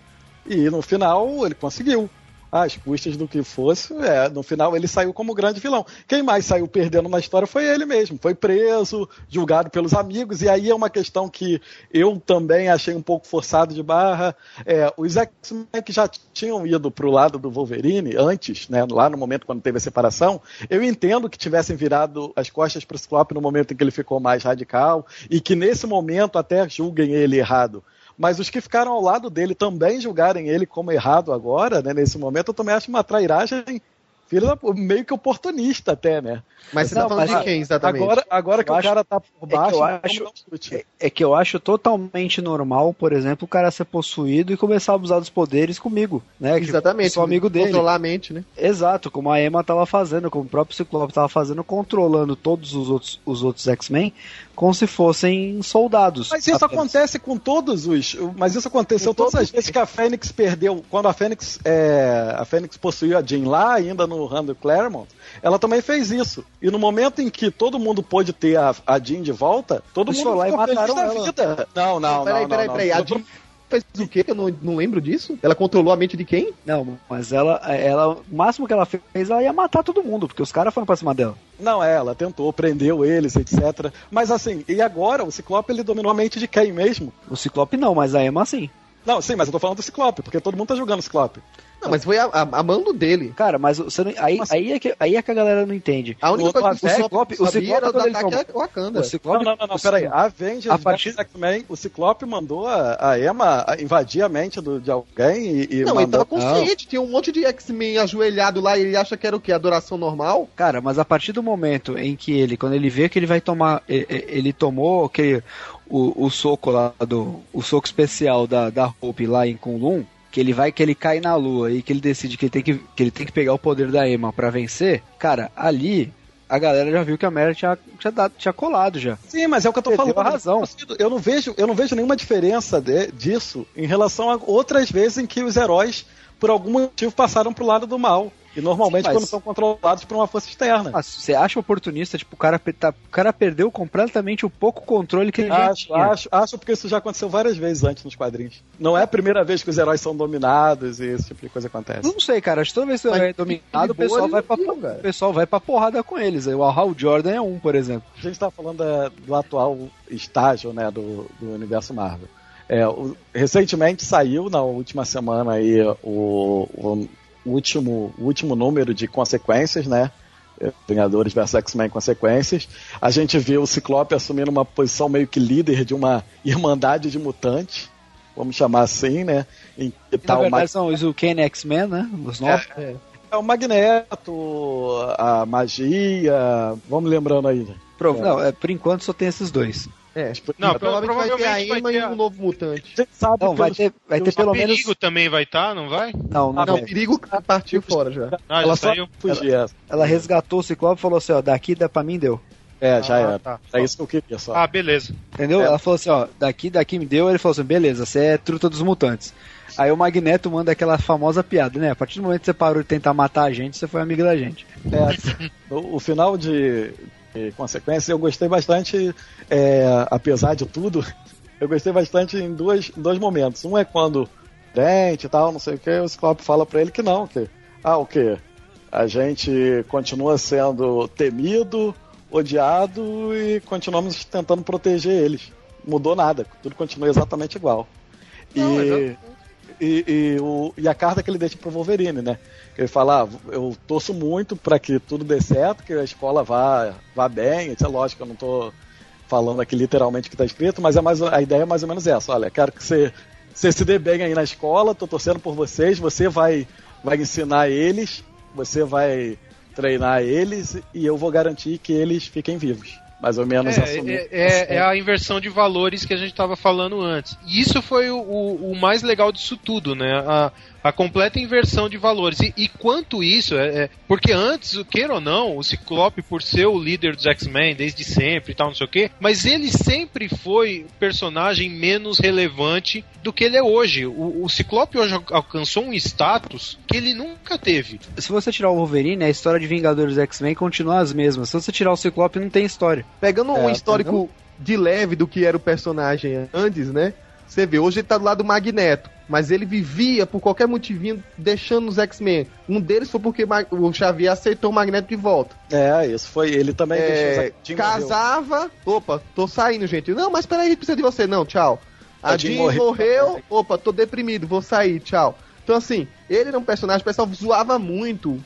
E no final ele conseguiu. Às custas do que fosse, é, no final ele saiu como grande vilão. Quem mais saiu perdendo na história foi ele mesmo. Foi preso, julgado pelos amigos. E aí é uma questão que eu também achei um pouco forçado de barra. É, os X-Men que já tinham ido pro lado do Wolverine antes, né, lá no momento quando teve a separação, eu entendo que tivessem virado as costas pro Ciclope no momento em que ele ficou mais radical e que nesse momento até julguem ele errado. Mas os que ficaram ao lado dele também julgarem ele como errado agora, né, nesse momento, eu também acho uma trairagem filho da, meio que oportunista até, né? Mas você não, tá falando mas de quem exatamente? Agora, agora que eu o acho, cara tá por baixo... É que, eu acho, um é, é que eu acho totalmente normal, por exemplo, o cara ser possuído e começar a abusar dos poderes comigo, né? Exatamente. Que sou amigo dele. Controlar a mente, né? Exato, como a Emma tava fazendo, como o próprio Ciclope tava fazendo, controlando todos os outros, os outros X-Men, como se fossem soldados. Mas isso apenas. acontece com todos os... Mas isso aconteceu todas as vezes que a Fênix perdeu. Quando a Fênix, é, a Fênix possuiu a Jean lá, ainda no Randall Claremont, ela também fez isso. E no momento em que todo mundo pôde ter a, a Jean de volta, todo Deixa mundo lá e mataram da ela. vida. Não, não, peraí, não. Peraí, peraí, peraí. A Jean fez o quê? Eu não, não lembro disso. Ela controlou a mente de quem? Não, mas ela, ela, o máximo que ela fez, ela ia matar todo mundo, porque os caras foram pra cima dela. Não, ela tentou, prendeu eles, etcétera. Mas assim, e agora o Ciclope, ele dominou a mente de quem mesmo? O Ciclope não, mas a Emma sim. Não, sim, mas eu tô falando do Ciclope, porque todo mundo tá julgando o Ciclope. Não, mas foi a, a, a mando dele. Cara, mas você não, aí, aí, é que, aí é que a galera não entende. A única o, coisa que o Ciclope, o Ciclope era o ataque a Wakanda. O Ciclope, não, não, não, peraí. A Avengers, a partir... o Ciclope mandou a, a Emma invadir a mente do, de alguém e, e Não, mandou... ele tava consciente. Não. Tinha um monte de X-Men ajoelhado lá e ele acha que era o quê? Adoração normal? Cara, mas a partir do momento em que ele, quando ele vê que ele vai tomar... Ele, ele tomou que o, o soco lá, do, o soco especial da, da Hope lá em Kunlun, que ele vai, que ele cai na lua e que ele decide que ele tem que, que, ele tem que pegar o poder da Emma pra vencer, cara, ali a galera já viu que a Mera tinha, tinha, dado, tinha colado já. Sim, mas é o que eu tô ele falando. Deu a razão. Eu não vejo, eu não vejo nenhuma diferença de, disso em relação a outras vezes em que os heróis, por algum motivo, passaram pro lado do mal. E normalmente mas... quando são controlados por uma força externa. Ah, você acha oportunista, tipo, o cara, tá, o cara perdeu completamente o pouco controle que ele acho, já tinha. Acho, acho, porque isso já aconteceu várias vezes antes nos quadrinhos. Não é a primeira vez que os heróis são dominados e esse tipo de coisa acontece. Não sei, cara, acho que toda vez que o herói é dominado, o pessoal, vai pra, viu, o pessoal vai pra porrada com eles. O Hal Jordan é um, por exemplo. A gente tá falando da, do atual estágio, né, do, do universo Marvel. É, o, recentemente saiu, na última semana, aí, o... o O último, o último número de consequências, né? Vingadores versus X-Men consequências. A gente viu o Ciclope assumindo uma posição meio que líder de uma irmandade de mutantes, vamos chamar assim, né? Em que tá, na verdade, Mag... são os Ukane X-Men, né? Os novos. É, é. é o Magneto, a magia, vamos lembrando aí. Prov... É. Não, é, por enquanto só tem esses dois. É, não, provavelmente vai ter a Ima e um novo mutante. Sabe, não, vai ter, vai ter pelo menos... O Perigo também vai estar, tá, não vai? Não, não, não. O Perigo partiu fora já. Não, ela já saiu. Ela, ela resgatou o Ciclope e falou assim, ó, daqui dá pra mim, deu. É, já ah, era. Tá. É isso que eu queria só. Ah, beleza. Entendeu? É. Ela falou assim, ó, daqui, daqui me deu. Ele falou assim, beleza, você é truta dos mutantes. Aí o Magneto manda aquela famosa piada, né? A partir do momento que você parou de tentar matar a gente, você foi amigo da gente. É, o, o final de... E, consequência, eu gostei bastante, é, apesar de tudo, eu gostei bastante em duas, dois momentos. Um é quando Dente e tal, não sei o que, o Ciclope fala pra ele que não, que ah, o que? A gente continua sendo temido, odiado e continuamos tentando proteger eles. Mudou nada, tudo continua exatamente igual. Não, e, eu... e, e, o, e a carta que ele deixa pro Wolverine, né? Ele fala, ah, eu torço muito para que tudo dê certo, que a escola vá, vá bem. Isso é lógico, eu não estou falando aqui literalmente o que está escrito, mas é mais, a ideia é mais ou menos essa. Olha, quero que você, você se dê bem aí na escola, estou torcendo por vocês, você vai, vai ensinar eles, você vai treinar eles e eu vou garantir que eles fiquem vivos. Mais ou menos é, é, é, é a inversão de valores que a gente estava falando antes. E isso foi o, o, o mais legal disso tudo, né? A, a completa inversão de valores. E, e quanto isso, é, é, porque antes, queira ou não, o Ciclope, por ser o líder dos X-Men desde sempre e tal, não sei o quê, mas ele sempre foi o personagem menos relevante do que ele é hoje. O, o Ciclope hoje alcançou um status que ele nunca teve. Se você tirar o Wolverine, a história de Vingadores X-Men continua as mesmas. Se você tirar o Ciclope, não tem história. Pegando é, um histórico pegando... de leve do que era o personagem antes, né? Você vê, hoje ele tá do lado do Magneto, mas ele vivia, por qualquer motivinho, deixando os X-Men. Um deles foi porque o Xavier aceitou o Magneto de volta. É, isso foi, ele também é, deixou. Casava, morreu. Opa, tô saindo, gente. Não, mas peraí, a gente precisa de você. Não, tchau. A Jean morreu, morreu, opa, tô deprimido, vou sair, tchau. Então assim, ele era um personagem, o pessoal zoava muito.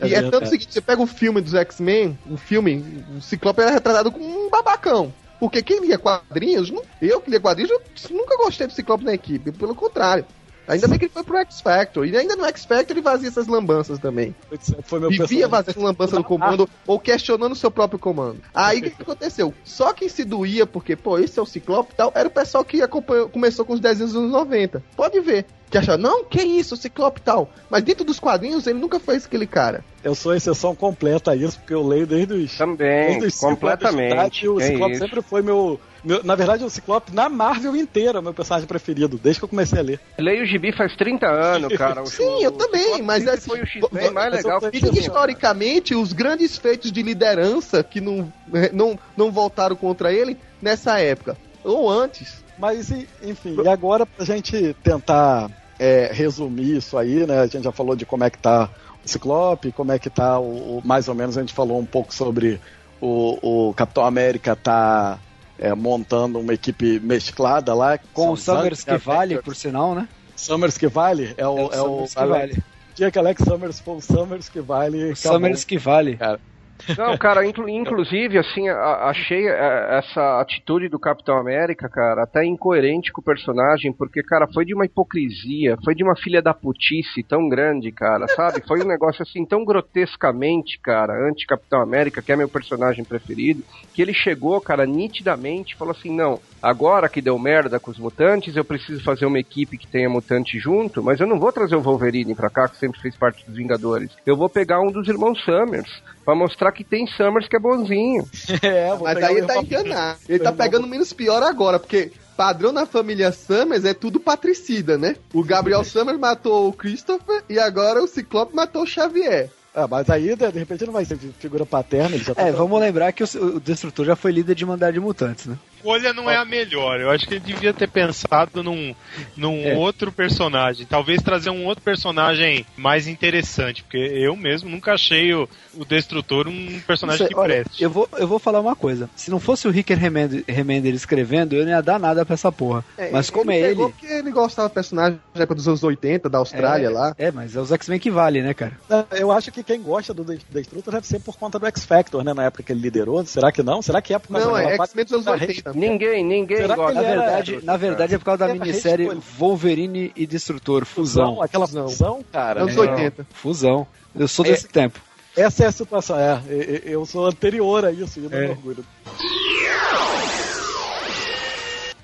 É, e é tanto o seguinte, você pega o filme dos X-Men, o filme, o Ciclope era retratado como um babacão. Porque quem lia quadrinhos, não, eu que lia quadrinhos, eu nunca gostei do Ciclope na equipe, pelo contrário. Ainda bem que ele foi pro X-Factor, e ainda no X-Factor ele vazia essas lambanças também. Foi meu Vivia vaziando lambança no comando, ou questionando o seu próprio comando. Aí o que aconteceu? Só quem se doía, porque, pô, esse é o Ciclope e tal, era o pessoal que começou com os desenhos dos anos noventa. Pode ver. Que achava, não, que isso, o Ciclope e tal. Mas dentro dos quadrinhos ele nunca foi aquele cara. Eu sou a exceção completa a isso, porque eu leio desde os... Também, desde os completamente. Ciclope, o é Ciclope isso. sempre foi meu... Meu, na verdade, o Ciclope, na Marvel inteira, é o meu personagem preferido, desde que eu comecei a ler. Leio o gibi faz trinta anos, cara. O Sim, show, eu também, mas assim, foi o X-Men mais legal. E que, historicamente, os grandes feitos de liderança que não, não, não voltaram contra ele nessa época, ou antes. Mas, enfim, e agora pra gente tentar é, resumir isso aí, né? A gente já falou de como é que tá o Ciclope, como é que tá o... o mais ou menos a gente falou um pouco sobre o, o Capitão América tá... É, montando uma equipe mesclada lá. Com o Summers que vale, por sinal, né? Summers que vale? É o... É o, é o que vale. O dia que Alex Summers for o Summers que vale... O Summers que vale. Cara. Não, cara, inclu, inclusive, assim, a, achei a, essa atitude do Capitão América, cara, até incoerente com o personagem, porque, cara, foi de uma hipocrisia, foi de uma filha da putice tão grande, cara, sabe? Foi um negócio, assim, tão grotescamente, cara, anti-Capitão América, que é meu personagem preferido, que ele chegou, cara, nitidamente e falou assim, não, agora que deu merda com os mutantes, eu preciso fazer uma equipe que tenha mutante junto, mas eu não vou trazer o Wolverine pra cá, que sempre fez parte dos Vingadores. Eu vou pegar um dos irmãos Summers, pra mostrar que tem Summers que é bonzinho. É, mas aí ele tá enganado. Ele tá pegando menos pior agora, porque padrão na família Summers é tudo patricida, né? O Gabriel Summers matou o Christopher e agora o Ciclope matou o Xavier. Ah, mas aí, de repente, não vai ser figura paterna. Ele já tá é, tratando. Vamos lembrar que o, o Destrutor já foi líder de Mandar de Mutantes, né? Olha, não é a melhor. Eu acho que ele devia ter pensado num, num é. outro personagem. Talvez trazer um outro personagem mais interessante, porque eu mesmo nunca achei o, o Destrutor um personagem sei, que olha, preste. Eu vou, eu vou falar uma coisa. Se não fosse o Rick Remender, Remender escrevendo, eu não ia dar nada pra essa porra. É, mas como ele é ele... porque ele gostava do personagem da época dos anos oitenta, da Austrália é, lá. É, mas é os X-Men que vale, né, cara? Eu acho que quem gosta do Destrutor deve ser por conta do X-Factor, né? Na época que ele liderou. Será que não? Será que é por causa do X-Men dos anos oitenta? Ninguém, ninguém Será gosta. Na verdade, era... na verdade é por causa da minissérie Wolverine e Destrutor, Fusão. Fusão aquela fusão, cara. Anos oitenta. Fusão. Eu sou desse é, tempo. Essa é a situação. É, eu sou anterior a isso e não me orgulho.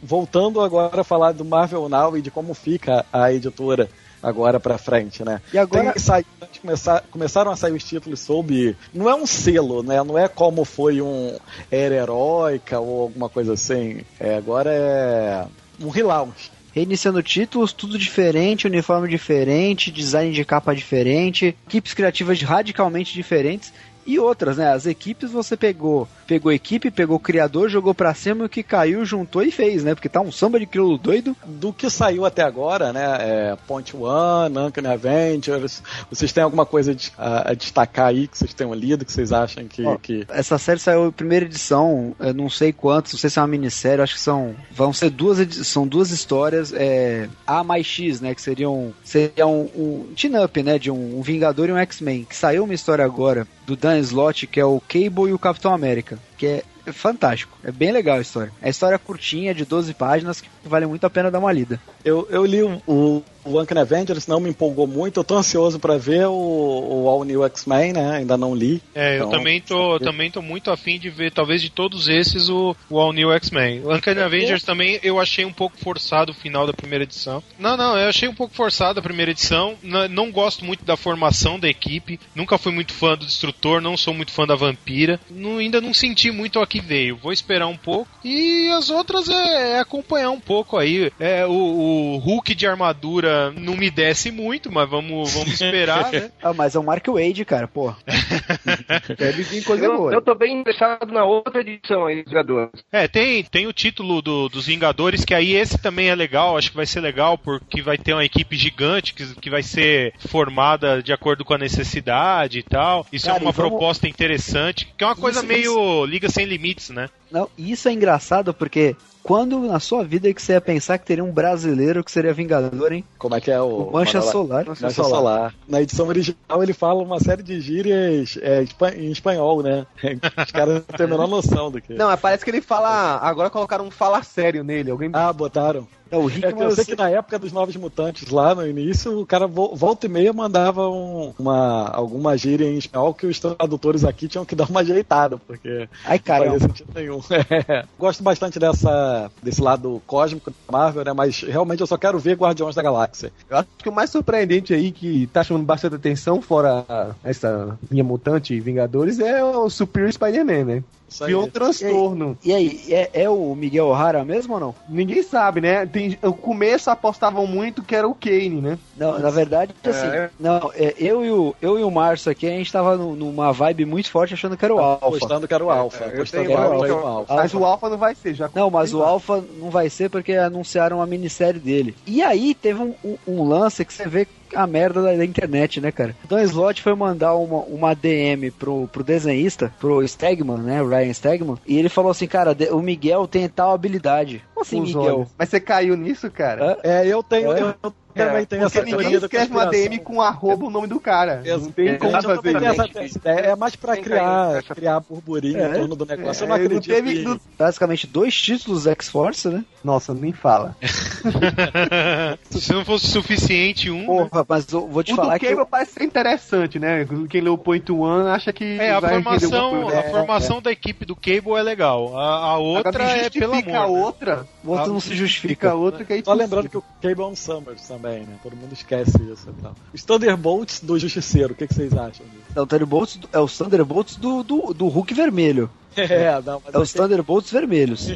Voltando agora a falar do Marvel Now e de como fica a editora agora pra frente, né? E agora sai, começar, começaram a sair os títulos sob... Não é um selo, né? Não é como foi um Era Heróica ou alguma coisa assim. É, agora é um relaunch. Reiniciando títulos, tudo diferente, uniforme diferente, design de capa diferente, equipes criativas radicalmente diferentes e outras, né? As equipes você pegou, pegou equipe, pegou criador, jogou pra cima e o que caiu, juntou e fez, né? Porque tá um samba de crioulo doido. Do que saiu até agora, né? É, Point One, Uncanny Avengers, vocês têm alguma coisa de, a, a destacar aí que vocês tenham lido, que vocês acham que... Ó, que... Essa série saiu em primeira edição, eu não sei quantos, não sei se é uma minissérie, acho que são... Vão ser duas, são duas histórias, é, A mais X, né? Que seriam, seria um, um team-up, né? De um, um Vingador e um X-Men, que saiu uma história agora do Dan Slott, que é o Cable e o Capitão América, que é fantástico, é bem legal a história. É história curtinha, de doze páginas, que vale muito a pena dar uma lida. Eu, eu li o, o, o Uncanny Avengers, não me empolgou muito, eu tô ansioso pra ver o, o All New X-Men, né, ainda não li. É, então, eu também tô, também tô muito afim de ver, talvez de todos esses, o, o All New X-Men. O Uncanny é, Avengers é. também, eu achei um pouco forçado o final da primeira edição. Não, não, eu achei um pouco forçado a primeira edição, não, não gosto muito da formação da equipe, nunca fui muito fã do Destrutor, não sou muito fã da Vampira, não, ainda não senti muito a que veio, vou esperar um pouco e as outras é, é acompanhar um pouco aí, é, o, o Hulk de armadura não me desce muito, mas vamos, vamos esperar, né? Ah, mas é o Mark Waid, cara, pô. Deve vir coisa eu, boa. Eu tô bem interessado na outra edição aí dos Vingadores. É, tem, tem o título do, dos Vingadores, que aí esse também é legal, acho que vai ser legal, porque vai ter uma equipe gigante que, que vai ser formada de acordo com a necessidade e tal, isso cara, é uma vamos... proposta interessante, que é uma coisa isso, meio isso... Liga Sem Limites. Limites, né? Não, isso é engraçado porque quando na sua vida é que você ia pensar que teria um brasileiro que seria Vingador, hein? Como é que é o... o Mancha Solar. Mancha Solar. Solar. Na edição original ele fala uma série de gírias é, em espanhol, né? Os caras não têm a menor noção do que... Não, parece que ele fala... Agora colocaram um fala sério nele. Alguém... Ah, botaram. Não, o Rick é que eu sei que na época dos Novos Mutantes, lá no início, o cara volta e meia mandava um, uma, alguma gíria em espanhol que os tradutores aqui tinham que dar uma ajeitada, porque ai, não fazia sentido nenhum. É. Gosto bastante dessa, desse lado cósmico da Marvel, né? Mas realmente eu só quero ver Guardiões da Galáxia. Eu acho que o mais surpreendente aí, que tá chamando bastante atenção, fora essa linha mutante e Vingadores, é o Superior Spider-Man, né? Viu um transtorno. E aí, e aí é, é o Miguel O'Hara mesmo ou não? Ninguém sabe, né? Tem, no começo apostavam muito que era o Kane, né? Não, na verdade, assim, é. não, é, eu, e o, eu e o Márcio aqui, a gente tava no, numa vibe muito forte achando que era o Alpha. Apostando que era o Alpha. É, apostando que era o Alpha. Então, Alpha. Mas o Alpha não vai ser, já Não, mas o Alpha não vai ser porque anunciaram a minissérie dele. E aí teve um, um, um lance que você vê a merda da, da internet, né, cara? Então o Slott foi mandar uma, uma D M pro, pro desenhista, pro Stegman, né, o Ryan Stegman, e ele falou assim, cara, o Miguel tem tal habilidade. Como assim, Miguel? Olhos. Mas você caiu nisso, cara? É, eu tenho... É. Eu... É, tem porque ninguém escreve uma D M com arroba o nome do cara. É, não tem é, como fazer isso. É, é mais pra criar, criar burburinho é, em torno do negócio. É, eu não acredito. Teve, no... Basicamente, dois títulos X-Force, né? Nossa, nem fala. Se não fosse suficiente um... Porra, né? Mas eu vou te o falar que... O do Cable eu... parece ser interessante, né? Quem leu o Point One acha que... É, a formação, a formação é, da equipe do Cable é legal. A, a outra é pelo amor. A outra, né? a outra não se justifica. A outra que é só lembrando que o Cable é um Summers, também. Bem, né? Todo mundo esquece isso e tal. Os Thunderbolts do Justiceiro, o que, que vocês acham disso? Não, o Thunderbolts é os Thunderbolts do, do, do Hulk Vermelho. É, não, mas é os Thunderbolts vermelhos.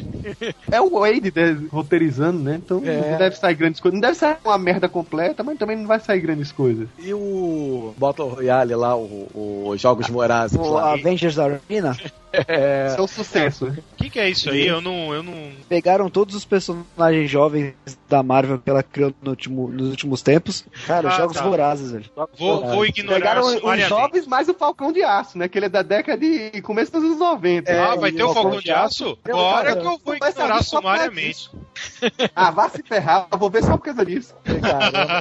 É o Wade de, roteirizando, né? Então é. não deve sair grandes coisas. Não deve sair uma merda completa, mas também não vai sair grandes coisas. E o Battle Royale lá, os Jogos Vorazes. O lá. Avengers Arena. É... Isso é um sucesso. O que, que é isso aí? Eu não, eu não... Pegaram todos os personagens jovens da Marvel que ela criou no último, nos últimos tempos. Cara, ah, Jogos tá. Vorazes, velho. Vou, vou ignorar. Pegaram os jovens mais o Falcão de Aço, né? Que ele é da década de... começo dos anos noventa. É, ah, vai ter o Falcão, Falcão de Aço? Agora que eu vou ignorar sumariamente. Ah, vá se ferrar. Eu vou ver só por causa disso.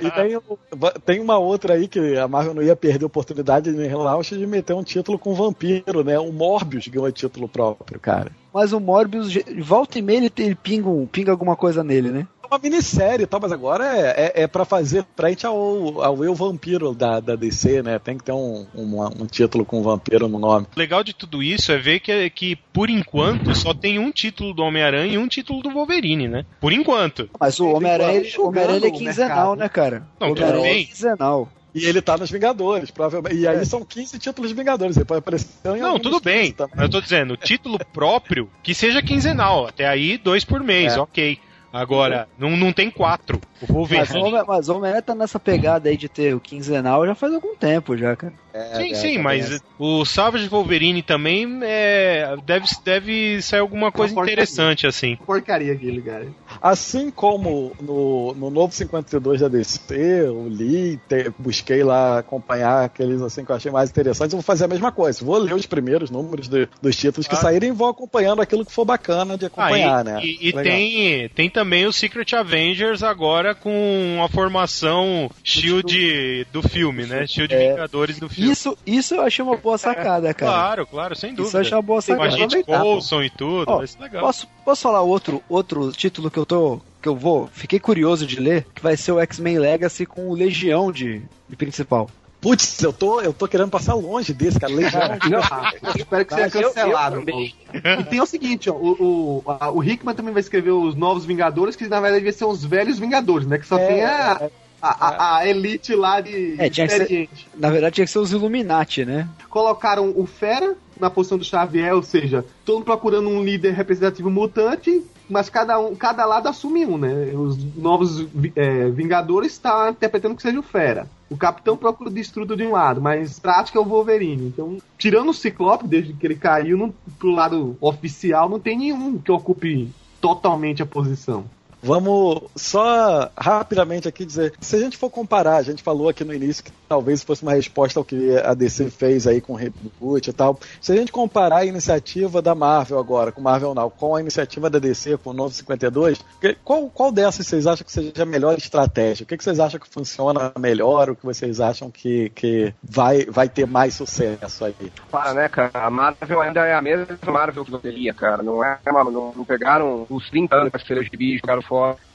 E tem, tem uma outra aí que a Marvel não ia perder a oportunidade de relaxa de meter um título com vampiro, né? O Morbius, que título próprio, cara. Mas o Morbius, volta e meia, ele, ele pinga, pinga alguma coisa nele, né? É uma minissérie, tá? Mas agora é, é, é pra fazer frente ao, ao Eu Vampiro da, da D C, né? Tem que ter um, um, um título com vampiro no nome. O legal de tudo isso é ver que, que, por enquanto, só tem um título do Homem-Aranha e um título do Wolverine, né? Por enquanto. Mas o Homem-Aranha, o Homem-Aranha é quinzenal, né, cara? Não, tudo bem. É quinzenal. E ele tá nos Vingadores, provavelmente. E aí é. são quinze títulos de Vingadores. Ele pode aparecer em Não, tudo bem. Também. Eu tô dizendo, título próprio, que seja quinzenal. Até aí, dois por mês, é. ok. Agora, não, não tem quatro. Vou ver. Mas o Homem-Aranha tá nessa pegada aí de ter o quinzenal já faz algum tempo, já, cara. É, sim, é, sim, é, mas é. o Savage Wolverine também é, deve, deve sair alguma coisa porcaria. interessante, assim. Porcaria aquele, cara. Assim como no, no novo cinquenta e dois da D C, eu li, te, busquei lá acompanhar aqueles assim que eu achei mais interessantes, eu vou fazer a mesma coisa. Vou ler os primeiros números de, dos títulos que ah. saírem e vou acompanhando aquilo que for bacana de acompanhar, ah, e, né? E, e tem, tem também o Secret Avengers agora com a formação Shield do filme, né? Shield é. Vingadores do filme. Isso, isso eu achei uma boa sacada, cara. Claro, claro, sem dúvida. Isso eu achei uma boa sacada. Com a gente Coulson e tudo, oh, mas legal. Posso, posso falar outro, outro título que eu tô... que eu vou... Fiquei curioso de ler, que vai ser o X-Men Legacy com o Legião de, de principal. Putz, eu tô, eu tô querendo passar longe desse, cara. Legião. Eu espero que seja cancelado. Eu, eu e tem o seguinte, ó, o, o, a, o Hickman também vai escrever os Novos Vingadores, que na verdade vai ser os Velhos Vingadores, né? Que só é, tem a... É. A, a, a elite lá de... É, tinha que ser, na verdade tinha que ser os Illuminati, né? Colocaram o Fera na posição do Xavier, ou seja, todo mundo procurando um líder representativo mutante, mas cada, um, cada lado assume um, né? Os novos é, Vingadores estão tá interpretando que seja o Fera. O Capitão procura o Destruto de um lado, mas prática é o Wolverine. Então, tirando o Ciclope, desde que ele caiu no, pro lado oficial, não tem nenhum que ocupe totalmente a posição. Vamos só rapidamente aqui dizer, se a gente for comparar, a gente falou aqui no início que talvez fosse uma resposta ao que a D C fez aí com o reboot e tal, se a gente comparar a iniciativa da Marvel agora, com Marvel Now, com a iniciativa da D C, com o Novo cinquenta e dois, qual, qual dessas vocês acham que seja a melhor estratégia? O que, que vocês acham que funciona melhor? O que vocês acham que, que vai, vai ter mais sucesso aí? Para, né, cara, a Marvel ainda é a mesma Marvel que loteria, cara, não é, não, não pegaram os trinta anos para as feiras de bicho, cara,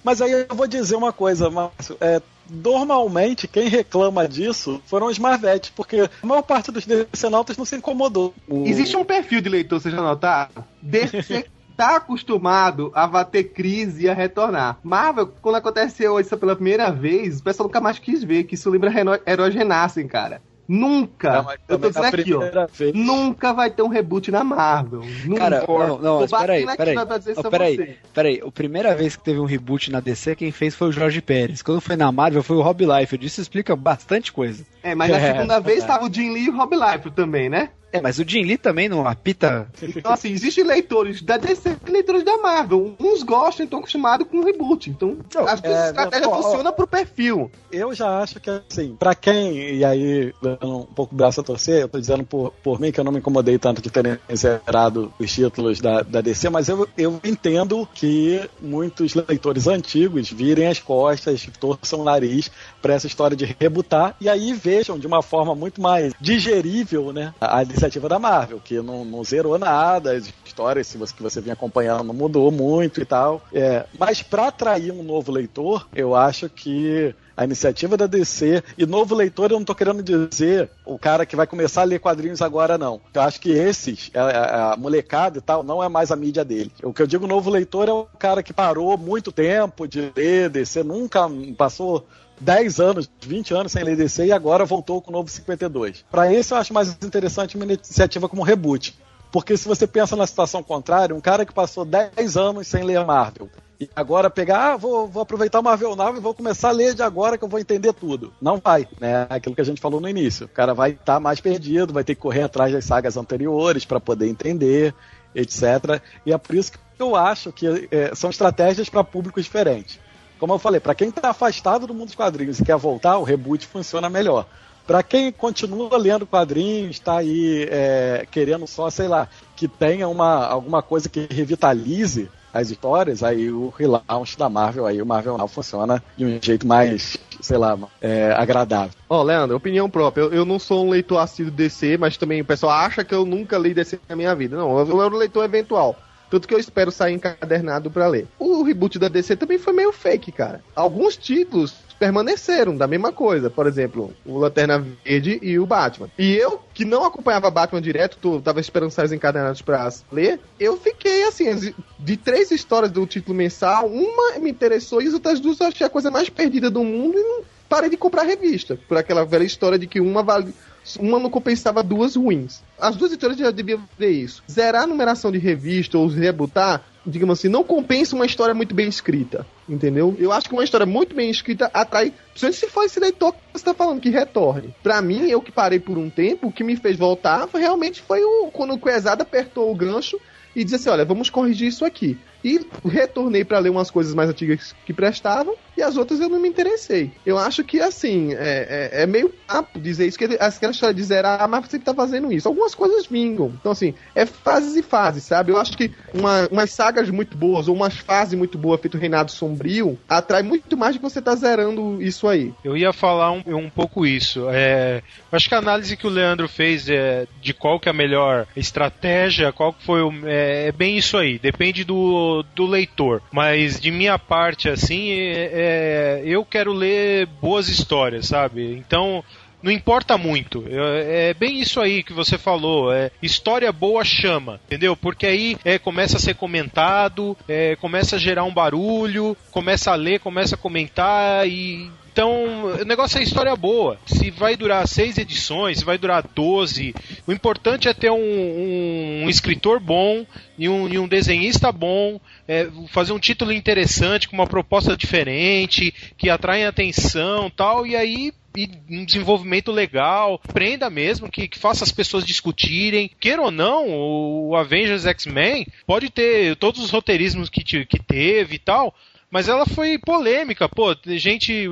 mas aí eu vou dizer uma coisa, Márcio, é, normalmente quem reclama disso foram os Marvetes, porque a maior parte dos decenautas não se incomodou. Existe um perfil de leitor, vocês já notaram? D C tá acostumado a ter crise e a retornar. Marvel, quando aconteceu isso pela primeira vez, o pessoal nunca mais quis ver, que isso lembra Heróis Renascem, cara. Nunca, não, eu tô dizendo aqui, ó, vez. nunca vai ter um reboot na Marvel. Nunca. Cara, não, não, peraí, peraí, oh, peraí, peraí, a primeira vez que teve um reboot na D C, quem fez foi o Jorge Pérez. Quando foi na Marvel, foi o Rob Liefeld, isso explica bastante coisa. É, mas é. na segunda vez estava o Jim Lee e o Rob Liefeld também, né? É, mas o Jim Lee também não apita... Então, assim, existem leitores da D C e leitores da Marvel. Uns gostam e estão acostumados com o reboot. Então, não, as é, estratégia não, funciona ó, pro perfil. Eu já acho que, assim, pra quem... E aí, dando um pouco o braço a torcer, eu tô dizendo por, por mim que eu não me incomodei tanto de terem zerado os títulos da, da D C, mas eu, eu entendo que muitos leitores antigos virem as costas, torçam o nariz pra essa história de rebutar e aí vejam de uma forma muito mais digerível, né, a D C. Iniciativa da Marvel, que não, não zerou nada, as histórias que você vinha acompanhando não mudou muito e tal. É, mas para atrair um novo leitor, eu acho que a iniciativa da D C, e novo leitor eu não tô querendo dizer o cara que vai começar a ler quadrinhos agora, não. Eu acho que esses, a, a molecada e tal, não é mais a mídia dele. O que eu digo novo leitor é o cara que parou muito tempo de ler D C, nunca passou... dez anos, vinte anos sem ler D C e agora voltou com o novo cinquenta e dois. Para esse eu acho mais interessante uma iniciativa como reboot. Porque se você pensa na situação contrária, um cara que passou dez anos sem ler Marvel, e agora pegar, ah, vou, vou aproveitar o Marvel Now e vou começar a ler de agora que eu vou entender tudo. Não vai, né? Aquilo que a gente falou no início. O cara vai estar tá mais perdido, vai ter que correr atrás das sagas anteriores para poder entender, etcétera. E é por isso que eu acho que é, são estratégias para públicos diferentes. Como eu falei, para quem está afastado do mundo dos quadrinhos e quer voltar, o reboot funciona melhor. Para quem continua lendo quadrinhos, está aí é, querendo só, sei lá, que tenha uma, alguma coisa que revitalize as histórias, aí o relaunch da Marvel, aí o Marvel Now funciona de um jeito mais, sei lá, é, agradável. Ó, oh, Leandro, opinião própria, eu, eu não sou um leitor assíduo D C, mas também o pessoal acha que eu nunca li D C na minha vida. Não, eu era um leitor eventual. Tanto que eu espero sair encadernado pra ler. O reboot da D C também foi meio fake, cara. Alguns títulos permaneceram da mesma coisa. Por exemplo, o Lanterna Verde e o Batman. E eu, que não acompanhava Batman direto, tô, tava esperando sair os encadernados pra ler, eu fiquei assim, de três histórias do título mensal, uma me interessou e as outras duas eu achei a coisa mais perdida do mundo e não parei de comprar revista. Por aquela velha história de que uma vale... uma não compensava duas ruins. As duas editoras já deviam ver isso. Zerar a numeração de revista ou rebutar, digamos assim, não compensa uma história muito bem escrita, entendeu? Eu acho que uma história muito bem escrita atrai, principalmente se for esse leitor que você tá falando, que retorne. Pra mim, eu que parei por um tempo, o que me fez voltar foi, realmente foi o, quando o Quesada apertou o gancho e disse assim, olha, vamos corrigir isso aqui. E retornei pra ler umas coisas mais antigas que prestavam, e as outras eu não me interessei. Eu acho que, assim, é, é, é meio papo dizer isso, que aquela história de zerar, mas você tá fazendo isso. Algumas coisas vingam. Então, assim, é fases e fases, sabe? Eu acho que uma, umas sagas muito boas, ou umas fases muito boas, feito Reinado Sombrio, atrai muito mais do que você tá zerando isso aí. Eu ia falar um, um pouco isso. É, acho que a análise que o Leandro fez é, de qual que é a melhor estratégia, qual que foi o... É, é bem isso aí. Depende do do leitor, mas de minha parte assim, é, é, eu quero ler boas histórias, sabe? Então, não importa muito. É, é bem isso aí que você falou, é, história boa chama, entendeu? Porque aí é, começa a ser comentado, é, começa a gerar um barulho, começa a ler, começa a comentar e... Então, o negócio é história boa. Se vai durar seis edições, se vai durar doze, o importante é ter um, um, um escritor bom e um, e um desenhista bom, é, fazer um título interessante, com uma proposta diferente, que atrai atenção e tal, e aí e um desenvolvimento legal, prenda mesmo, que, que faça as pessoas discutirem. Queira ou não, o Avengers X-Men pode ter todos os roteirismos que, te, que teve e tal, mas ela foi polêmica, pô, gente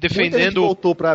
defendendo... Muita gente voltou pra...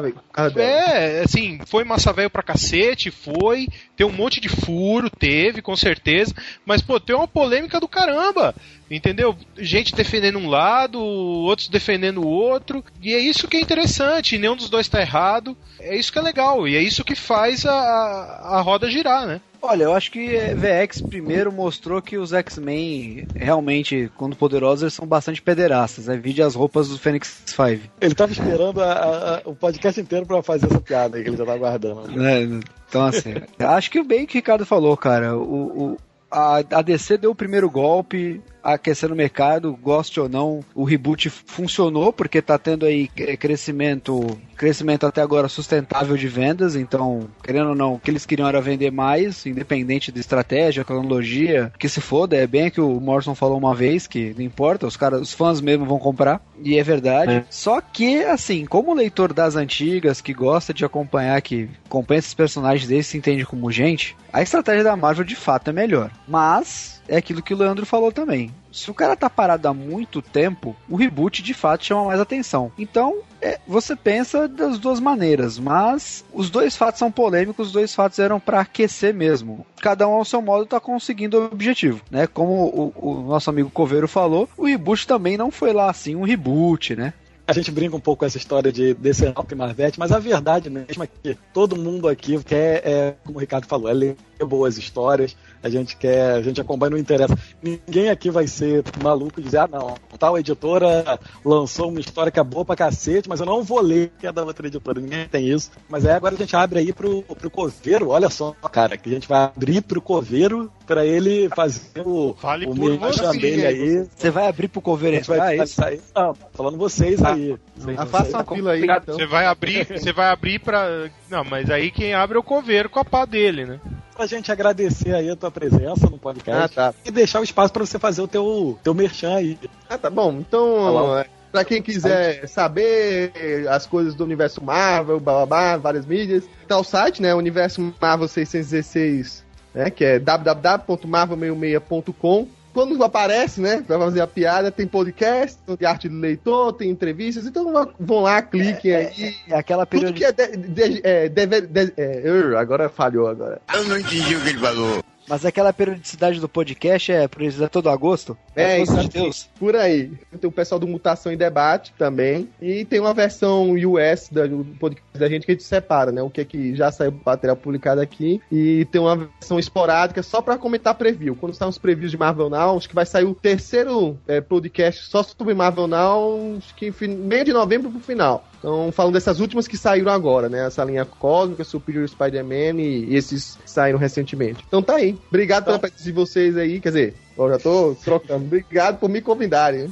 É, assim, foi massa velho pra cacete, foi, tem um monte de furo, teve, com certeza, mas, pô, tem uma polêmica do caramba, entendeu? Gente defendendo um lado, outros defendendo o outro, e é isso que é interessante, nenhum dos dois tá errado, é isso que é legal, e é isso que faz a, a roda girar, né? Olha, eu acho que V X primeiro mostrou que os X-Men realmente, quando poderosos, eles são bastante pederastas, né? Vide as roupas do Fênix cinco. Ele tava esperando a, a, a, o podcast inteiro pra fazer essa piada aí que ele já tá aguardando. Né? É, então assim, acho que bem que o Ricardo falou, cara, o... o... A, a D C deu o primeiro golpe, aquecendo o mercado, goste ou não, o reboot funcionou, porque tá tendo aí crescimento, crescimento até agora sustentável de vendas, então, querendo ou não, o que eles queriam era vender mais, independente de estratégia, cronologia, que se foda, é bem que o Morrison falou uma vez, que não importa, os caras, os fãs mesmo vão comprar, e é verdade, é. Só que, assim, como leitor das antigas, que gosta de acompanhar, que acompanha esses personagens deles, se entende como gente, a estratégia da Marvel de fato é melhor. Mas é aquilo que o Leandro falou também. Se o cara tá parado há muito tempo, o reboot de fato chama mais atenção. Então, é, você pensa das duas maneiras, mas os dois fatos são polêmicos, os dois fatos eram pra aquecer mesmo. Cada um ao seu modo tá conseguindo o objetivo, né? Como o, o nosso amigo Coveiro falou, o reboot também não foi lá assim um reboot, né? A gente brinca um pouco com essa história de D C Alto e Marvete, mas a verdade mesmo é que todo mundo aqui quer, é, como o Ricardo falou, é ler boas histórias, a gente quer, a gente acompanha, não interessa. Ninguém aqui vai ser maluco e dizer, ah não, tal editora lançou uma história que é boa pra cacete, mas eu não vou ler que é da outra editora, ninguém tem isso. Mas aí agora a gente abre aí pro, pro Coveiro, olha só, cara, que a gente vai abrir pro Coveiro pra ele fazer o... Fale o por você, dele aí. Você vai abrir pro Coveiro entrar, é isso? Não, falando vocês aí. Ah, faça a fila aí, então. Você vai abrir, você vai abrir pra... Não, mas aí quem abre é o Coveiro com a pá dele, né? pra gente agradecer aí a tua presença no podcast. Ah, tá. E deixar o espaço pra você fazer o teu, teu merchan aí. Ah, tá bom. Então, tá, pra quem quiser saber as coisas do universo Marvel, blá, blá, blá, várias mídias, tá o site, né? Universo Marvel seiscentos e dezesseis, né? Que é w w w ponto marvel sessenta e seis ponto com. Quando aparece, né, pra fazer a piada, tem podcast, tem arte do leitor, tem entrevistas, então vão lá, cliquem é, aí. É, é aquela periodic... Tudo que é... De, de, é, de, de, é agora falhou, agora. Eu não entendi o que ele falou. Mas aquela periodicidade do podcast é periodicidade todo agosto? É, isso, de Deus. Por aí. Tem o pessoal do Mutação em Debate também, e tem uma versão U S da, do podcast da gente que a gente separa, né, o que é que já saiu do material publicado aqui, e tem uma versão esporádica só pra comentar preview. Quando saem os previews de Marvel Now, acho que vai sair o terceiro é, podcast só sobre Marvel Now, acho que meio de novembro pro final. Então, falando dessas últimas que saíram agora, né? Essa linha Cósmica, Superior Spider-Man e esses que saíram recentemente. Então tá aí. Obrigado então... pela presença de vocês aí. Quer dizer, eu já tô trocando. Obrigado por me convidarem.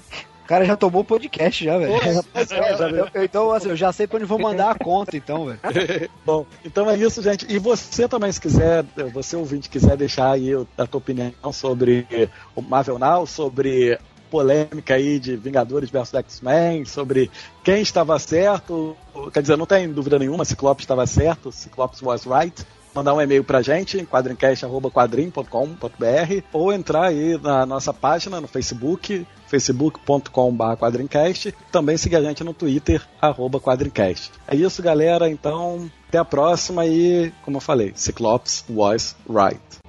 O cara já tomou o podcast já, velho. É, então, assim, eu já sei pra onde vou mandar a conta, então, velho. Bom, então é isso, gente. E você também, se quiser, você ouvinte, quiser deixar aí a tua opinião sobre o Marvel Now, sobre... polêmica aí de Vingadores versus X-Men, sobre quem estava certo, quer dizer, não tem dúvida nenhuma, Cyclops estava certo, Cyclops was right. Mandar um e-mail pra gente em quadrimcast arroba quadrim ponto com ponto b r ou entrar aí na nossa página no Facebook, facebook ponto com barra quadrimcast, também seguir a gente no Twitter, arroba quadrimcast. É isso, galera, então, até a próxima e, como eu falei, Cyclops was right.